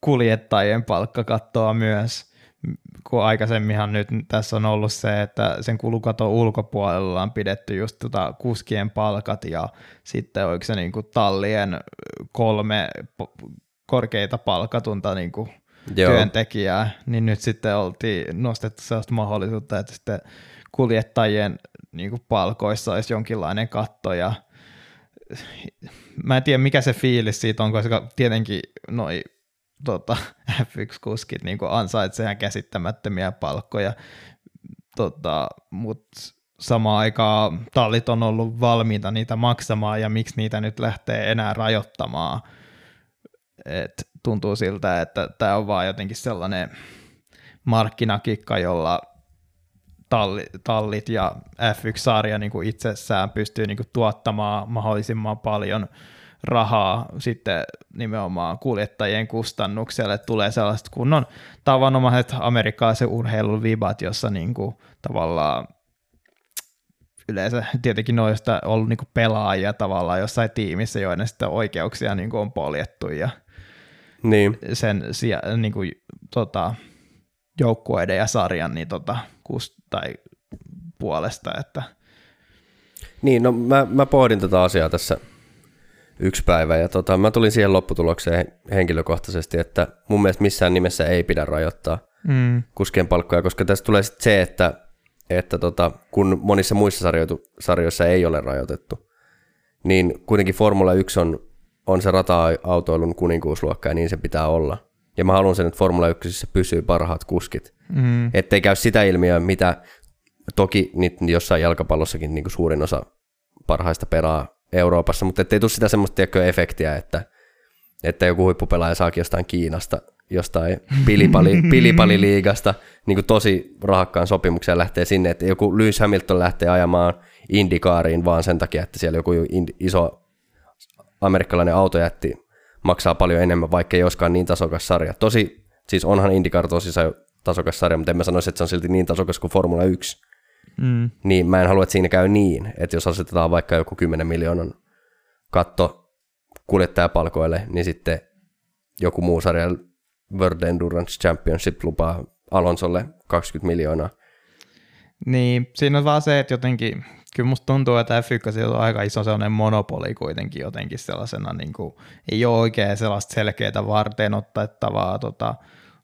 kuljettajien palkkakattoa myös, kun aikaisemminhan nyt tässä on ollut se, että sen kulukaton ulkopuolella on pidetty just kuskien palkat ja sitten oliko se niin kuin, tallien 3 korkeita palkatonta niin kuin, työntekijää, niin nyt sitten oltiin nostettu sellaista mahdollisuutta, että sitten kuljettajien niin kuin palkoissa olisi jonkinlainen katto ja mä en tiedä mikä se fiilis siitä on, koska tietenkin noi F1-kuskit niin kuin ansaitsee ihan käsittämättömiä palkkoja, mutta samaan aikaan tallit on ollut valmiita niitä maksamaan ja miksi niitä nyt lähtee enää rajoittamaan, että tuntuu siltä, että tämä on vaan jotenkin sellainen markkinakikka, jolla tallit ja F1-sarja niin kuin itsessään pystyy niin kuin tuottamaan mahdollisimman paljon rahaa sitten nimenomaan kuljettajien kustannukselle. Tulee sellaiset kunnon tavanomaiset amerikkalaisen urheilun vibat, jossa niin kuin tavallaan yleensä tietenkin noista on ollut niin kuin pelaajia tavallaan jossain tiimissä, joiden sitten oikeuksia niin kuin on poljettu ja niin sen niin kuin, joukkueiden ja sarjan niin, tai puolesta. Että. Niin, no mä pohdin tätä asiaa tässä yksi päivä, ja mä tulin siihen lopputulokseen henkilökohtaisesti, että mun mielestä missään nimessä ei pidä rajoittaa kuskien palkkoja, koska tässä tulee sitten se, että kun monissa muissa sarjoissa ei ole rajoitettu, niin kuitenkin Formula 1 on se rata-autoilun kuninkuusluokka ja niin se pitää olla. Ja mä haluan sen, että Formula 1 pysyy parhaat kuskit. Ettei käy sitä ilmiöä, mitä toki nyt jossain jalkapallossakin niin kuin suurin osa parhaista pelaa Euroopassa, mutta ettei tule sitä semmoista efektiä, että joku huippupelaaja saakin jostain Kiinasta, jostain pilipaliliigasta niin kuin tosi rahakkaan sopimuksia lähtee sinne, että joku Lewis Hamilton lähtee ajamaan Indikaariin vaan sen takia, että siellä joku iso amerikkalainen autojätti maksaa paljon enemmän, vaikka ei olisikaan niin tasokas sarja. Tosi, siis onhan IndyCar tosissaan tasokas sarja, mutta en mä sanoisi, että se on silti niin tasokas kuin Formula 1. Niin mä en halua, että siinä käy niin, että jos asetetaan vaikka joku 10 miljoonan katto kuljettajapalkoille, niin sitten joku muu sarja World Endurance Championship lupaa Alonsolle 20 miljoonaa. Niin, siinä on vaan se, että jotenkin kyllä musta tuntuu, että F1 on aika iso sellainen monopoli kuitenkin jotenkin sellaisena, niin kuin, ei ole oikein sellaista selkeää varten otettavaa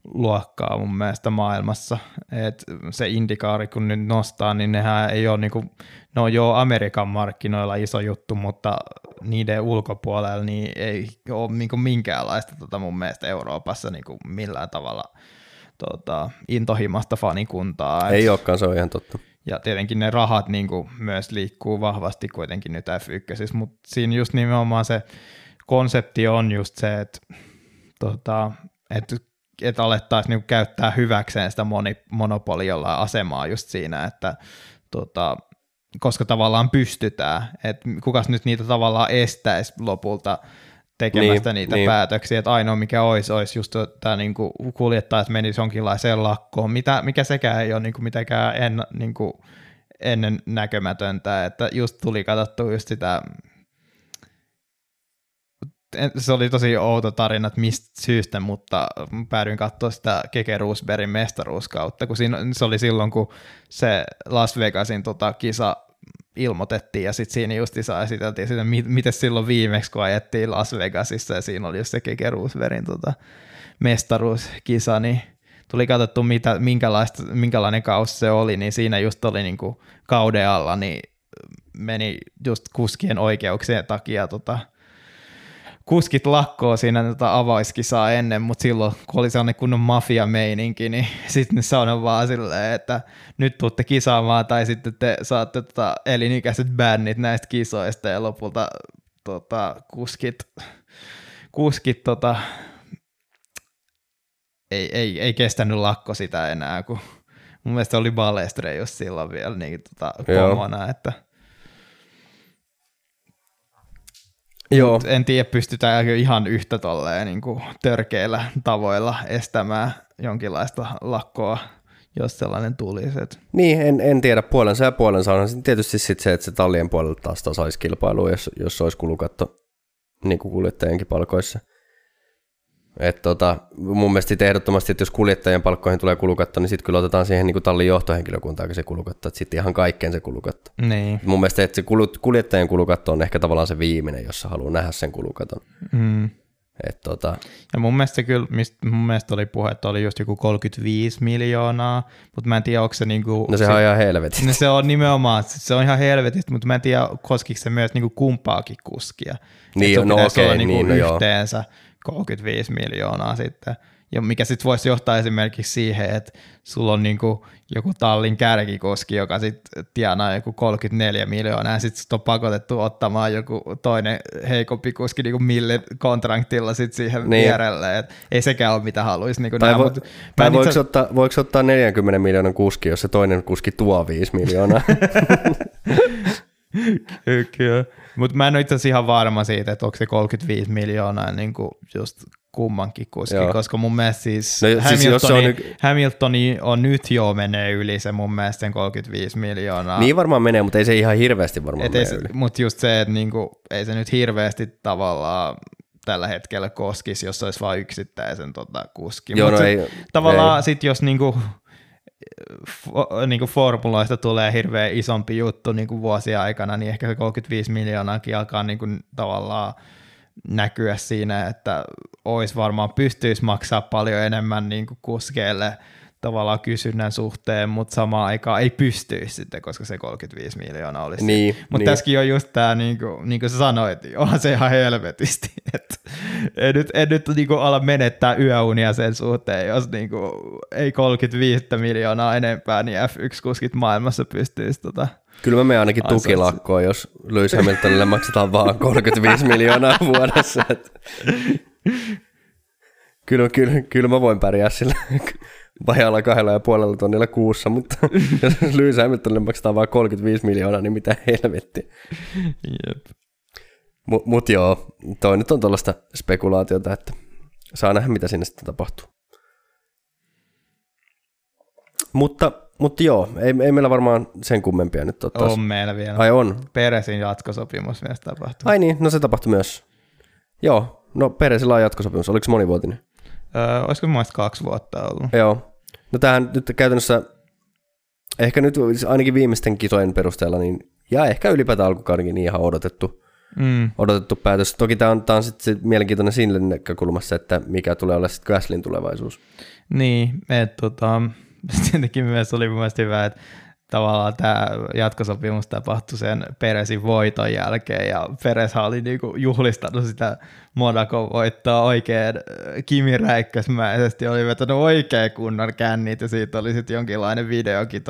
luokkaa mun mielestä maailmassa. Et se IndyCar kun nyt nostaa, niin nehän ei ole, niin kuin, ne on jo Amerikan markkinoilla iso juttu, mutta niiden ulkopuolella niin ei ole niin kuin minkäänlaista mun mielestä Euroopassa niin kuin millään tavalla intohimasta fanikuntaa. Ei olekaan, se on ihan totta. Ja tietenkin ne rahat niin kuin, myös liikkuu vahvasti kuitenkin nyt F1, mutta siinä just nimenomaan se konsepti on just se, että et alettaisiin niin kuin käyttää hyväkseen sitä monopoliolla asemaa just siinä, että koska tavallaan pystytään, että kukas nyt niitä tavallaan estäisi lopulta tekemästä niitä päätöksiä, että ainoa mikä olisi just tämä niinku kuljettajat menisi jonkinlaiseen lakkoon, mikä sekään ei ole niinku mitenkään ennen näkemätöntä, että just tuli katsottua just sitä, se oli tosi outo tarina, että mistä syystä, mutta päädyin katsoa sitä Keke Rosbergin mestaruuskautta, kun siinä, se oli silloin, kun se Las Vegasin kisa ilmoitettiin, ja sitten siinä justiinsa esiteltiin sitä, miten silloin viimeksi, kun ajettiin Las Vegasissa, ja siinä oli just se Keke Rosbergin mestaruuskisa, niin tuli katsottu, minkälainen kaus se oli, niin siinä just oli niin kuin kauden alla, niin meni just kuskien oikeuksien takia kuskit lakkoo siinä avaiskisaa ennen, mutta silloin, kun oli sellainen kunnon mafia-meininki, niin sitten ne sanoi vaan silleen, että nyt tuutte kisaamaan, tai sitten te saatte elinikäiset bännit näistä kisoista, ja lopulta kuskit ei kestänyt lakko sitä enää, kun mun mielestä oli Balestre just silloin vielä niin pomona, että... Joo. En tiedä, pystytäänkö ihan yhtä tolleen niin kuin törkeillä tavoilla estämään jonkinlaista lakkoa, jos sellainen tulisi. Niin, en tiedä puolensa ja puolensa. On tietysti sit se, että se tallien puolelta taas saisi kilpailua, jos olisi kulukatto niin kuin kuljettajienkin palkoissa. Et mun mielestä sitten ehdottomasti, että jos kuljettajien palkkoihin tulee kulukatto, niin sitten kyllä otetaan siihen niin kuin tallin johtohenkilökuntaan se kulukatto, että sitten ihan kaikkeen se kulukatto. Niin. Mun mielestä, että se kuljettajien kulukatto on ehkä tavallaan se viimeinen, jos haluaa nähdä sen kulukaton. Mm. Ja mun mielestä kyllä, mun mielestä oli puhe, että oli just joku 35 miljoonaa, mutta mä en tiedä, onko se niinku... No sehän on ihan helvetistä. No se on nimenomaan, se on ihan helvetistä, mutta mä en tiedä, koskiko se myös niinku kumpaakin kuskia. Niin, no okei, okay, niinku niin yhteensä. Joo. 35 miljoonaa sitten, ja mikä sitten voisi johtaa esimerkiksi siihen, että sulla on niinku joku tallin kärkikuski, joka sitten tienaa joku 34 miljoonaa, ja sitten on pakotettu ottamaan joku toinen heikompi kuski niinku milli-kontraktilla sitten siihen niin vierelle, että ei sekään ole mitä haluaisi. Niinku tai voiko ottaa 40 miljoonan kuski, jos se toinen kuski tuo 5 miljoonaa? Kyllä. Mutta mä en ole itse asiassa ihan varma siitä, että onko se 35 miljoonaa niin kuin just kummankin kuski, koska mun mielestä siis, no, Hamiltoni on nyt jo menee yli se mun mielestä sen 35 miljoonaa. Niin varmaan menee, mutta ei se ihan hirveästi varmaan mene yli. Mutta just se, että niinku, ei se nyt hirveästi tavallaan tällä hetkellä koskisi, jos se olisi vain yksittäisen kuski. Joo, no ei, tavallaan sitten jos... Niinku, niin kuin formuloista tulee hirveän isompi juttu niin kuin vuosien aikana, niin ehkä se 35 miljoonaakin alkaa niin kuin tavallaan näkyä siinä, että olisi varmaan pystyisi maksaa paljon enemmän niin kuin kuskeille tavallaan kysynnän suhteen, mutta samaan aikaan ei pystyisi sitten, koska se 35 miljoonaa olisi. Niin, mutta tässäkin on just tämä, niin kuin sä sanoit, onhan se ihan helvetisti, että en nyt niin kuin ala menettää yöunia sen suhteen, jos niin kuin ei 35 miljoonaa enempää, niin F1-kuskit maailmassa pystyisi Kyllä mä menen ainakin tukilakkoon, jos Lewis Hamiltonille maksetaan vaan 35 miljoonaa vuodessa. Kyllä mä voin pärjää sillä... Vajaalla 2,5 tonnilla kuussa, mutta jos Lewis Hamiltonille maksetaan vain 35 miljoonaa, niin mitä helvettiä. Jep. Mut joo, toi nyt on tuollaista spekulaatiota, että saa nähdä, mitä sinne sitten tapahtuu. Mutta joo, ei meillä varmaan sen kummempia nyt ole taas. On meillä vielä. Ai on? Perezin jatkosopimus myös tapahtuu. Ai niin, no se tapahtui myös. Joo, no Perezillä on jatkosopimus, oliko se monivuotinen? Olisiko mielestäni 2 vuotta ollut? Joo. No tämähän nyt käytännössä, ehkä nyt ainakin viimeisten kisojen perusteella, niin, ja ehkä ylipäätään alkukaudenkin niin ihan odotettu päätös. Toki tämä on sitten mielenkiintoinen siinä näkökulmassa, että mikä tulee olla sitten Gaslyn tulevaisuus. Niin, että tietenkin myös oli mielestäni hyvä, että tavallaan tämä jatkosopimus tapahtui sen Perezin voiton jälkeen, ja Perezhan oli niinku juhlistanut sitä Monakon voittoa oikein kimiräikkösmäisesti, oli vetänyt oikein kunnon kännit, ja siitä oli sitten jonkinlainen videokin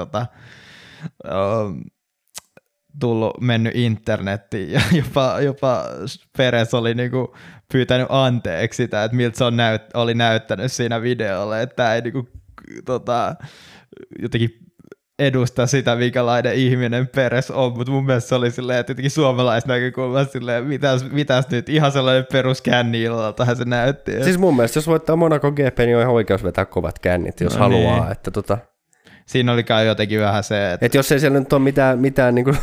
mennyt internettiin, ja jopa Perez oli niinku pyytänyt anteeksi sitä, että miltä se on oli näyttänyt siinä videolle, että tämä ei niinku, jotenkin edustaa sitä, minkälainen ihminen Perez on, mutta mun mielestä se oli silleen, että jotenkin suomalaisnäkökulmasta silleen, mitäs nyt, ihan sellainen peruskänni-illaltahan se näytti. Siis mun mielestä, jos voittaa Monakon GP, niin on ihan oikeus vetää kovat kännit, jos haluaa. Että siinä oli kai jotenkin vähän se, että... Et jos ei siellä nyt ole mitään niinku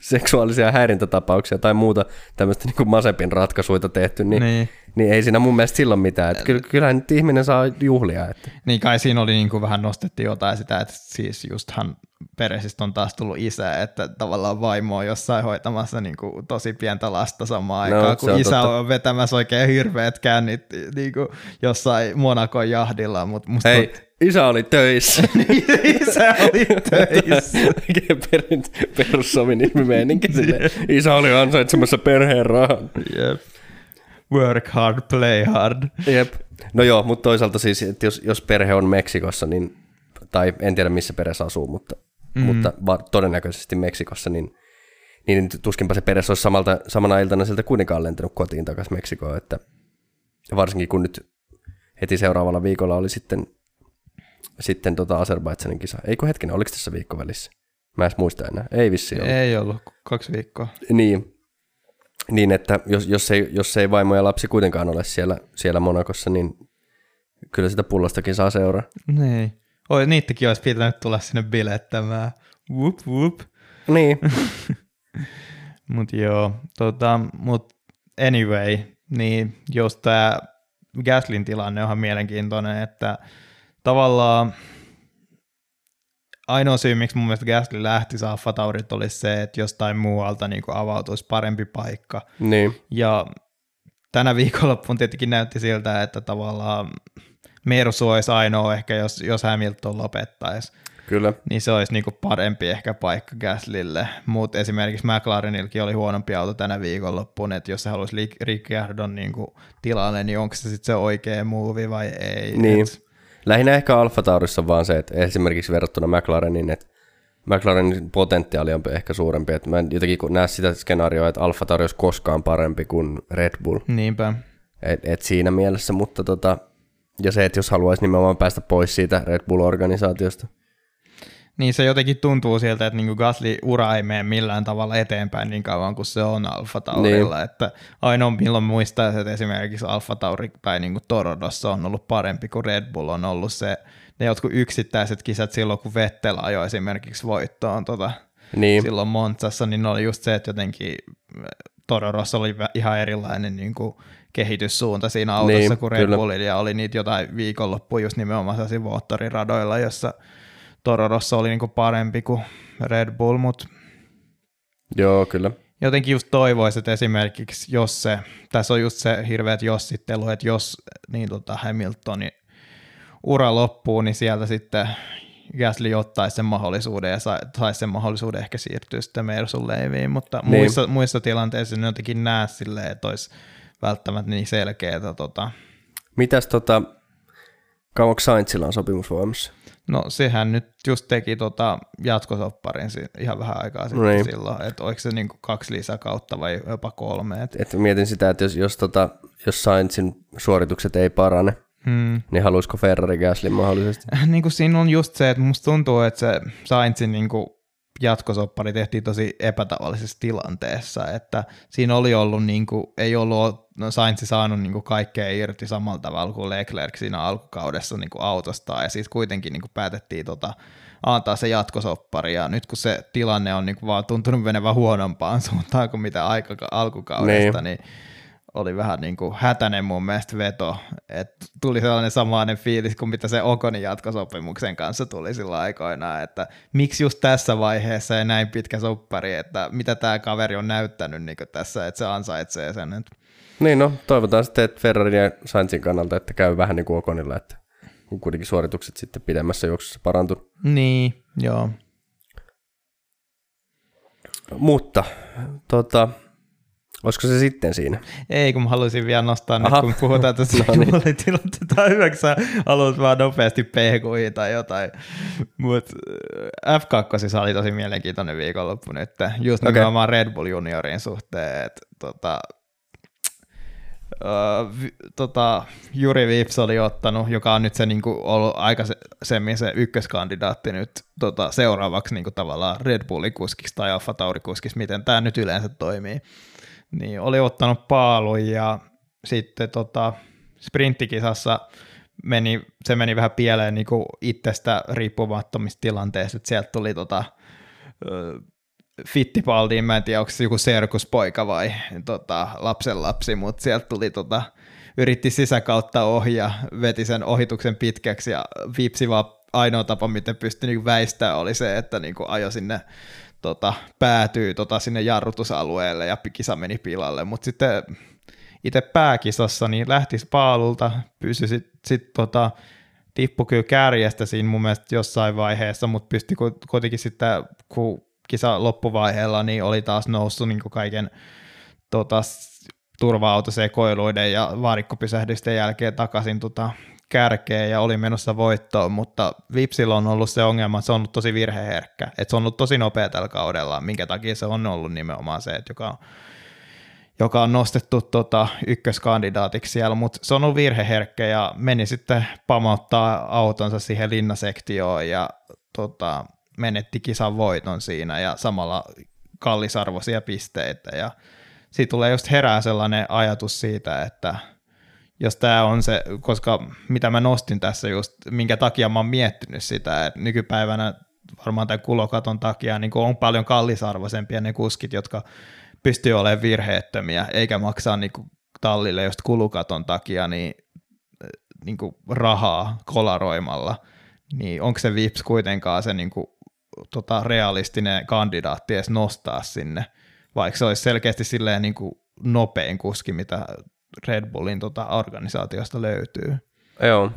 seksuaalisia häirintätapauksia tai muuta tämmöistä niinku masepin ratkaisuita tehty, niin ei siinä mun mielestä silloin mitään. Et kyllähän nyt ihminen saa juhlia. Että. Niin kai siinä oli niinku vähän nostettiin jotain sitä, että siis justhan Perezistä on taas tullut isä, että tavallaan vaimo on jossain hoitamassa niinku tosi pientä lasta samaan aikaan, kun isä on vetämässä oikein hirveät kännit niinku jossain Monakon jahdilla. Mut musta isä oli töissä. Isä oli töissä. Perussovinismi meininki silleen. Isä oli ansaitsemassa perheen rahan. Jep. Work hard, play hard. Jep. No joo, mutta toisaalta siis, että jos perhe on Meksikossa, niin, tai en tiedä missä Perez asuu, mutta todennäköisesti Meksikossa, niin tuskinpa se Perez olisi samana iltana sieltä kuninkaan lentänyt kotiin takaisin Meksikoon. Että varsinkin kun nyt heti seuraavalla viikolla oli sitten Azerbaidžanin kisa. Eikö hetkinen, oliko tässä viikkovälissä? Mä en muista enää. Ei vissiin ollut. Ei ollut, 2 viikkoa. Niin että jos ei vaimo ja lapsi kuitenkaan ole siellä Monakossa, niin kyllä sitä pullostakin saa seuraa. Niin. Oi, niittäkin olisi pitänyt tulla sinne bilettämään. Whoop whoop. Niin. Mut joo, mut anyway, niin just tää Gaslyn tilanne onhan mielenkiintoinen, että tavallaan ainoa syy, miksi mun mielestä Gasly lähti Alfa Taurit, oli se, että jostain muualta niin kuin avautuisi parempi paikka. Niin. Ja tänä viikonloppuun tietenkin näytti siltä, että tavallaan Mersu olisi ainoa ehkä, jos Hamilton lopettaisi. Kyllä. Niin se olisi niin kuin parempi ehkä paikka Gaslylle. Mutta esimerkiksi McLarenilkin oli huonompi auto tänä viikonloppuun, että jos se haluaisi Ricciardon niin kuin tilalle, niin onko se sitten se oikea muuvi vai ei? Niin. Lähinnä ehkä Alfa Taurissa vaan se, että esimerkiksi verrattuna McLarenin, että McLarenin potentiaali on ehkä suurempi. Että mä en jotenkin näe sitä skenaarioa, että Alfa Tauri olisi koskaan parempi kuin Red Bull. Niinpä. Et siinä mielessä, mutta ja se, että jos haluaisi nimenomaan päästä pois siitä Red Bull-organisaatiosta. Niin se jotenkin tuntuu sieltä, että niinku Gasly-ura ei mene millään tavalla eteenpäin niin kauan kuin se on Alfa Taurilla. Niin. Että ainoa milloin muistaa, että esimerkiksi Alfa Tauri tai niinku Torodossa on ollut parempi kuin Red Bull on ollut se, ne jotkut yksittäiset kisat silloin, kun Vettel ajoi esimerkiksi voittoon niin. Silloin Monzassa, niin oli just se, että jotenkin Torodossa oli ihan erilainen niinku kehityssuunta siinä autossa niin, kuin Red Bullilla, ja oli niitä jotain viikonloppuja just nimenomaan sellaisia moottoriradoilla, jossa Tororossa oli niinku parempi kuin Red Bull, mutta joo, kyllä. Jotenkin just toivoisin, että esimerkiksi jos se, tässä on just se hirveät jossittelu, että jos niin Hamiltonin ura loppuu, niin sieltä sitten Gasly ottaisi sen mahdollisuuden ja saisi sen mahdollisuuden ehkä siirtyä sitten Mersun leiviin, mutta niin. muissa tilanteissa en jotenkin näe silleen, että olisi välttämättä niin selkeätä. Mitäs kauanko Sainzilla on sopimusvoimassa? No sehän nyt just teki jatkosopparin ihan vähän aikaa sitten silloin, että oliko se niinku 2 lisäkautta vai jopa 3. Et mietin sitä, että jos Sainzin suoritukset ei parane, niin haluaisiko Ferrari Gaslyn mahdollisesti? Niinku siinä on just se, että musta tuntuu, että se Sainzin niinku jatkosoppari tehtiin tosi epätavallisessa tilanteessa, että siinä oli ollut, niinku, ei ollut Sainz saanut niinku kaikkea irti samalla tavalla kuin Leclerc siinä alkukaudessa niinku autostaan, ja sitten kuitenkin niinku päätettiin antaa se jatkosoppari, ja nyt kun se tilanne on niinku vaan tuntunut menevän huonompaan suuntaan kuin mitä alkukaudesta, niin oli vähän niinku hätäinen mun mielestä veto, että tuli sellainen samainen fiilis kuin mitä se Oconin jatkosopimuksen kanssa tuli sillä aikoinaan, että miksi just tässä vaiheessa ei näin pitkä soppari, että mitä tämä kaveri on näyttänyt niinku tässä, että se ansaitsee sen. Että. Niin no, toivotaan sitten, että Ferrarin ja Sainzin kannalta, että käy vähän niin kuin Oconilla, että kuitenkin suoritukset sitten pidemmässä juoksussa parantunut. Niin, joo. Mutta, olisiko se sitten siinä? Ei, kun mä haluaisin vielä nostaa nyt, kun puhutaan tästä jumalitilanteesta 9, haluaisin vaan nopeasti pehkuihin tai jotain. Mutta F2 siis oli tosi mielenkiintoinen viikonloppu nyt. Just nimenomaan Red Bull Juniorin suhteen. Juri Vips oli ottanut, joka on nyt se niinku ollut aikaisemmin se ykköskandidaatti nyt seuraavaksi niinku tavallaan Red Bullin kuskiksi tai Alfa Tauri kuskiksi, miten tämä nyt yleensä toimii. Niin oli ottanut paalun, ja sitten sprinttikisassa se meni vähän pieleen niin kuin itsestä riippumattomista tilanteista, että sieltä tuli Fittipaldiin, mä en tiedä, onko se joku serkuspoika vai lapsenlapsi, mutta sieltä tuli yritti sisäkautta ohjaa, veti sen ohituksen pitkäksi ja viipsi vaan ainoa tapa, miten pystyi niin väistämään, oli se, että niin kuin ajoi sinne päätyy sinne jarrutusalueelle ja kisa meni pilalle, mutta sitten itse pääkisassa niin lähti paalulta, pysyi sitten tippui kyllä kärjestä siinä mun mielestä jossain vaiheessa, mutta pystyi kuitenkin sitten, kun kisa loppuvaiheella niin oli taas noussut niin kaiken turva-autosekoiluiden ja varikkopysähdysten jälkeen takaisin kärkeen ja oli menossa voittoon, mutta Vipsillä on ollut se ongelma, että se on ollut tosi virheherkkä, että se on ollut tosi nopea tällä kaudella, minkä takia se on ollut nimenomaan se, että joka on nostettu ykköskandidaatiksi siellä, mutta se on ollut virheherkkä ja meni sitten pamauttaa autonsa siihen linnasektioon ja menetti kisan voiton siinä ja samalla kallisarvoisia pisteitä ja siitä tulee just herää sellainen ajatus siitä, että jos tämä on se, koska mitä mä nostin tässä just, minkä takia mä oon miettinyt sitä, että nykypäivänä varmaan tämän kulokaton takia niin on paljon kallisarvoisempia ne kuskit, jotka pystyy olemaan virheettömiä, eikä maksaa niin tallille just kulukaton takia niin rahaa kolaroimalla, niin onko se Vips kuitenkaan se niin realistinen kandidaatti edes nostaa sinne, vaikka se olisi selkeästi silleen niin nopein kuski, mitä Red Bullin organisaatiosta löytyy. Joo.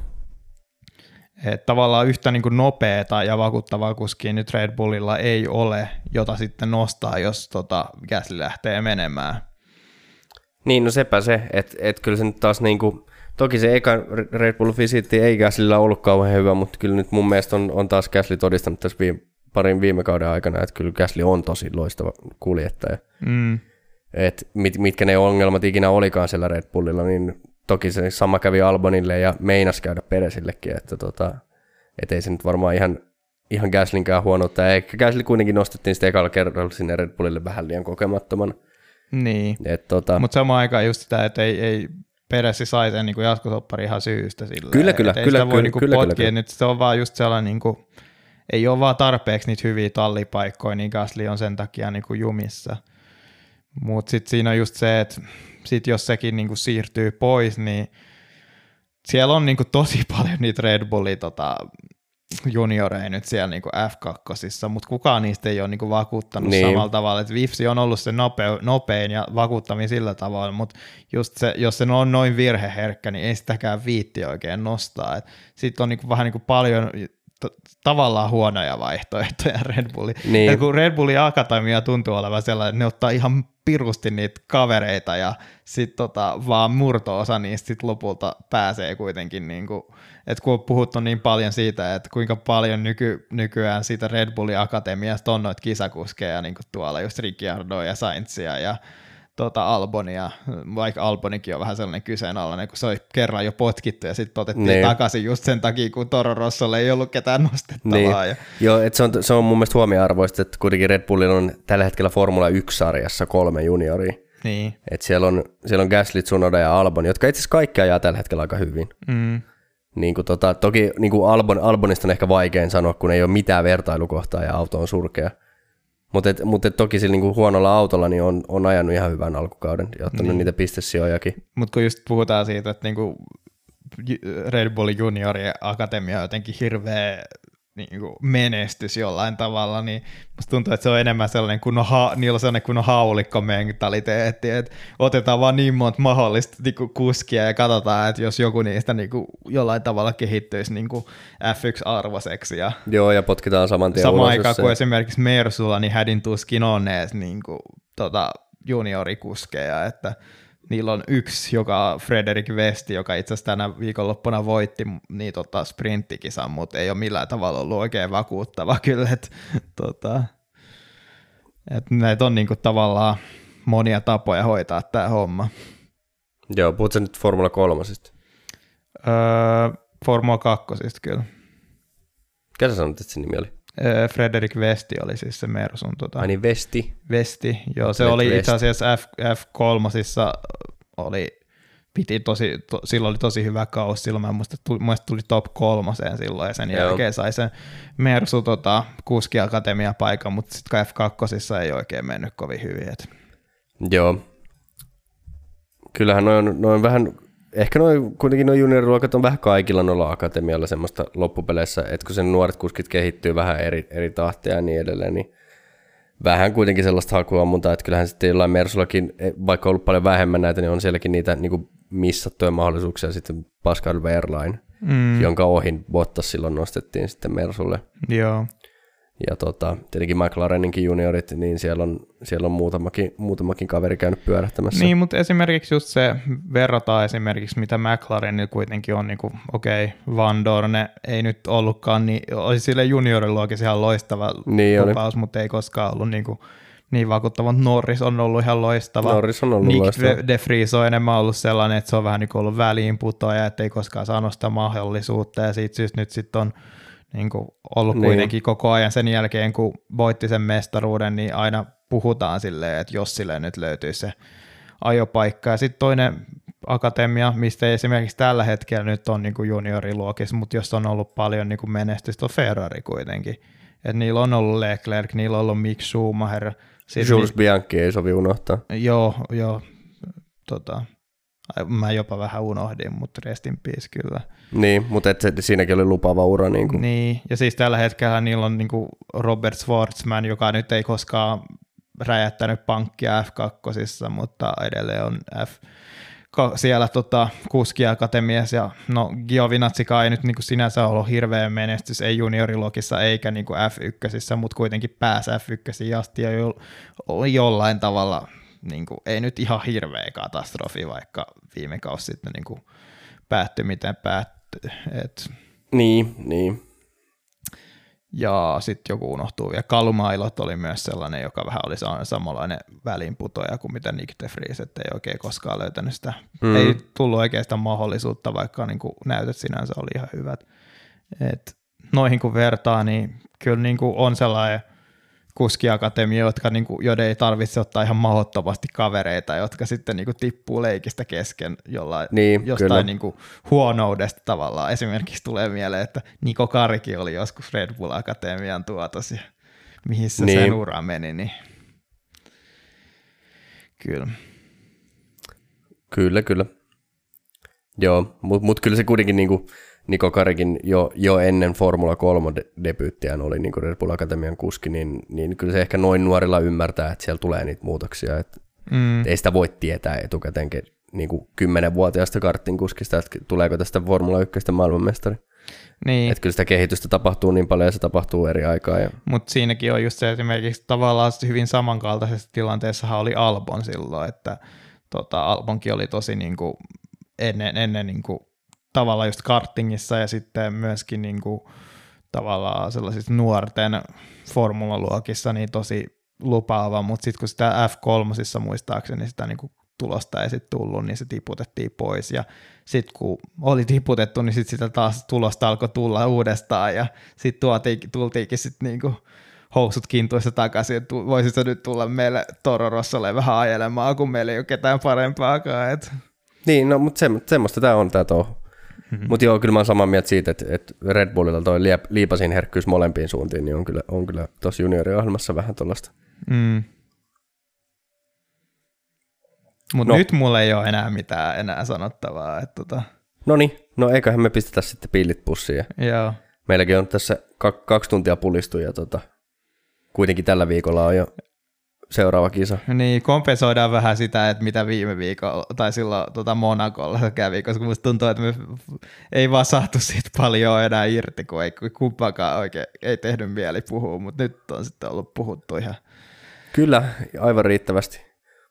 Et tavallaan yhtä niin kuin nopeata ja vakuuttavaa kuskia nyt Red Bullilla ei ole, jota sitten nostaa, jos Gasly lähtee menemään. Niin, no sepä se, että et kyllä se nyt taas niin kuin, toki se eka Red Bull-visiitti ei Gaslylla ollut kauhean hyvä, mutta kyllä nyt mun mielestä on taas Gasly todistanut tässä parin viime kauden aikana, että kyllä Gasly on tosi loistava kuljettaja. Mm. Et mitkä ne ongelmat ikinä olikaan siellä Red Bullilla, niin toki se sama kävi Albonille ja meinasi käydä Perezillekin, että et ei se nyt varmaan ihan Gaslynkään huonoutta. Eikä Gasly kuitenkin nostettiin sitten ekalla kerralla sinne Red Bullille vähän liian kokemattoman. Niin, mutta samaan aikaan just sitä, että ei Perez sai sen niin jatkosoppari ihan syystä sillä. Kyllä, nyt se on vaan just sellainen, niin kuin, ei ole vaan tarpeeksi niitä hyviä tallipaikkoja, niin Gasly on sen takia niin kuin jumissa. Mutta sitten siinä on just se, että sit jos sekin niinku siirtyy pois, niin siellä on niinku tosi paljon niitä Red Bullin junioreja nyt siellä niinku F2, mutta kukaan niistä ei ole niinku vakuuttanut samalla tavalla. Et Vipsi on ollut se nopein ja vakuuttavin sillä tavalla, mutta just se, jos se on noin virheherkkä, niin ei sitäkään viitti oikein nostaa. Sitten on niinku vähän niinku paljon tavallaan huonoja vaihtoehtoja Red Bullin. Niin. Ja kun Red Bullin akatemia tuntuu olevan sellainen, että ne ottaa ihan pirusti niitä kavereita ja sitten vaan murto-osa niistä sit lopulta pääsee kuitenkin. Niinku, et kun on puhuttu niin paljon siitä, että kuinka paljon nykyään siitä Red Bullin akatemiasta on noita kisakuskeja, niin kuin tuolla just Ricciardo ja Sainzia ja Albonia, vaikka Albonikin on vähän sellainen kyseenalainen, kun se oli kerran jo potkittu ja sitten otettiin takaisin just sen takia, kun Toro Rossolle ei ollut ketään nostettavaa. Niin. Ja joo, et se on mun mielestä huomioarvoista, että kuitenkin Red Bullilla on tällä hetkellä Formula 1-sarjassa 3 junioria. Niin. Et siellä on Gasly, Tsunoda ja Albon, jotka itse asiassa kaikki ajaa tällä hetkellä aika hyvin. Mm. Niin kuin toki niin kuin Albonista on ehkä vaikein sanoa, kun ei ole mitään vertailukohtaa ja auto on surkea. Mutta toki sillä niinku huonolla autolla niin on ajanut ihan hyvän alkukauden ja ottanut niitä pistesijojakin. Mutta kun just puhutaan siitä, että niinku Red Bull juniorien akatemia on jotenkin hirveä niinku menestys jollain tavalla, niin musta tuntuu, että se on enemmän sellainen, niillä on sellainen kunnon haulikkomentaliteetti, että otetaan vaan niin monta mahdollista niinku kuskia ja katsotaan, että jos joku niistä niinku jollain tavalla kehittyisi niinku F1-arvoiseksi. Joo, ja potkitaan saman tien ulos. Samaan aikaan kuin esimerkiksi Mersulla, niin hädin tuskin on edes niinku, juniorikuskeja, että niillä on yksi, joka Frederik Vesti, joka itse asiassa tänä viikonloppuna voitti niin sprinttikisan, mutta ei ole millään tavalla ollut oikein vakuuttava kyllä. Et näitä on niinku tavallaan monia tapoja hoitaa tämä homma. Joo, puhut sä nyt Formula 3:sta? Formula 2:sta kyllä. Mikä sä sanot, että sen nimi oli? Frederik Vesti oli siis se Mersun. Ai niin, Vesti. Joo, se Red oli Vesti. Itse asiassa F3 oli piti silloin oli tosi hyvä kausi, silloin mä muistan, että tuli top 3 silloin, ja sen jälkeen sai sen Mersu kuskiakatemia paikan, mutta sitten F2 ei oikein mennyt kovin hyvin. Et. Joo. Kyllähän noin vähän, ehkä kuitenkin junioriluokat on vähän kaikilla noilla akatemialla semmoista loppupeleissä, että kun sen nuoret kuskit kehittyy vähän eri tahtia ja niin edelleen, niin vähän kuitenkin sellaista hakuammuntaa, että kyllähän sitten jollain Mersullakin, vaikka on ollut paljon vähemmän näitä, niin on sielläkin niitä niin kuin missattuja mahdollisuuksia sitten Pascal Wehrlein, jonka ohin Bottas silloin nostettiin sitten Mersulle. Joo. Ja tietenkin McLareninkin juniorit, niin siellä on muutamakin kaveri käynyt pyörähtämässä. Niin, mutta esimerkiksi just se, verrataan esimerkiksi mitä McLarenilla kuitenkin on, niin kuin Vandoorne ei nyt ollutkaan, niin olisi sille junioriluokissa ihan loistava lupaus, mutta ei koskaan ollut niin vakuuttava. Norris on ollut ihan loistava. Nyck de Vries on enemmän ollut sellainen, että se on vähän niin kuin ollut väliinputoja, ettei koskaan saanut sitä mahdollisuutta, ja siitä syystä nyt sitten on ollut kuitenkin koko ajan sen jälkeen, kun voitti sen mestaruuden, niin aina puhutaan silleen, että jos sille nyt löytyy se ajopaikka. Ja sitten toinen akatemia, mistä esimerkiksi tällä hetkellä nyt on junioriluokissa, mutta jos on ollut paljon menestystä, on Ferrari kuitenkin. Et niillä on ollut Leclerc, niillä on ollut Mick Schumacher. Jules Bianchi ei sovi unohtaa. Joo. Mä jopa vähän unohdin, mutta rest in peace kyllä. Niin, mutta siinäkin oli lupaava ura. Niin, ja siis tällä hetkellä niillä on Robert Schwartzman, joka nyt ei koskaan räjättänyt pankkia F2, mutta edelleen on siellä kuskiakatemias. Ja no, Giovinazzikaan ei nyt sinänsä ollut hirveä menestys, ei juniorilogissa eikä F1, mutta kuitenkin pääsi F1 asti ja jollain tavalla... ei nyt ihan hirveä katastrofi, vaikka viime kausi sitten päättyi miten päättyi. Niin. Ja sitten joku unohtuu. Ja Kalumailot oli myös sellainen, joka vähän oli samanlainen välinputoja kuin mitä Nyck de Vries, ettei oikein koskaan löytänyt sitä. Ei tullut oikeastaan mahdollisuutta, vaikka näytöt sinänsä oli ihan hyvät. Et noihin kun vertaa, niin kyllä on sellainen... kuskiakatemia, joiden ei tarvitse ottaa ihan mahdottomasti kavereita, jotka sitten tippuu leikistä kesken jostain huonoudesta tavallaan. Esimerkiksi tulee mieleen, että Niko Karikin oli joskus Red Bull Akatemian tuotos ja mihin se sen ura meni. Niin. Kyllä. Joo, mutta kyllä se kuitenkin... Niko Karikin jo ennen Formula 3 debyyttiään oli Red Bull Akatemian kuski, niin kyllä se ehkä noin nuorilla ymmärtää, että siellä tulee niitä muutoksia. Et ei sitä voi tietää etukäteen 10-vuotiaasta kartin kuskista, että tuleeko tästä Formula 1 maailmanmestari. Niin. Että kyllä sitä kehitystä tapahtuu niin paljon ja se tapahtuu eri aikaa. Ja... Mutta siinäkin on just se esimerkiksi tavallaan hyvin samankaltaisessa tilanteessahan oli Albon silloin, että Albonkin oli tosi ennen tavallaan just kartingissa ja sitten myöskin tavallaan sellaisissa nuorten formulaluokissa niin tosi lupaava, mutta sitten kun sitä F3 muistaakseni sitä tulosta ei sitten tullut, niin se tiputettiin pois ja sitten kun oli tiputettu, niin sitten sitä taas tulosta alkoi tulla uudestaan ja sitten tultiinkin sitten housut kintuissa takaisin, että voisitko nyt tulla meille Toro Rossolle vähän ajelemaan, kun meillä ei ole ketään parempaakaan. Et. Niin, no mutta semmoista tämä on tämä touhu. Mutta joo, kyllä mä oon samaa mieltä siitä, että Red Bullilla toi liipasin herkkyys molempiin suuntiin, niin on kyllä tuossa junioriohjelmassa vähän tuollaista. Mutta nyt mulla ei ole enää sanottavaa. No eiköhän me pistetä sitten pillit pussiin. Joo. Meilläkin on tässä 2 tuntia pulistu ja kuitenkin tällä viikolla on jo seuraava kisa. Niin, kompensoidaan vähän sitä, että mitä viime viikolla, tai silloin Monakolla kävi, koska musta tuntuu, että me ei vaan saatu siitä paljon enää irti, kun ei kumpaakaan oikein, ei tehnyt mieli puhua, mutta nyt on sitten ollut puhuttu ihan. Kyllä, aivan riittävästi.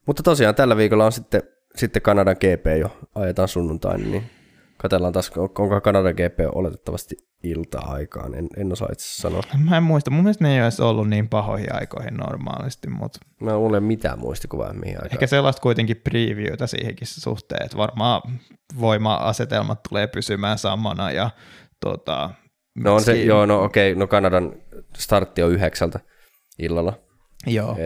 Mutta tosiaan tällä viikolla on sitten Kanadan GP jo, ajetaan sunnuntaina, niin katsellaan taas, onko Kanadan GP oletettavasti ilta-aikaan, en osaa itse sanoa. Mä en muista, mun mielestä ne ei olisi ollut niin pahoihin aikoihin normaalisti, mutta... Mä en ole mitään muistikuvaa mihin aikaan. Ehkä sellaista kuitenkin previewtä siihenkin suhteen, että varmaan voima-asetelmat tulee pysymään samana ja Kanadan startti on 9 illalla. Joo.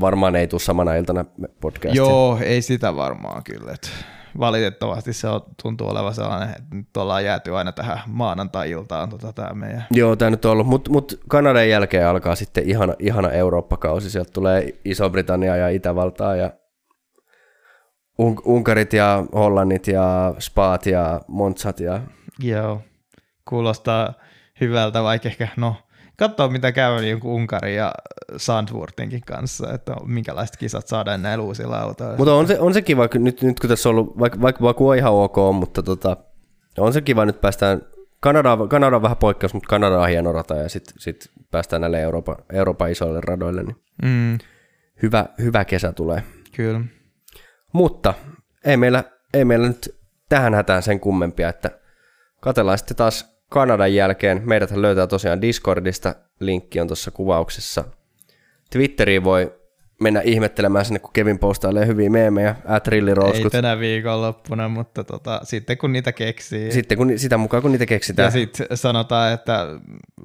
Varmaan ei tule samana iltana podcastia. Joo, ei sitä varmaan kyllä, valitettavasti se on, tuntuu olevan sellainen, että nyt ollaan jääty aina tähän maanantai-iltaan tämä meidän. Joo, tämä nyt on ollut, mutta Kanadan jälkeen alkaa sitten ihana Eurooppa-kausi, sieltä tulee Iso-Britannia ja Itävaltaa ja Unkarit ja Hollannit ja Spaat ja Montsat ja... Joo, kuulostaa hyvältä, vaikka ehkä no... Katsoa, mitä käy jonkun Unkarin ja Sandwurtinkin kanssa, että minkälaiset kisat saadaan näillä uusilla autoilla. Mutta on se kiva, nyt kun tässä on ollut, vaikka Baku on ihan ok, mutta on se kiva, nyt päästään, Kanada on vähän poikkeus, mutta Kanada on hieno rata, ja sit päästään näille Euroopan isoille radoille, niin hyvä kesä tulee. Kyllä. Mutta ei meillä nyt tähän hätään sen kummempia, että katsellaan sitten taas Kanadan jälkeen. Meidäthän löytää tosiaan Discordista, linkki on tuossa kuvauksessa. Twitteriin voi mennä ihmettelemään sinne, kun Kevin postailee hyviä meemejä, @rillirouskut. Ei tänä viikonloppuna, mutta sitten kun niitä keksii. Sitten kun, sitä mukaan kun niitä keksitään. Ja sitten sanotaan, että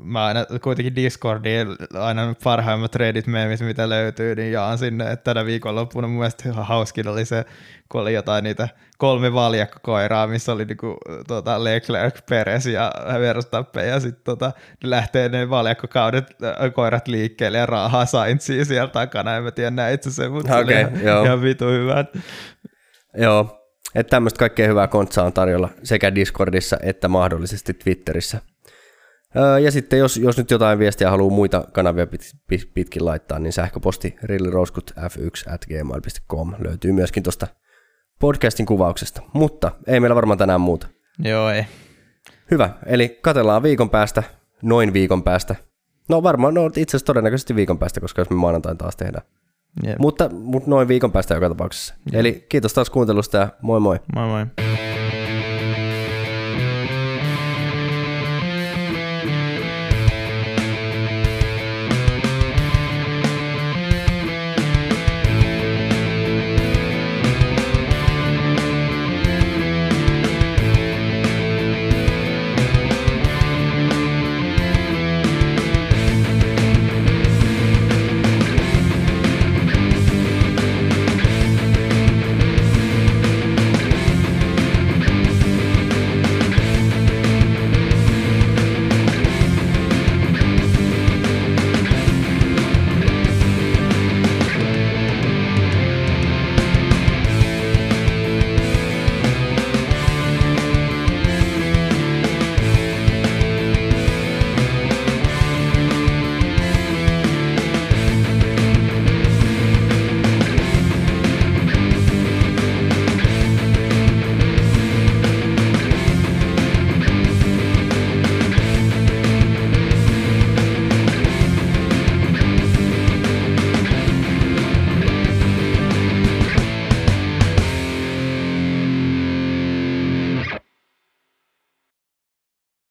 mä aina kuitenkin Discordiin aina parhaimmat Reddit-meemit, mitä löytyy, niin jaan sinne, että tänä viikonloppuna mun mielestä hauskin oli se, kun oli jotain niitä 3 valjakkokoiraa, missä oli niinku, Leclerc, Pérez ja Verstappen, ja sitten lähtee ne koirat liikkeelle ja raahaa Sainzia siellä takana, en mä tiedä näitä se, mutta okay, ihan vitu hyvä. Joo, että tämmöistä kaikkea hyvää kontsaa on tarjolla sekä Discordissa että mahdollisesti Twitterissä. Ja sitten jos nyt jotain viestiä haluaa muita kanavia pitkin laittaa, niin sähköposti rillirouskutf1@gmail.com löytyy myöskin tuosta podcastin kuvauksesta, mutta ei meillä varmaan tänään muuta. Joo, ei. Hyvä, eli katsellaan viikon päästä, noin viikon päästä. No varmaan, itse asiassa todennäköisesti viikon päästä, koska jos me maanantain taas tehdään. Yep. Mutta noin viikon päästä joka tapauksessa. Yep. Eli kiitos taas kuuntelusta ja moi moi. Moi moi.